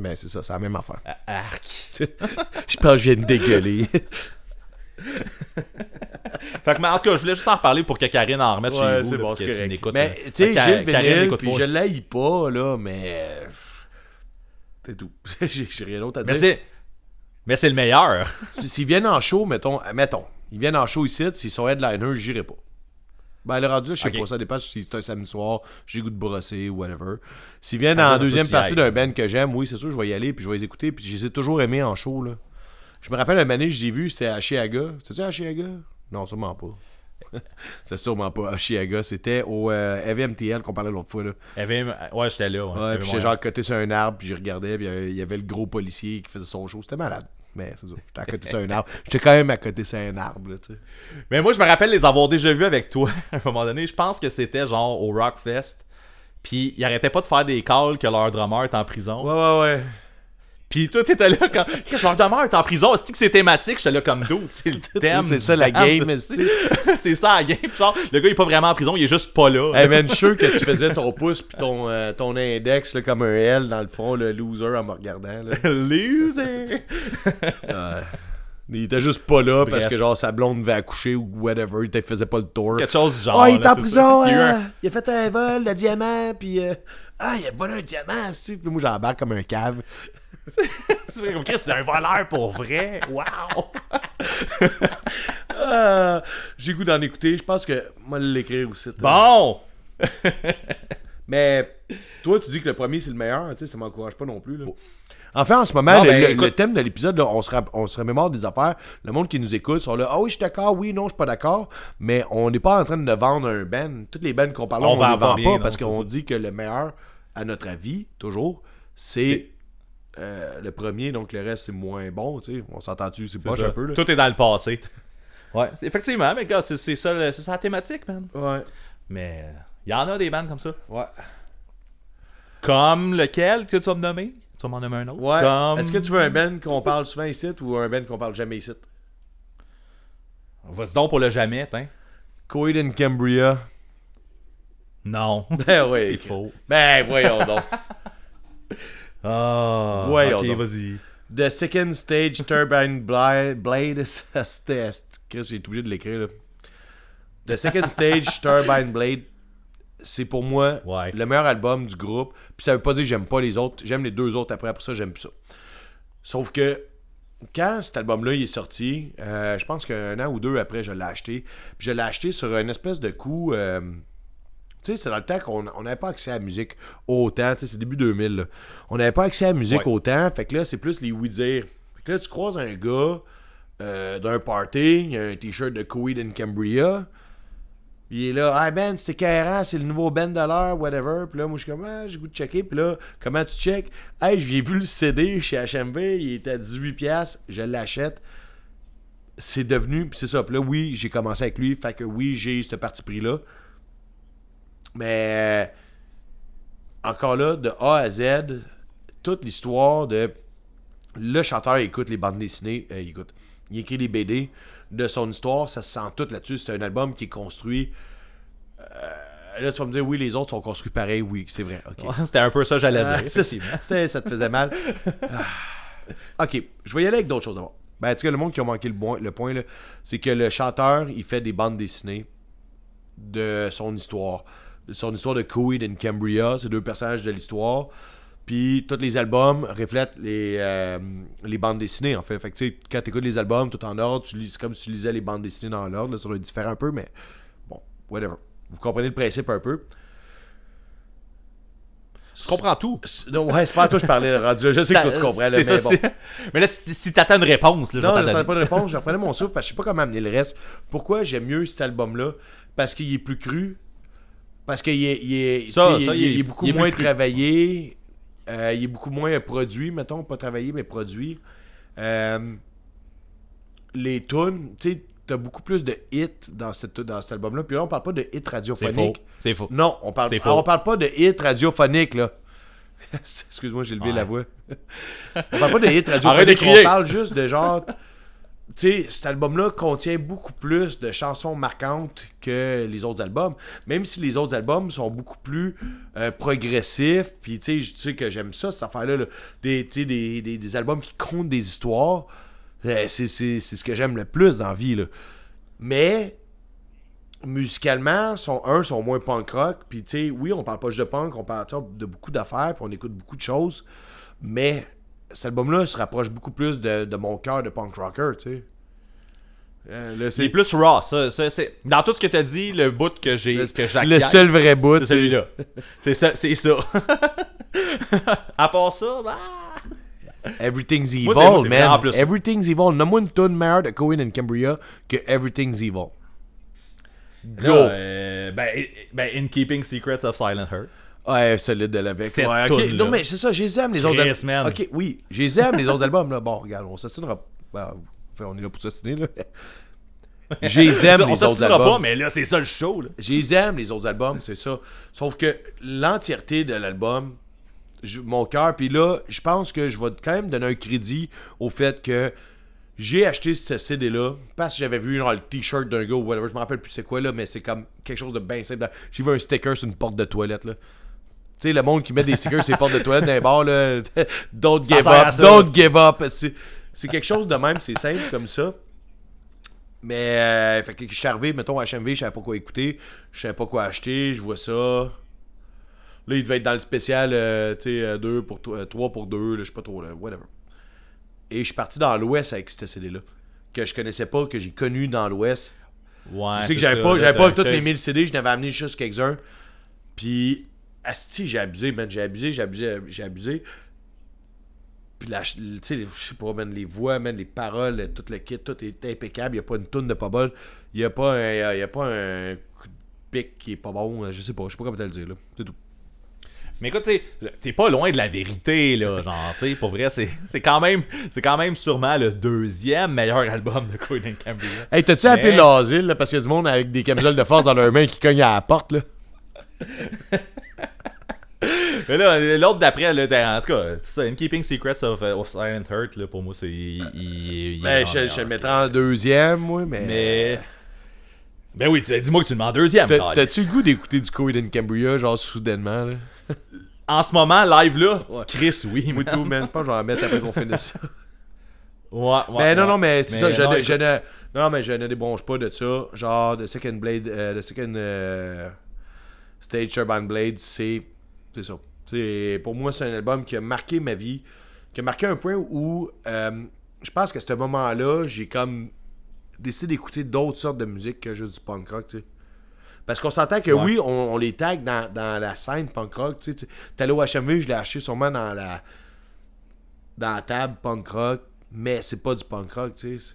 Ben, c'est ça, c'est la même affaire. Arc. Je pense que je viens de dégueuler. Fait que, mais en tout cas, je voulais juste en reparler pour que Karine en remette chez vous. C'est bon, c'est correct. Mais, tu sais, j'ai le vinyle, puis je l'haïs pas, là, mais... C'est tout. J'ai rien d'autre à dire. Mais c'est le meilleur. S'ils viennent en show, mettons, ils viennent en show ici, s'ils sont headliners, j'irai pas. Ben, le rendu, je sais pas, ça dépend si c'est un samedi soir, j'ai le goût de brosser ou whatever. S'ils viennent en deuxième partie d'un band que j'aime, oui, c'est sûr, je vais y aller, puis je vais les écouter, puis je les ai toujours aimés en show, là. Je me rappelle un mané, j'ai vu, c'était à Chiaga. C'était-tu à Chiaga? Non, sûrement pas. C'est sûrement pas à Chiaga. C'était au EVMTL qu'on parlait l'autre fois, là. Ouais, j'étais là. Ouais, puis j'étais genre coté sur un arbre, puis j'y regardais, puis il y avait le gros policier qui faisait son show. C'était malade. Mais c'est ça, j'étais à côté sur un arbre. J'étais quand même à côté sur un arbre, là, tu sais. Mais moi, je me rappelle les avoir déjà vus avec toi, à un moment donné. Je pense que c'était genre au Rockfest. Puis, ils arrêtaient pas de faire des calls que leur drummer est en prison. Ouais. Puis toi, t'étais là comme... Leur drummer est en prison. Est-ce que c'est thématique? J'étais là comme d'où? C'est le thème. C'est ça, la game, c'est ça, la game. Genre, le gars, il est pas vraiment en prison. Il est juste pas là. Hey, man, je suis sûr que tu faisais ton pouce puis ton index là, comme un L dans le fond, le loser, en me regardant. Là. Loser! Il était juste pas là. Bref. Parce que genre sa blonde devait accoucher ou whatever. Il faisait pas le tour. Quelque chose du genre. Ouais, il est en prison. Il a fait un vol de diamant. Puis... il a volé un diamant. Puis moi, j'embarque comme un cave. C'est comme Chris, c'est un voleur pour vrai. Wow! J'ai goût d'en écouter. Je pense que moi l'écrire aussi. Bon! Mais toi, tu dis que le premier c'est le meilleur. Tu sais, ça m'encourage pas non plus. Là. Enfin, en ce moment, le thème de l'épisode, là, on se remémore des affaires. Le monde qui nous écoute sont là. Ah oui, je suis d'accord. Oui, non, je suis pas d'accord. Mais on n'est pas en train de vendre un band. Toutes les bands qu'on parle, on ne les vend pas parce qu'on dit que le meilleur, à notre avis, toujours, c'est... le premier, donc le reste, c'est moins bon. Tu sais. On s'entend-tu, c'est poche un peu. Là. Tout est dans le passé. Ouais, effectivement, mais gars, c'est ça la thématique, man. Ouais. Mais il y en a des bandes comme ça. Ouais. Comme lequel que tu vas me nommer? Tu vas m'en nommer un autre? Ouais. Comme... Est-ce que tu veux un band qu'on parle souvent ici ou un band qu'on parle jamais ici? Vas-y donc pour le jamais, t'in. Coed and Cambria. Non. Ben oui. C'est faux. Ben voyons donc. Ah, voyons, ok, vas-y. The Second Stage Turbine Blade Test. Chris, j'ai été obligé de l'écrire là. The Second Stage Turbine Blade, c'est pour moi le meilleur album du groupe. Puis ça veut pas dire que j'aime pas les autres. J'aime les deux autres après ça, j'aime ça. Sauf que quand cet album-là il est sorti, je pense qu'un an ou deux après, je l'ai acheté. Puis je l'ai acheté sur une espèce de coup. Tu sais, c'est dans le temps qu'on n'avait pas accès à la musique autant. Tu sais, c'est début 2000. Là. On n'avait pas accès à la musique autant. Fait que là, c'est plus les oui-dire. Fait que là, tu croises un gars d'un party. Il a un t-shirt de Coed and Cambria. Il est là. Ah, hey ben, c'est carrément, c'est le nouveau band de l'heure, whatever. Puis là, moi, je suis comme, j'ai goût de checker. Puis là, comment tu check? Hey, j'ai vu le CD chez HMV. Il était à 18$. Je l'achète. C'est devenu. Puis c'est ça. Puis là, oui, j'ai commencé avec lui. Fait que oui, j'ai ce parti pris-là. Mais encore là, de A à Z, toute l'histoire de... Le chanteur écoute les bandes dessinées, il écrit les BD de son histoire, ça se sent tout là-dessus. C'est un album qui est construit... là, tu vas me dire, oui, les autres sont construits pareil. Oui, c'est vrai. Okay. C'était un peu ça, j'allais dire. Ça te faisait mal. OK, je vais y aller avec d'autres choses d'abord. Ben, tu sais, le monde qui a manqué le point, là, c'est que le chanteur, il fait des bandes dessinées de son histoire. Son histoire de Coed and Cambria, c'est deux personnages de l'histoire. Puis tous les albums reflètent les bandes dessinées, en fait. Fait que tu sais, quand tu écoutes les albums tout en ordre, c'est comme si tu lisais les bandes dessinées dans l'ordre. Là, ça va être différent un peu, mais bon, whatever. Vous comprenez le principe un peu. Je comprends tout. Ouais, c'est pas à toi que je parlais, rendu là. Je sais que toi tu comprends, là, mais ça, bon. Mais là, si t'attends une réponse, là, non, j'attends pas de réponse. Je reprenais mon souffle parce que je sais pas comment amener le reste. Pourquoi j'aime mieux cet album-là? Parce qu'il est plus cru. Parce qu'il est beaucoup moins travaillé, il est beaucoup moins produit, mettons, pas travaillé, mais produit. Les tunes, tu sais, t'as beaucoup plus de hits dans cet album-là. Puis là, on parle pas de hits radiophoniques. C'est faux. Non, on parle pas de hits radiophoniques, là. Excuse-moi, j'ai levé la voix. On parle pas de hits radiophoniques, on parle juste de genre... tu sais, cet album-là contient beaucoup plus de chansons marquantes que les autres albums, même si les autres albums sont beaucoup plus progressifs. Puis tu sais que j'aime ça, cette affaire-là, là. Des albums qui comptent des histoires, c'est ce que j'aime le plus dans la vie, là. Mais musicalement, sont moins punk rock. Puis tu sais, oui, on parle pas juste de punk, on parle de beaucoup d'affaires, puis on écoute beaucoup de choses, mais cet album-là se rapproche beaucoup plus de mon cœur de punk rocker, tu sais. C'est plus raw, ça c'est... Dans tout ce que t'as dit, le bout que j'ai... Le seul vrai bout, c'est celui-là. c'est ça. À part ça, bah... Everything's Evil, moi, man. En plus. Everything's Evil. Nomme-moi une tune meilleure de Cohen and Cambria que Everything's Evil. Go! In Keeping Secrets of Silent Heart. Ouais, solide de l'avec. Ouais, okay. Non, mais c'est ça, je les aime, les autres albums. Ok, oui, je les aime, les autres albums. Là. Bon, regarde, on s'assinera. Ben, on est là pour s'assiner, là. Je les aime, les autres albums. On s'assinera pas, mais là, c'est ça le show, là. Je les aime, les autres albums, c'est ça. Sauf que l'entièreté de l'album, mon cœur, puis là, je pense que je vais quand même donner un crédit au fait que j'ai acheté ce CD-là parce que j'avais vu genre, le t-shirt d'un gars ou whatever. Je me rappelle plus c'est quoi, là, mais c'est comme quelque chose de bien simple. J'ai vu un sticker sur une porte de toilette, là. Tu sais, le monde qui met des stickers sur les portes de toilette dans les bars, là, don't give up. C'est quelque chose de même, c'est simple comme ça. Mais, fait que je suis arrivé, mettons, à HMV, je savais pas quoi écouter, je savais pas quoi acheter, je vois ça. Là, il devait être dans le spécial, tu sais, 2 pour 3 pour 2, je sais pas trop, là, whatever. Et je suis parti dans l'Ouest avec cette CD-là, que je connaissais pas, que j'ai connu dans l'Ouest. Ouais, c'est que j'avais pas toutes mes 1000 CD, je n'avais amené juste quelques-uns. Puis... Asti, j'ai abusé. Puis là, tu sais, je sais pas, man, les voix, man, les paroles, tout le kit, tout est impeccable. Il n'y a pas une toune de pas bonne. Il n'y a pas un coup de pic qui est pas bon. Je sais pas comment te le dire, là. C'est tout. Mais écoute, t'es pas loin de la vérité, là. Genre, tu sais, pour vrai, c'est quand même sûrement le deuxième meilleur album de Cohen and Cambria. Hey, t'as-tu appelé l'asile, là, parce qu'il y a du monde avec des camisoles de force dans leurs mains qui cognent à la porte, là? Mais là, l'autre d'après, là, en tout cas, c'est ça, In Keeping Secrets of Silent Heart, là, pour moi, c'est... Je le mettrais en deuxième, moi, mais... Ben oui, dis-moi que tu le mets en deuxième. T'as-tu le goût d'écouter du Coed in Cambria, genre, soudainement, là? En ce moment, live, là, ouais. Chris, oui, moi, tout, man, je pense que je vais en mettre après qu'on finisse ça. Ouais. Mais non, mais c'est ça, je ne débranche pas de ça, genre, The Second Blade, Stage Urban Blade, c'est ça. C'est, pour moi, c'est un album qui a marqué ma vie, qui a marqué un point où je pense qu'à ce moment-là, j'ai comme décidé d'écouter d'autres sortes de musique que juste du punk rock, tu sais. Parce qu'on s'entend que oui, on les tag dans la scène punk rock, tu sais. T'allais au HMV, je l'ai acheté sûrement dans la table punk rock, mais c'est pas du punk rock, tu sais.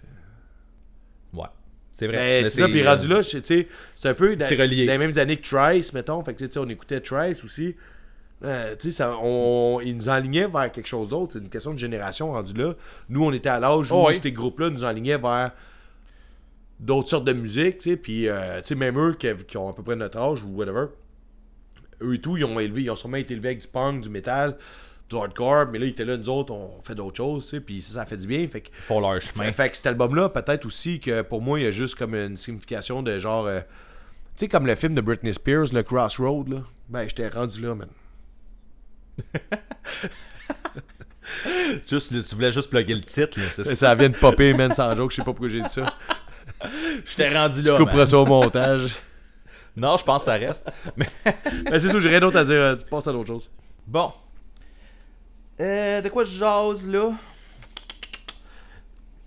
Ouais. C'est vrai. Ben, c'est ça, puis rendu là, tu sais, c'est un peu c'est relié. Dans les mêmes années que Trice, mettons. Fait que, tu sais, on écoutait Trice aussi. Tu sais, ils nous enlignaient vers quelque chose d'autre. C'est une question de génération rendu là. Nous, on était à l'âge où ces groupes-là nous enlignaient vers d'autres sortes de musique, tu sais. Puis, tu sais, même eux qui ont à peu près notre âge ou whatever, eux et tout, ils ont sûrement été élevés avec du punk, du métal, du hardcore, mais là, ils étaient là, nous autres, on fait d'autres choses, tu sais, puis ça fait du bien. Fait que, ils font leur chemin. Fait que cet album-là, peut-être aussi que pour moi, il y a juste comme une signification de genre, tu sais, comme le film de Britney Spears, le Crossroad, là. Ben, j'étais rendu là, man. Tu voulais juste plugger le titre, là. Ça vient de popper, man, sans joke, je sais pas pourquoi j'ai dit ça. J'étais rendu là, man. Tu couperas ça au montage. Non, je pense que ça reste. Mais c'est tout, j'ai rien d'autre à dire, tu passes à d'autres choses. Bon. De quoi je jase là?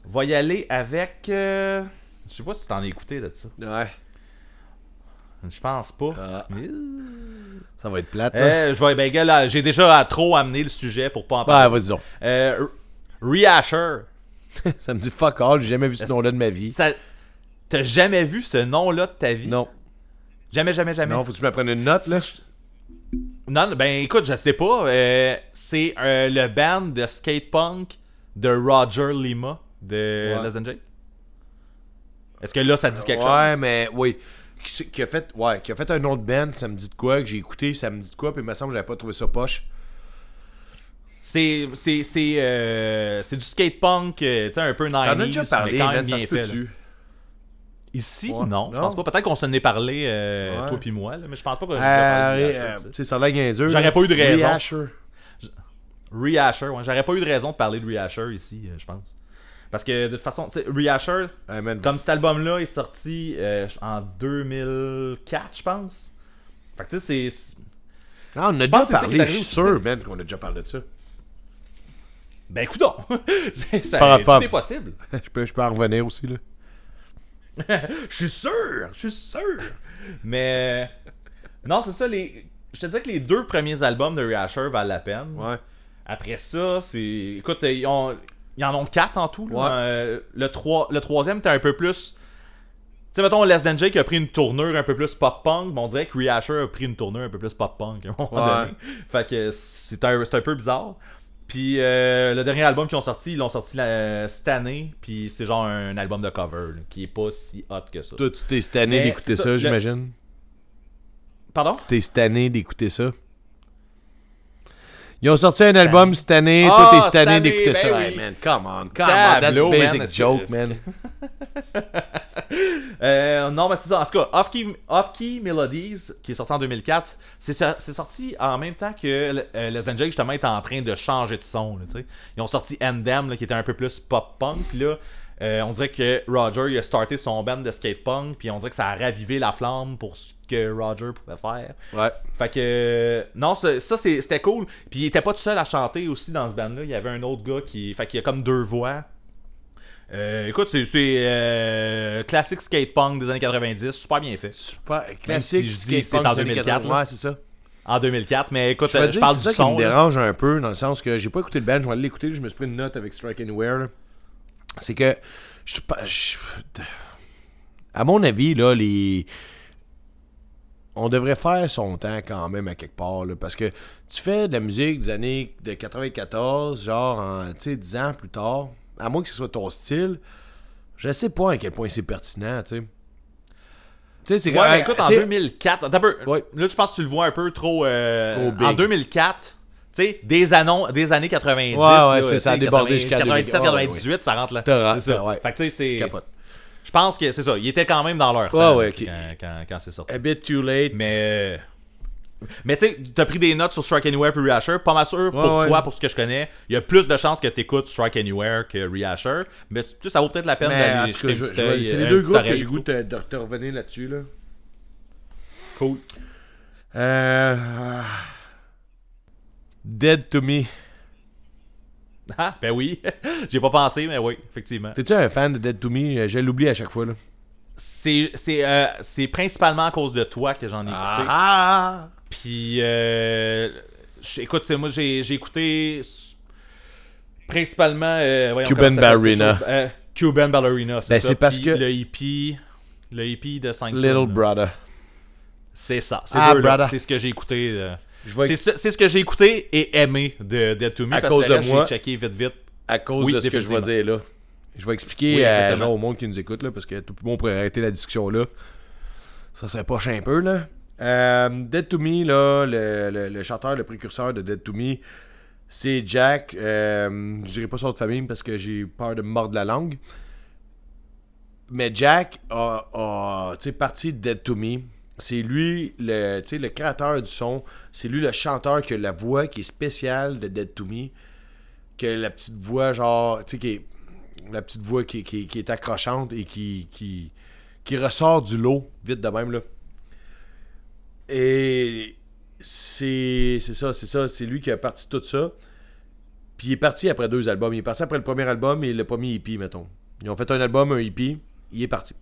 On va y aller avec. Je sais pas si t'en as écouté de ça. Ouais. Je pense pas. Ça va être plate. J'ai déjà trop amené le sujet pour pas en parler. Ouais, vas-y donc. Reasher. Ça me dit fuck all, j'ai jamais vu ce nom-là de ma vie. T'as jamais vu ce nom-là de ta vie? Non. Jamais. Non, faut que tu me prennes une note là. Non, ben écoute, je sais pas. C'est le band de skate punk de Roger Lima de Les Than Jake. Est-ce que là, ça dit quelque chose? Ouais, mais oui. Qui a fait un autre band, ça me dit de quoi, que j'ai écouté, ça me dit de quoi, puis il me semble que j'avais pas trouvé ça poche. C'est du skate punk, tu sais, un peu 90s. T'en as déjà parlé, quand même bien fait. Ici, ouais, non, je pense pas. Peut-être qu'on s'en est parlé, toi pis moi, là, mais je pense pas qu'on ça l'a niaiseux. J'aurais pas eu de raison. Re-Asher, ouais. J'aurais pas eu de raison de parler de Re-Asher ici, je pense. Parce que de toute façon, Re-Asher, comme cet album-là est sorti en 2004, je pense. Fait que tu sais, c'est... Non, on a déjà parlé, je suis sûr, man, qu'on a déjà parlé de ça. Ben écoute donc, tout est possible. Je peux en revenir aussi, là. Je suis sûr. Mais non, c'est ça, je te disais que les deux premiers albums de Re-Asher valent la peine. Ouais. Après ça, c'est... Écoute, ils en ont 4 en tout. Là. Ouais. Le troisième, t'es un peu plus... Tu sais, mettons, Les Than Jake a pris une tournure un peu plus pop-punk. Bon, on dirait que Re-Asher a pris une tournure un peu plus pop-punk à un moment donné. Fait que c'est un peu bizarre. Puis le dernier album qu'ils ont sorti, ils l'ont sorti cette année. Puis c'est genre un album de cover là, qui est pas si hot que ça. Toi, tu t'es stanné d'écouter ça, j'imagine? Pardon? Tu t'es stanné d'écouter ça? Ils ont sorti un album cette année. Toi, t'es stanné d'écouter ça. Oui. Hey, man, come on. That's a basic joke, man. Non, mais c'est ça. En tout cas, Off-Key Melodies, qui est sorti en 2004, c'est sorti en même temps que Les Than Jake, justement, est en train de changer de son. Là, ils ont sorti Endem, qui était un peu plus pop-punk. Puis là, on dirait que Roger, il a starté son band de skate-punk. Puis on dirait que ça a ravivé la flamme pour ce que Roger pouvait faire. Ouais. Fait que, non, c'était cool. Puis il était pas tout seul à chanter aussi dans ce band-là. Il y avait un autre gars qui... Fait qu'il y a comme deux voix. Écoute, c'est classique skate punk des années 90, super bien fait. Super classique skate punk en 2004. Ouais, c'est ça. En 2004, mais écoute, je parle du son. C'est ça qui me dérange un peu dans le sens que j'ai pas écouté le band, je vais aller l'écouter, je me suis pris une note avec Strike Anywhere. Là. C'est que à mon avis là, on devrait faire son temps quand même à quelque part là, parce que tu fais de la musique des années de 94, genre en, tu sais, 10 ans plus tard. À moins que ce soit ton style, je sais pas à quel point c'est pertinent, tu sais. Tu sais, c'est quand même. Écoute, en 2004, là, je pense que tu le vois un peu trop. En 2004, tu sais, des années 90. Ouais, là, ça a débordé jusqu'à 97, 98, ouais. Ça rentre là. C'est ça, ouais. Fait que tu sais, c'est. Je pense que c'est ça. Ils étaient quand même dans leur temps quand c'est sorti. A bit too late. Mais tu sais, t'as pris des notes sur Strike Anywhere puis Re-Asher. Pas mal sûr pour toi, pour ce que je connais. Il y a plus de chances que t'écoutes Strike Anywhere que Re-Asher. Mais tu sais, ça vaut peut-être la peine d'aller jeter une petite oreille. C'est les deux groupes que j'ai goût de te revenir là-dessus. Là. Cool. Dead to Me. Ah, ben oui. J'ai pas pensé, mais oui, effectivement. T'es-tu un fan de Dead to Me? Je l'oublie à chaque fois, là. C'est principalement à cause de toi que j'en ai écouté. Puis, écoute, moi, j'ai écouté principalement... Cuban Ballerina. Cuban Ballerina, c'est ça. C'est parce que... Le hippie de 5 Little tonnes, Brother. Là. C'est ça. C'est brother. C'est ce que j'ai écouté. C'est ce que j'ai écouté et aimé de Dead to Me. À cause de moi. J'ai checké vite. À cause de ce que je vais dire là. Je vais expliquer au monde qui nous écoute, là, parce que tout le monde pourrait arrêter la discussion là. Ça serait poche un peu, là. Dead to Me, là, le chanteur, le précurseur de Dead to Me, c'est Jack. Je dirais pas son nom de famille parce que j'ai peur de me mordre la langue. Mais Jack a parti de Dead to Me. C'est lui le créateur du son. C'est lui le chanteur qui a la voix qui est spéciale de Dead to Me. Que la petite voix, genre, tu sais, qui est... La petite voix qui est accrochante et qui ressort du lot vite de même là. Et c'est ça, c'est lui qui a parti tout ça. Puis il est parti après 2 albums. Il est parti après le premier album et le premier EP, mettons. Ils ont fait un album, un EP, il est parti.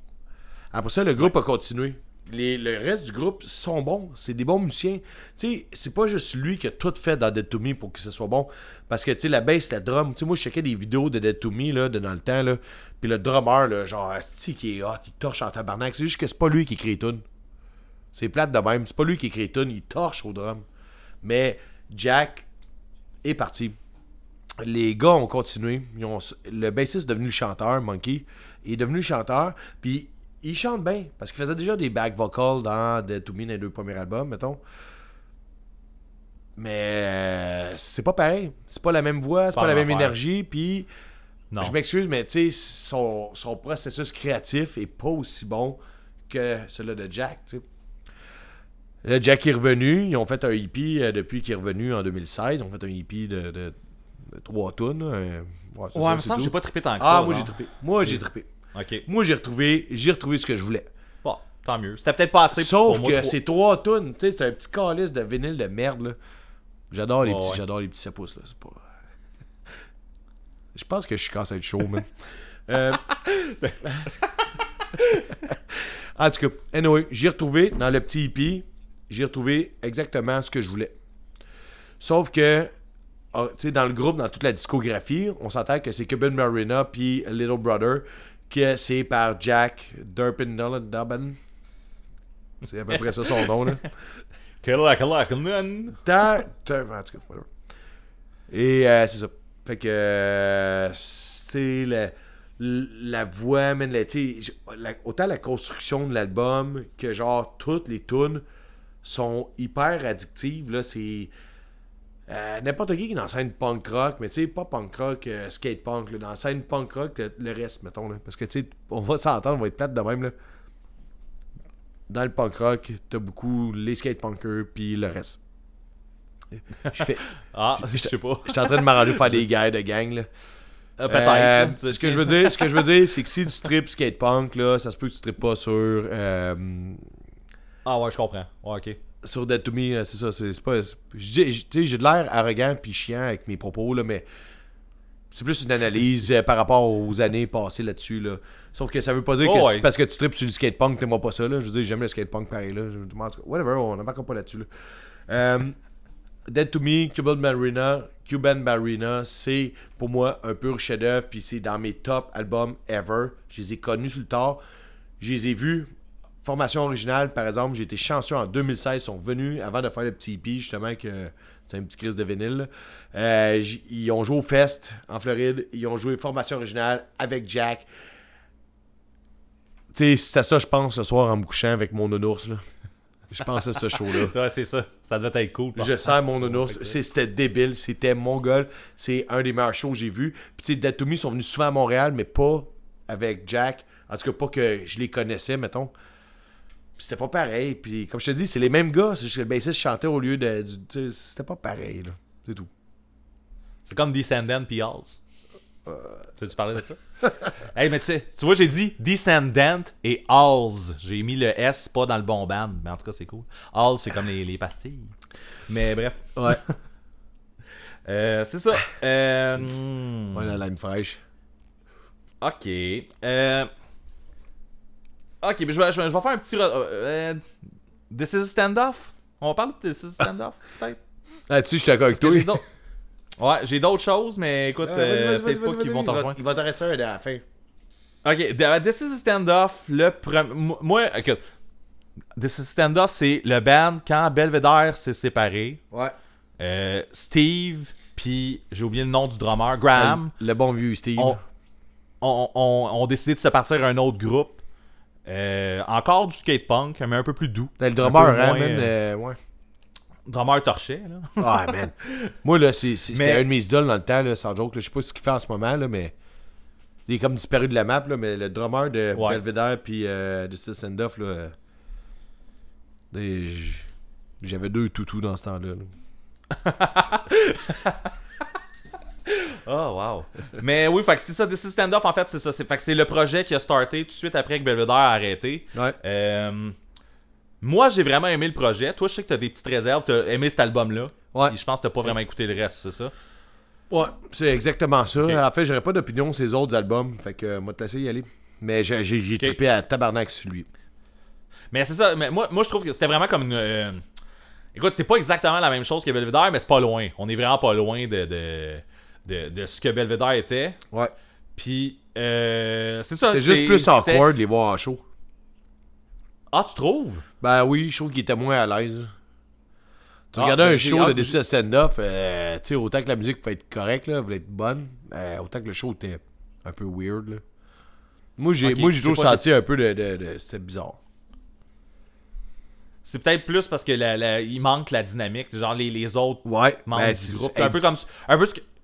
Après ça, le groupe a continué. Le reste du groupe sont bons, c'est des bons musiciens. Tu sais, c'est pas juste lui qui a tout fait dans Dead to Me pour que ce soit bon. Parce que tu sais, la bass, la drum, tu sais, moi je checkais des vidéos de Dead to Me là, dans le temps là. Puis le drummer là, genre asti qui est hot, il torche en tabarnak. C'est juste que c'est pas lui qui écrit les tunes. C'est plate de même, c'est pas lui qui écrit les tunes, il torche au drum. Mais Jack est parti. Les gars ont continué. Le bassiste est devenu le chanteur, Monkey. Il est devenu le chanteur, puis il chante bien, parce qu'il faisait déjà des back vocals dans Dead to Me, dans les 2 premiers albums, mettons. Mais c'est pas pareil. C'est pas la même voix, c'est pas la même énergie. Puis je m'excuse, mais tu sais, son processus créatif est pas aussi bon que celui de Jack. T'sais. Là, Jack est revenu. Ils ont fait un hippie depuis qu'il est revenu en 2016. Ils ont fait un hippie de 3 tunes. Ouais, en même temps, j'ai pas trippé tant que ça. Ah, moi, j'ai trippé. Okay. Moi, j'ai retrouvé ce que je voulais. Bon, tant mieux. C'était peut-être pas assez. Sauf pour que c'est 3 tunes. Tu sais, c'est un petit calice de vinyle de merde, là. J'adore les petits sapouces, là. C'est pas... Je pense que je suis cassé de chaud, man. En tout cas, anyway, j'ai retrouvé dans le petit hippie, j'ai retrouvé exactement ce que je voulais. Sauf que, tu sais, dans le groupe, dans toute la discographie, on s'entend que c'est Cuban Marina puis Little Brother, que c'est par Jack Durpin Dobbin. C'est à peu près ça son nom, là. En tout cas, et c'est ça. Fait que c'est la voix, man, autant la construction de l'album que genre toutes les tunes sont hyper addictives, là. C'est n'importe qui est dans la scène punk rock, mais tu sais, pas punk rock, skate punk, là, dans la scène punk rock, le reste, mettons, là, parce que tu sais, on va s'entendre, on va être plate de même, là. Dans le punk rock, t'as beaucoup les skatepunkers puis le reste. Je fais... Ah, je sais pas. J'étais en train de m'arranger pour faire des guides de gang, là. Peut-être. Ce que je veux dire, c'est que si tu tripes skatepunk, là, ça se peut que tu tripes pas sur... Ah ouais, je comprends. Ouais, ok. Sur Dead to Me, c'est ça. C'est pas... J'ai de l'air arrogant puis chiant avec mes propos, là, mais... C'est plus une analyse par rapport aux années passées là-dessus, là. Sauf que ça veut pas dire que c'est parce que tu tripes sur le skatepunk, t'aimes pas ça, là. Je veux dire, j'aime le skatepunk pareil, là. En tout cas, whatever, on n'embarque pas là-dessus, là. Dead to Me, Cuban Marina, c'est pour moi un pur chef-d'œuvre, puis c'est dans mes top albums ever. Je les ai connus sur le tard. Je les ai vus. Formation originale, par exemple, j'ai été chanceux en 2016. Ils sont venus avant de faire le petit hippie, justement, que c'est un petit crise de vinyle. Ils ont joué au Fest en Floride. Ils ont joué Formation originale avec Jack. Tu sais, c'était ça, je pense, ce soir en me couchant avec mon nounours, là. Je pensais à ce show-là. Ouais, c'est ça. Ça devait être cool. Je sers mon nounours. C'était débile. C'était mongol. C'est un des meilleurs shows que j'ai vu. Puis, tu sais, Dead to Me sont venus souvent à Montréal, mais pas avec Jack. En tout cas, pas que je les connaissais, mettons. Puis, c'était pas pareil. Puis, comme je te dis, c'est les mêmes gars. Le bassiste chantait au lieu de. Tu sais, c'était pas pareil, là. C'est tout. C'est comme Descendants puis Halls. Tu parlais de ça? Hey, mais tu vois, j'ai dit Descendant et Halls. J'ai mis le S pas dans le bon band, mais en tout cas, c'est cool. Halls, c'est comme les pastilles. Mais bref, ouais. C'est ça. Ouais, la lime fraîche. Ok. Ok, mais je vais faire un petit. This is a standoff. On parle de This is a standoff, peut-être? Là-dessus, je suis d'accord avec toi. Ouais, j'ai d'autres choses, mais écoute, peut-être pas qu'ils vont t'en rejoindre. Il va t'en rester un à la fin. Ok, This is a Standoff, le premier... Moi, écoute, This is a Standoff, c'est le band quand Belvedere s'est séparé. Ouais. Steve, puis j'ai oublié le nom du drummer, Graham. Le bon vieux Steve. On décidé de se partir à un autre groupe. Encore du skatepunk, mais un peu plus doux. Le drummer, ouais. Drummer torché, là. Ah, man. Moi, là, c'était un de mes idoles dans le temps, là, sans joke. Là. Je sais pas ce qu'il fait en ce moment, là, mais... Il est comme disparu de la map, là, mais le drummer de Belvedere puis de Still Sendoff, là... J'avais 2 toutous dans ce temps-là. Là. Oh, wow. Mais oui, fait que c'est ça, This is Standoff, en fait, c'est ça. Fait que c'est le projet qui a starté tout de suite après que Belvedere a arrêté. Ouais. Moi, j'ai vraiment aimé le projet. Toi, je sais que t'as des petites réserves. T'as aimé cet album-là. Ouais. Puis je pense que t'as pas vraiment écouté le reste, c'est ça? Ouais, c'est exactement ça. Okay. En fait, j'aurais pas d'opinion sur les autres albums. Fait que moi, te laisser y aller. Mais j'ai trippé à tabarnak sur lui. Mais c'est ça. Mais moi, je trouve que c'était vraiment comme une... Écoute, c'est pas exactement la même chose que Belvedere, mais c'est pas loin. On est vraiment pas loin de ce que Belvedere était. Ouais. Puis, c'est ça. C'est juste plus awkward de les voir en show. Ah, tu trouves? Ben oui, je trouve qu'il était moins à l'aise. Tu regardais un show de This is a Standoff, tu sais, autant que la musique pouvait être correcte, là, voulait être bonne, autant que le show était un peu weird, là. Moi, j'ai toujours senti un peu de c'était bizarre. C'est peut-être plus parce que il manque la dynamique, genre les autres membres du groupe. Un peu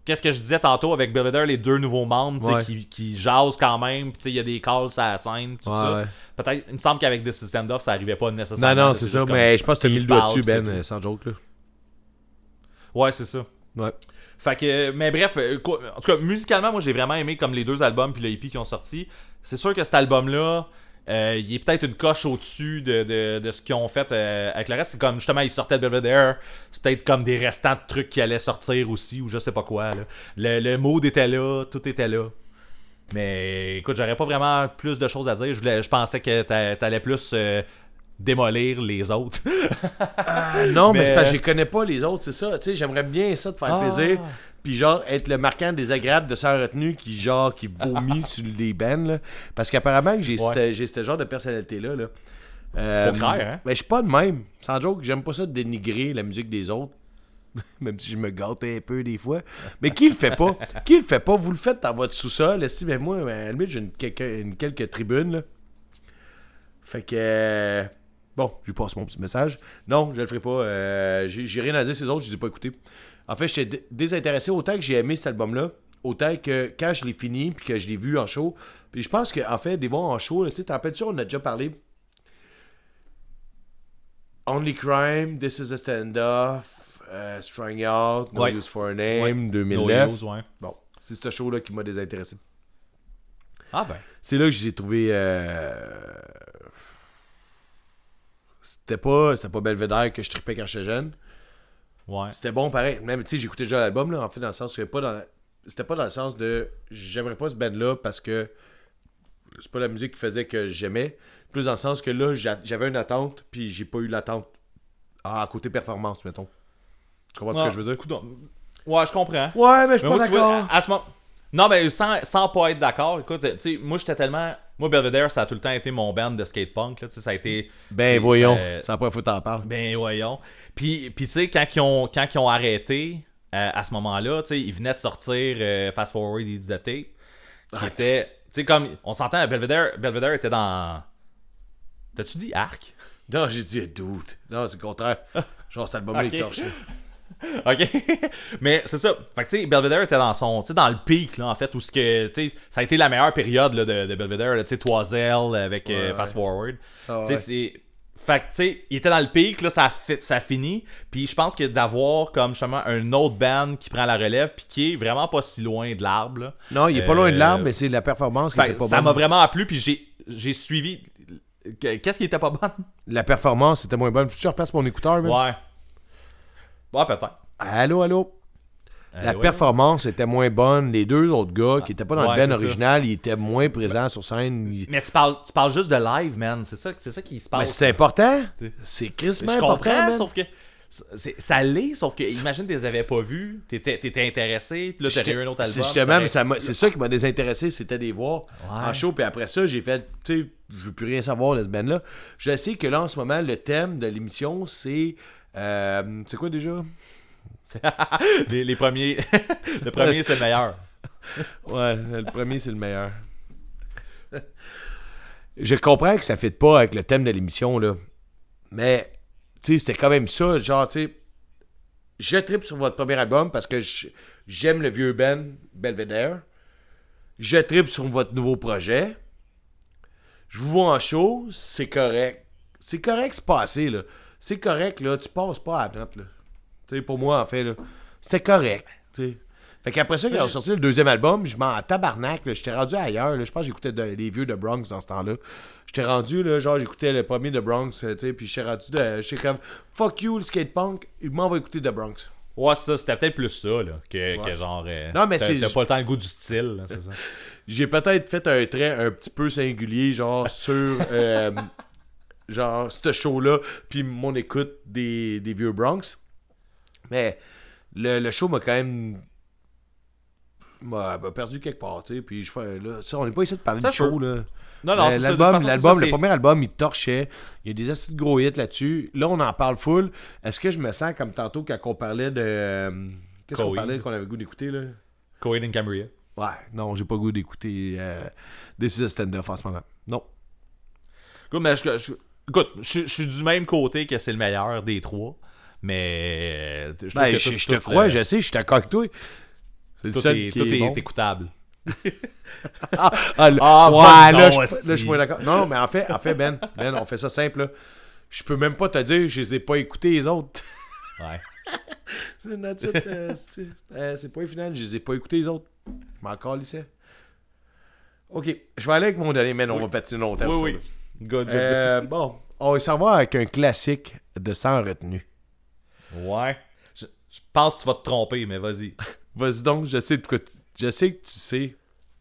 qu'est-ce que je disais tantôt avec Belvedere, les deux nouveaux membres qui jasent quand même, il y a des calls à la scène, tout ça. Ouais. Peut-être, il me semble qu'avec This Is Stand-Off, ça arrivait pas nécessairement. Non, c'est ça, mais je pense que t'as mis le doigt dessus, Ben, sans joke. Là. Ouais, c'est ça. Ouais. Fait que, mais bref, en tout cas, musicalement, moi j'ai vraiment aimé comme les deux albums puis le EP qui ont sorti. C'est sûr que cet album-là, il est peut-être une coche au-dessus de ce qu'ils ont fait avec le reste. C'est comme justement, ils sortaient de Belvedere. C'est peut-être comme des restants de trucs qui allaient sortir aussi, ou je sais pas quoi. Là. Le mood était là, tout était là. Mais écoute, j'aurais pas vraiment plus de choses à dire. Je pensais que t'allais plus démolir les autres. Non, mais c'est parce que je connais pas les autres, c'est ça. Tu sais, j'aimerais bien ça te faire plaisir. Puis genre être le marquant désagréable de Sans Retenue qui vomit sur les bennes là, parce qu'apparemment que j'ai ce genre de personnalité là. Faut clair, hein? Mais je suis pas de même. Sans joke, j'aime pas ça de dénigrer la musique des autres. Même si je me gâtais un peu des fois. Mais qui le fait pas? Qui le fait pas? Vous le faites dans votre sous-sol. Si ben moi, à la limite, j'ai quelques tribunes là. Fait que bon, je passe mon petit message. Non, je le ferai pas. J'ai rien à dire ces autres, je les ai pas écoutés. En fait, j'étais désintéressé autant que j'ai aimé cet album-là, autant que quand je l'ai fini puis que je l'ai vu en show. Puis je pense qu'en fait, des voir en show, tu sais, t'en rappelles-tu, on a déjà parlé. Only Crime, This Is a Stand-Off, Strung Out, No Use for a Name, 2009. No Use, Bon, c'est ce show-là qui m'a désintéressé. Ah ben. C'est là que j'ai trouvé... C'était pas Belvedere que je trippais quand j'étais jeune. Ouais. C'était bon pareil, même tu sais j'écoutais déjà l'album là, en fait dans le sens que c'était pas dans le sens de j'aimerais pas ce band là parce que c'est pas la musique qui faisait que j'aimais, plus dans le sens que là j'avais une attente puis j'ai pas eu l'attente à côté performance mettons. Tu comprends ce que je veux dire? Ouais, je comprends. Ouais, mais je suis pas d'accord. À ce moment... Non, mais sans pas être d'accord, écoute, tu sais moi j'étais tellement Belvedere, ça a tout le temps été mon band de skatepunk. Là, ça a été, voyons, ça n'a pas foutu en parle. Ben voyons. Puis tu sais, quand ils ont arrêté, à ce moment-là, ils venaient de sortir Fast Forward It's the Tape. Qui était, tu sais, comme, on s'entend, Belvedere était dans... T'as-tu dit Arc? Non, j'ai dit Doute. Non, c'est le contraire. Genre, cet album-là est torché. OK. Mais c'est ça. Fait que tu sais, Belvedere était dans son, tu sais, dans le pic là en fait, où ce que tu sais, ça a été la meilleure période là, de Belvedere, tu sais, Toiselle avec Fast Forward. Ah, tu sais, fait que tu sais, il était dans le pic là, ça finit. Puis je pense que d'avoir comme justement un autre band qui prend la relève puis qui est vraiment pas si loin de l'arbre. Là. Non, il est pas loin de l'arbre, mais c'est la performance qui était pas bonne. Ça m'a vraiment plu puis j'ai suivi. Qu'est-ce qui était pas bonne? La performance était moins bonne. Je replace mon écouteur même. Ouais. Ouais, peut-être. Allô. La performance était moins bonne. Les deux autres gars qui n'étaient pas dans le band original, ils étaient moins présents sur scène. Mais tu parles juste de live, man. C'est ça qui se passe. Mais c'est important. C'est crissement important. Je comprends, sauf que... Ça l'est, sauf que imagine tu les avais pas vus, t'étais intéressé, là t'aurais eu un autre album. C'est justement, mais c'est ça qui m'a désintéressé, c'était des voir en show, puis après ça, j'ai fait, tu sais, je veux plus rien savoir de ce band-là. Je sais que là, en ce moment, le thème de l'émission, c'est quoi déjà? les premiers. Le premier, c'est le meilleur. Ouais, le premier, c'est le meilleur. Je comprends que ça ne fit pas avec le thème de l'émission, là. Mais, tu sais, c'était quand même ça. Genre, tu sais, je trippe sur votre premier album parce que j'aime le vieux Ben, Belvedere. Je trippe sur votre nouveau projet. Je vous vois en show, c'est correct. C'est correct, c'est passé, là. C'est correct, là, tu passes pas à la note, là. Tu sais, pour moi, en fait, là, c'est correct, tu sais. Fait qu'après ça, quand j'ai sorti le deuxième album, je m'en tabarnak, là, j'étais rendu ailleurs, là. Je pense que j'écoutais les vieux de Bronx dans ce temps-là. J'étais rendu, là, genre, j'écoutais le premier de Bronx, tu sais, puis j'étais rendu j'étais comme, fuck you, le skatepunk, m'en va écouter de Bronx. Ouais, ça, c'était peut-être plus ça, là, que genre, non, mais t'as pas le temps, le goût du style, là, c'est ça. J'ai peut-être fait un trait un petit peu singulier, genre, sur... genre, ce show-là, puis mon écoute des vieux Bronx. Mais le show m'a quand même... m'a perdu quelque part, tu sais. Puis je fais, là, ça, on n'est pas ici de parler de show, là. Non, c'est l'album, le premier album, il torchait. Il y a des assez de gros hits là-dessus. Là, on en parle full. Est-ce que je me sens comme tantôt quand on parlait de... qu'est-ce qu'on parlait qu'on avait le goût d'écouter, là? Coheed and Cambria. Ouais, non, j'ai pas le goût d'écouter This Is a Stand-Off en ce moment. Non. Cool, mais Écoute, je suis du même côté que c'est le meilleur des trois, mais... Je te crois, je sais, je suis d'accord avec toi. Tout est écoutable. Là, je suis moins d'accord. Non, mais en fait Ben, on fait ça simple, là. Je peux même pas te dire, je les ai pas écoutés, les autres. Ouais. C'est pas final, je les ai pas écoutés, les autres. Je m'en calissais. Ok, je vais aller avec mon dernier, mais on va patiner longtemps. Oui. Good. Bon, on va s'en voir avec un classique de Sans Retenue. Ouais. Je pense que tu vas te tromper, mais vas-y. Vas-y donc, je sais que tu sais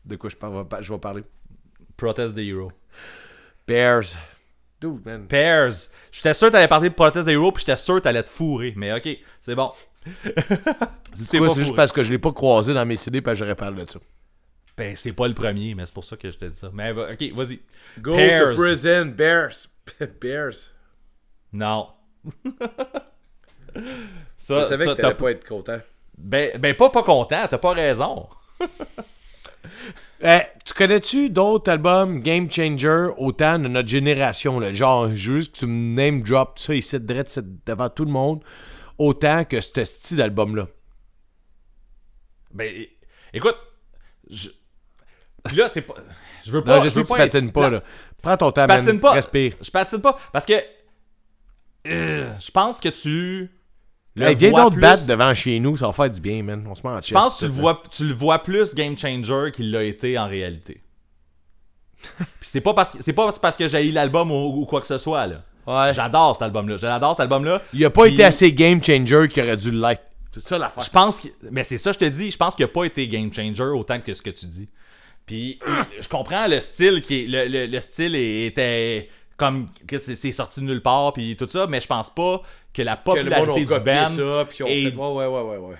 de quoi je vais parler. Protest the Hero. Bears. Dude, man. Pairs. J'étais sûr que t'allais parler de Protest the Hero, puis j'étais sûr que t'allais te fourrer. Mais ok, c'est bon. C'est juste parce que je l'ai pas croisé dans mes CD, puis j'aurais parlé de ça. Ben, c'est pas le premier, mais c'est pour ça que je t'ai dit ça. Mais ok, vas-y. Go Pairs. To prison, Bears. Bears. Non. Je savais que t'allais pas être content. Ben pas content, t'as pas raison. Tu connais-tu d'autres albums Game Changer autant de notre génération là? Genre, juste que tu me name drop ça ici devant tout le monde autant que ce style d'album-là? Ben, écoute, là, c'est pas... Je veux pas... Non, je sais que tu patines pas, là. Prends ton temps, man. Respire. Je patine pas, parce que... je pense que tu... Hey, viens donc te battre devant chez nous, ça va faire du bien, man. On se met en chest. Je pense que tu le vois plus Game Changer qu'il l'a été en réalité. Puis c'est pas parce que j'haïs l'album ou quoi que ce soit, là. Ouais. J'adore cet album-là. Il a pas été assez Game Changer qu'il aurait dû l'être. C'est ça l'affaire. Mais c'est ça, je te dis. Je pense qu'il a pas été Game Changer autant que ce que tu dis. Puis je comprends le style qui est. Le style était. Comme que c'est sorti de nulle part puis tout ça, mais je pense pas que la popularité du band ça, puis on fait... ouais.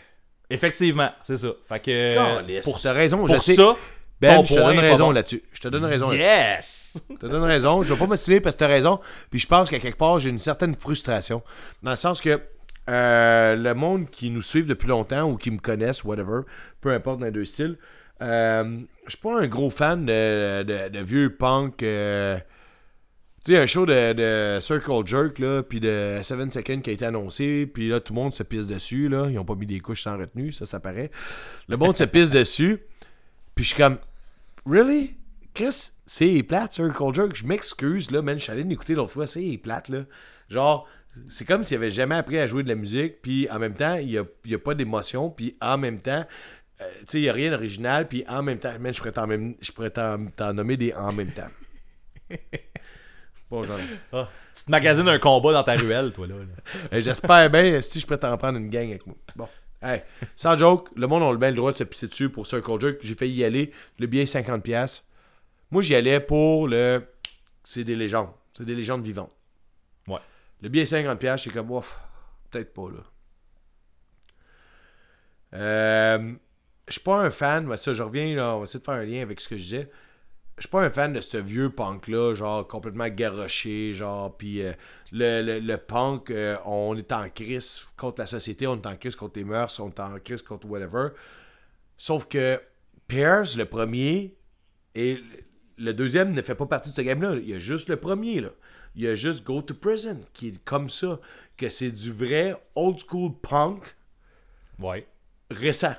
Effectivement, c'est ça. Fait que pour t'as raison, pour je sais. Ça, ben, je te donne raison là-dessus. Je te donne raison. Yes. Je te donne raison, je vais pas m'attirer parce que t'as raison, puis je pense qu'à quelque part, j'ai une certaine frustration dans le sens que le monde qui nous suit depuis longtemps ou qui me connaissent whatever, peu importe dans les deux styles, je suis pas un gros fan de vieux punk tu sais, un show de Circle Jerk, là, pis de 7 Seconds qui a été annoncé, pis là, tout le monde se pisse dessus, là. Ils ont pas mis des couches sans retenue, ça paraît. Le monde se pisse dessus, pis je suis comme, really? Chris, c'est plate, Circle Jerk. Je m'excuse, là, man, je suis allé l'écouter l'autre fois, c'est plate, là. Genre, c'est comme s'il avait jamais appris à jouer de la musique, pis en même temps, il y a pas d'émotion, pis en même temps, tu sais, il y a rien d'original, pis en même temps, man, je pourrais t'en nommer des en même temps. Bon, genre. Ah, tu te magasines un combat dans ta ruelle, toi, là. Hey, j'espère bien si je peux t'en prendre une gang avec moi. Bon. Hey, sans joke, le monde a bien le droit de se pisser dessus pour Circle Jerk. J'ai failli y aller. Le billet est 50$. Moi, j'y allais pour le... C'est des légendes. C'est des légendes vivantes. Ouais. Le billet est 50$. C'est comme, ouf, peut-être pas, là. Je suis pas un fan. Mais ça, je reviens, là. On va essayer de faire un lien avec ce que je disais. Je suis pas un fan de ce vieux punk-là, genre complètement garoché, genre, pis le punk, on est en crise contre la société, on est en crise contre les mœurs, on est en crise contre whatever. Sauf que Pierce, le premier, et le deuxième ne fait pas partie de ce game-là. Il y a juste le premier, là. Il y a juste Go to Prison, qui est comme ça, que c'est du vrai old-school punk récent.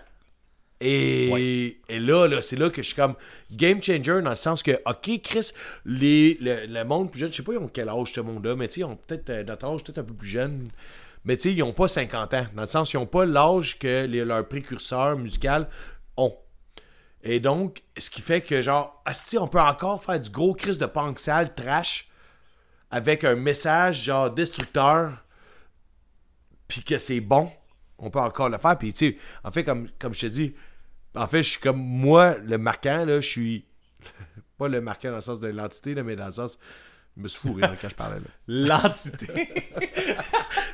Et là, c'est là que je suis comme game changer dans le sens que, ok, Chris, le monde plus jeune, je sais pas, ils ont quel âge ce monde-là, mais tu sais, ils ont peut-être notre âge, peut-être un peu plus jeune, mais tu sais, ils ont pas 50 ans, dans le sens, ils ont pas l'âge que leurs précurseurs musicaux ont. Et donc, ce qui fait que, genre, asti, on peut encore faire du gros Chris de punk sale, trash, avec un message, genre, destructeur, pis que c'est bon, on peut encore le faire, pis tu sais, en fait, comme je te dis, en fait, je suis comme moi, le marquant, là, je suis... Pas le marquant dans le sens de l'entité, là, mais dans le sens... Je me suis fourré quand je parlais, là. L'entité?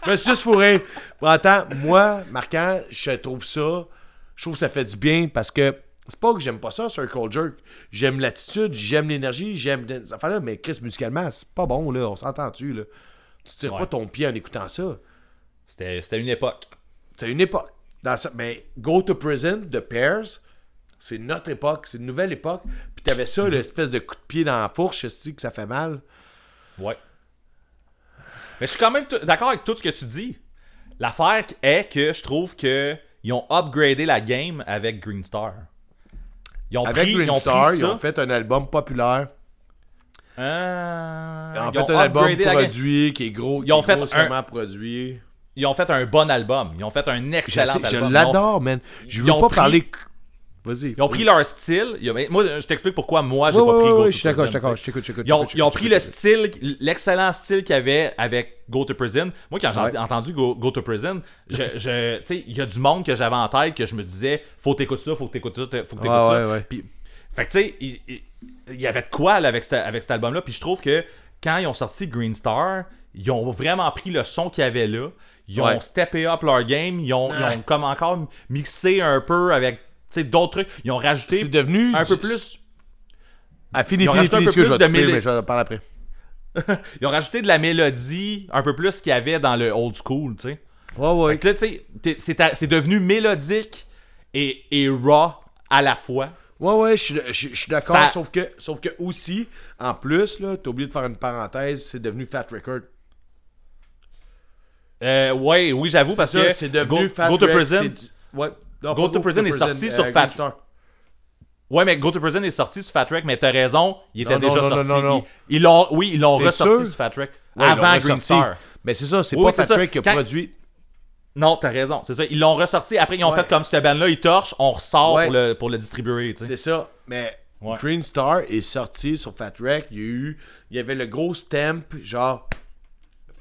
Je me suis juste fourré. Bon, attends, moi, marquant, je trouve que ça fait du bien, parce que c'est pas que j'aime pas ça, Circle Jerk. J'aime l'attitude, j'aime l'énergie, j'aime... Enfin là, mais Chris, musicalement, c'est pas bon, là, on s'entend-tu, là? Tu tires pas ton pied en écoutant ça. C'était une époque. C'est une époque. Mais Go to Prison de Pairs, c'est notre époque, c'est une nouvelle époque. Puis t'avais ça, l'espèce de coup de pied dans la fourche, que ça fait mal. Ouais. Mais je suis quand même d'accord avec tout ce que tu dis. L'affaire est que je trouve que ils ont upgradé la game avec Green Star. Ils ont fait un album populaire. Ils ont fait un album produit qui est gros, qui est grossièrement produit. Ils ont fait un bon album. Ils ont fait un excellent album. Je l'adore, man. Je veux pas parler... Vas-y. Ils ont pris leur style. Moi, je t'explique pourquoi moi, j'ai pas pris Go to Prison. Je t'écoute. Ils ont pris le style, l'excellent style qu'il y avait avec Go to Prison. Moi, quand j'ai entendu Go to Prison, tu sais, il y a du monde que j'avais en tête que je me disais, faut que t'écoutes ça. Puis, fait que tu sais, il y avait de quoi là, avec cet album-là. Puis je trouve que quand ils ont sorti Green Star, ils ont vraiment pris le son qu'il y avait là. Ils ont steppé up leur game. Ils ont comme encore mixé un peu avec d'autres trucs. Ils ont rajouté un peu plus. Ils ont rajouté de la mélodie un peu plus qu'il y avait dans le old school, tu sais. Ouais. Là, c'est devenu mélodique et raw à la fois. Ouais, je suis d'accord. Ça... Sauf que aussi, en plus, là, t'as oublié de faire une parenthèse, c'est devenu Fat Record. Oui, j'avoue, parce que c'est devenu Fat Record. Go to Prison est sorti sur Fat Record. Ouais, mais Go to Prison est sorti sur Fat Record, mais t'as raison, il était déjà sorti. Non. Ils l'ont ressorti sur Fat Record avant Green Star. Mais c'est ça, c'est pas Fat Record qui a produit. Non, t'as raison, c'est ça. Ils l'ont ressorti. Après, ils ont fait comme cette band-là, ils torchent, on ressort pour le distribuer. T'sais. C'est ça. Mais Green Star est sorti sur Fat Wreck. Il y avait le gros stamp, genre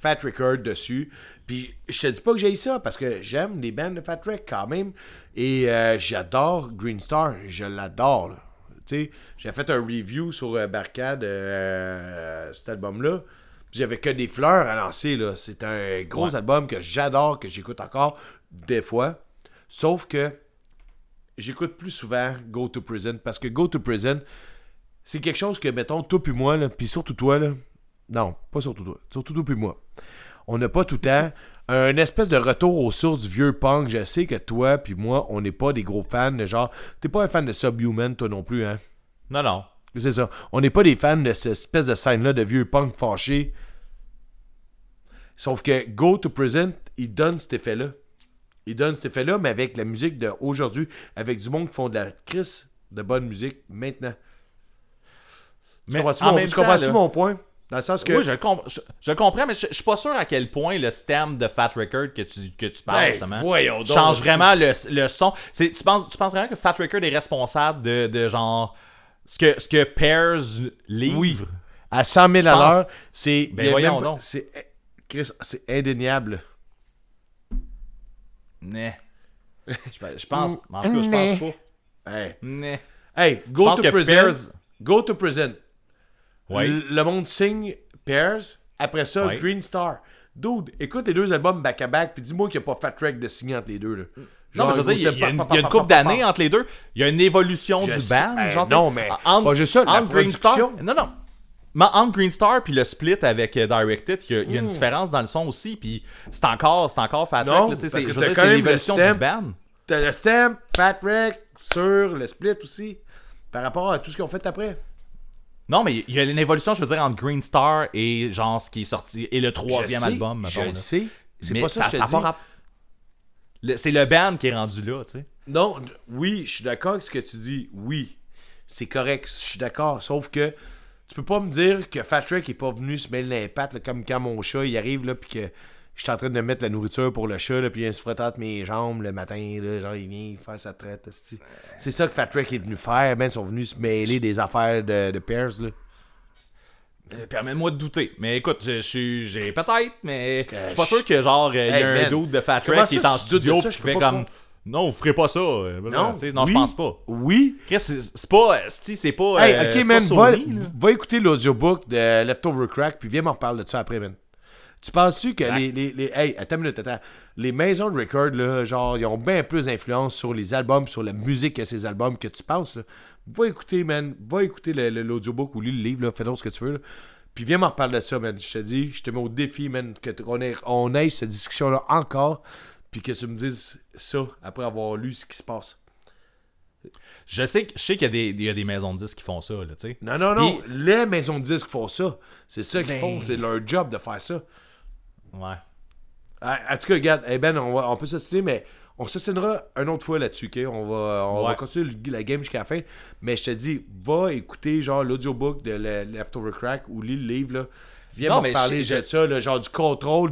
Fat Record dessus. Puis je te dis pas que j'ai ça, parce que j'aime les bands de Fat Wreck quand même. Et j'adore Green Star. Je l'adore. Tu sais, j'ai fait un review sur Barcade, cet album-là. J'avais que des fleurs à lancer, là. C'est un gros album que j'adore, que j'écoute encore des fois. Sauf que j'écoute plus souvent Go to Prison, parce que Go to Prison, c'est quelque chose que, mettons, toi puis moi, là, puis surtout toi, là, non, pas surtout toi, surtout toi puis moi, on n'a pas tout le temps un espèce de retour aux sources du vieux punk. Je sais que toi puis moi, on n'est pas des gros fans, genre, t'es pas un fan de Subhuman, toi non plus, hein? Non. C'est ça. On n'est pas des fans de cette espèce de scène-là de vieux punk fâché. Sauf que Go to Prison, il donne cet effet-là. Mais avec la musique d'aujourd'hui, avec du monde qui font de la crisse de bonne musique maintenant. Tu comprends-tu mon point? Dans le sens que... Oui, je comprends, mais je suis pas sûr à quel point le stem de Fat Record que tu parles, justement, change vraiment le son. Tu penses vraiment que Fat Record est responsable de genre... Ce que Pears livre à 100 000 à l'heure, c'est... Ben voyons donc. C'est indéniable. Je pense... En tout cas, je pense pas. Hey, Go to Prison. Ouais. Le monde signe Pears. Après ça, Green Star. Dude, écoute les deux albums back-à-back, puis dis-moi qu'il n'y a pas Fat Track de signer entre les deux, là. Non, mais je veux dire, il y a une couple d'années entre les deux. Il y a une évolution du band. Non, mais pas juste ça, la production. Non. Mais entre Green Star puis le split avec Directed, il y a une différence dans le son aussi. Puis c'est encore Fat Wreck. C'est l'évolution du band. T'as le stamp, Fat Wreck sur le split aussi, par rapport à tout ce qu'ils ont fait après. Non, mais il y a une évolution, je veux dire, entre Green Star et genre ce qui est sorti, et le troisième album. Je sais, c'est pas ça que je te dis. C'est le band qui est rendu là, tu sais. Non, oui, je suis d'accord avec ce que tu dis. Oui, c'est correct, je suis d'accord. Sauf que tu peux pas me dire que Fat Wreck est pas venu se mêler l'impact, là, comme quand mon chat, il arrive, là, pis que je suis en train de mettre la nourriture pour le chat, là, pis il vient se frotter entre mes jambes le matin, là, genre, il vient faire sa traite. C'est ça que Fat Wreck est venu faire, ben, ils sont venus se mêler des affaires de Pears, là. Permets-moi de douter. Mais écoute, j'ai peut-être, mais je suis pas sûr que genre il y a un doute de Fat Wreck qui est en studio qui fait comme non, vous ferez pas ça. Non, je pense pas. Oui. Chris, c'est pas. Hey, ok, man, va écouter l'audiobook de Leftover Crack puis viens m'en reparler de ça après, man. Tu penses-tu que attends une minute. Les maisons de record, là, genre, ils ont bien plus d'influence sur les albums, sur la musique que ces albums que tu penses, là. Va écouter, man. Va écouter l'audiobook ou lis le livre, là. Fais donc ce que tu veux, là. Puis viens m'en reparler de ça, man. Je te dis, je te mets au défi, man, qu'on ait cette discussion-là encore, puis que tu me dises ça après avoir lu ce qui se passe. Je sais qu'il y a des maisons de disques qui font ça, là, tu sais. Non. Puis, les maisons de disques font ça. C'est ça qu'ils font. C'est leur job de faire ça. Ouais. En tout cas, regarde, hey Ben, on peut s'assiner, mais on s'assinera une autre fois là-dessus, ok? On va continuer la game jusqu'à la fin, mais je te dis, va écouter genre l'audiobook de Leftover Crack ou lis le livre, là. Viens me parler de ça, là, genre du contrôle,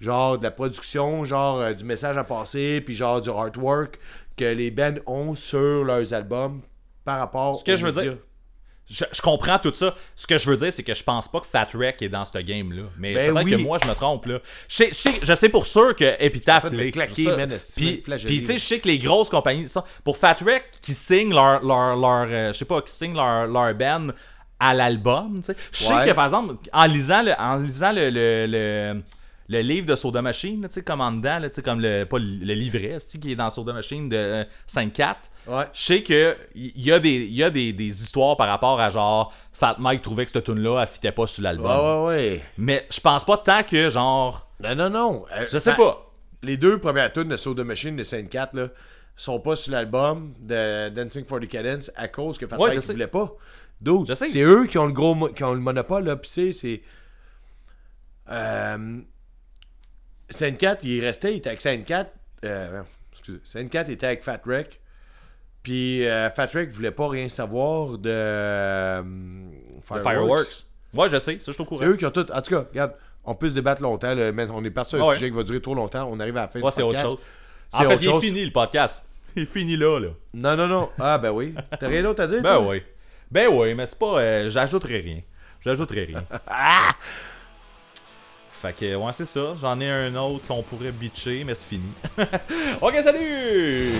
genre de la production, genre du message à passer, puis genre du artwork que les bands ont sur leurs albums par rapport ce que je veux dire. Je comprends tout ça. Ce que je veux dire, c'est que je pense pas que Fat Wreck est dans ce game-là. Mais peut-être que moi, je me trompe, là. Je sais pour sûr que Epitaph l'est. Puis, tu sais, je sais que les grosses compagnies... Ça, pour Fat Wreck, qui signent leur band à l'album, tu sais. Je sais que, par exemple, en lisant le livre de Soda Machine, tu sais, comme en dedans, là, tu sais, comme le livret, tu sais, qui est dans Soda Machine de 5-4. Ouais. Je sais que il y a des histoires par rapport à genre Fat Mike trouvait que cette tune-là elle fitait pas sur l'album. Ouais. Mais je pense pas tant que genre. Non. Je sais pas. Les deux premières tunes de Soda Machine de 5-4 là sont pas sur l'album de Dancing for the Cadence à cause que Fat Mike voulait pas. D'où c'est eux qui ont le monopole là, pis c'est. 5-4, il était avec Fat Wreck. Puis Fat Wreck voulait pas rien savoir de Fireworks. Ouais, je sais, ça je suis au courant. C'est eux qui ont tout. En tout cas, regarde, on peut se débattre longtemps, là, mais on est parti sur un sujet qui va durer trop longtemps. On arrive à la fin du podcast. Autre chose. En fait, il est fini le podcast. Il est fini là. Non. Ah, ben oui. T'as rien d'autre à dire? Ben oui, mais c'est pas. J'ajouterai rien. Ah! Fait que, ouais, c'est ça. J'en ai un autre qu'on pourrait bitcher, mais c'est fini. OK, salut!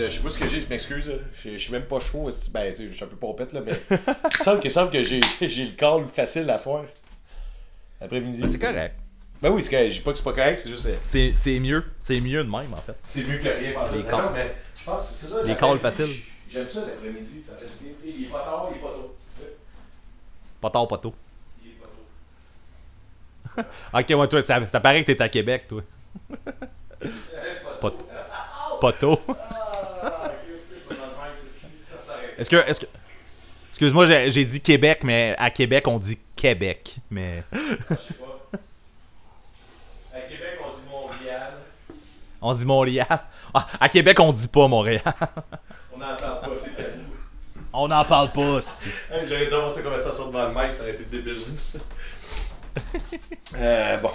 Je sais pas ce que j'ai, je m'excuse. Je suis même pas chaud. Ben, je suis un peu pompette, là, mais il semble que j'ai le call facile à soir. Après-midi. Ben, c'est correct. Ben oui, c'est correct. Je dis pas que c'est pas correct, c'est juste. C'est mieux. C'est mieux de même, en fait. C'est mieux que rien. Mais je pense que c'est ça. Les calls faciles. J'aime ça l'après-midi. Ça fait bien. Il est pas tard, il est pas tôt. Il est pas tôt. Ok, moi, toi, ça paraît que t'es à Québec, toi. Pas tôt. Est-ce que excuse-moi, j'ai dit Québec, mais à Québec, on dit Québec. Mais... Ah, je sais pas. À Québec, on dit Montréal. Ah, à Québec, on dit pas Montréal. On n'en parle pas, c'est tabou. On n'en parle pas. J'aurais dû avoir cette conversation devant le mic, ça aurait été débile. Bon.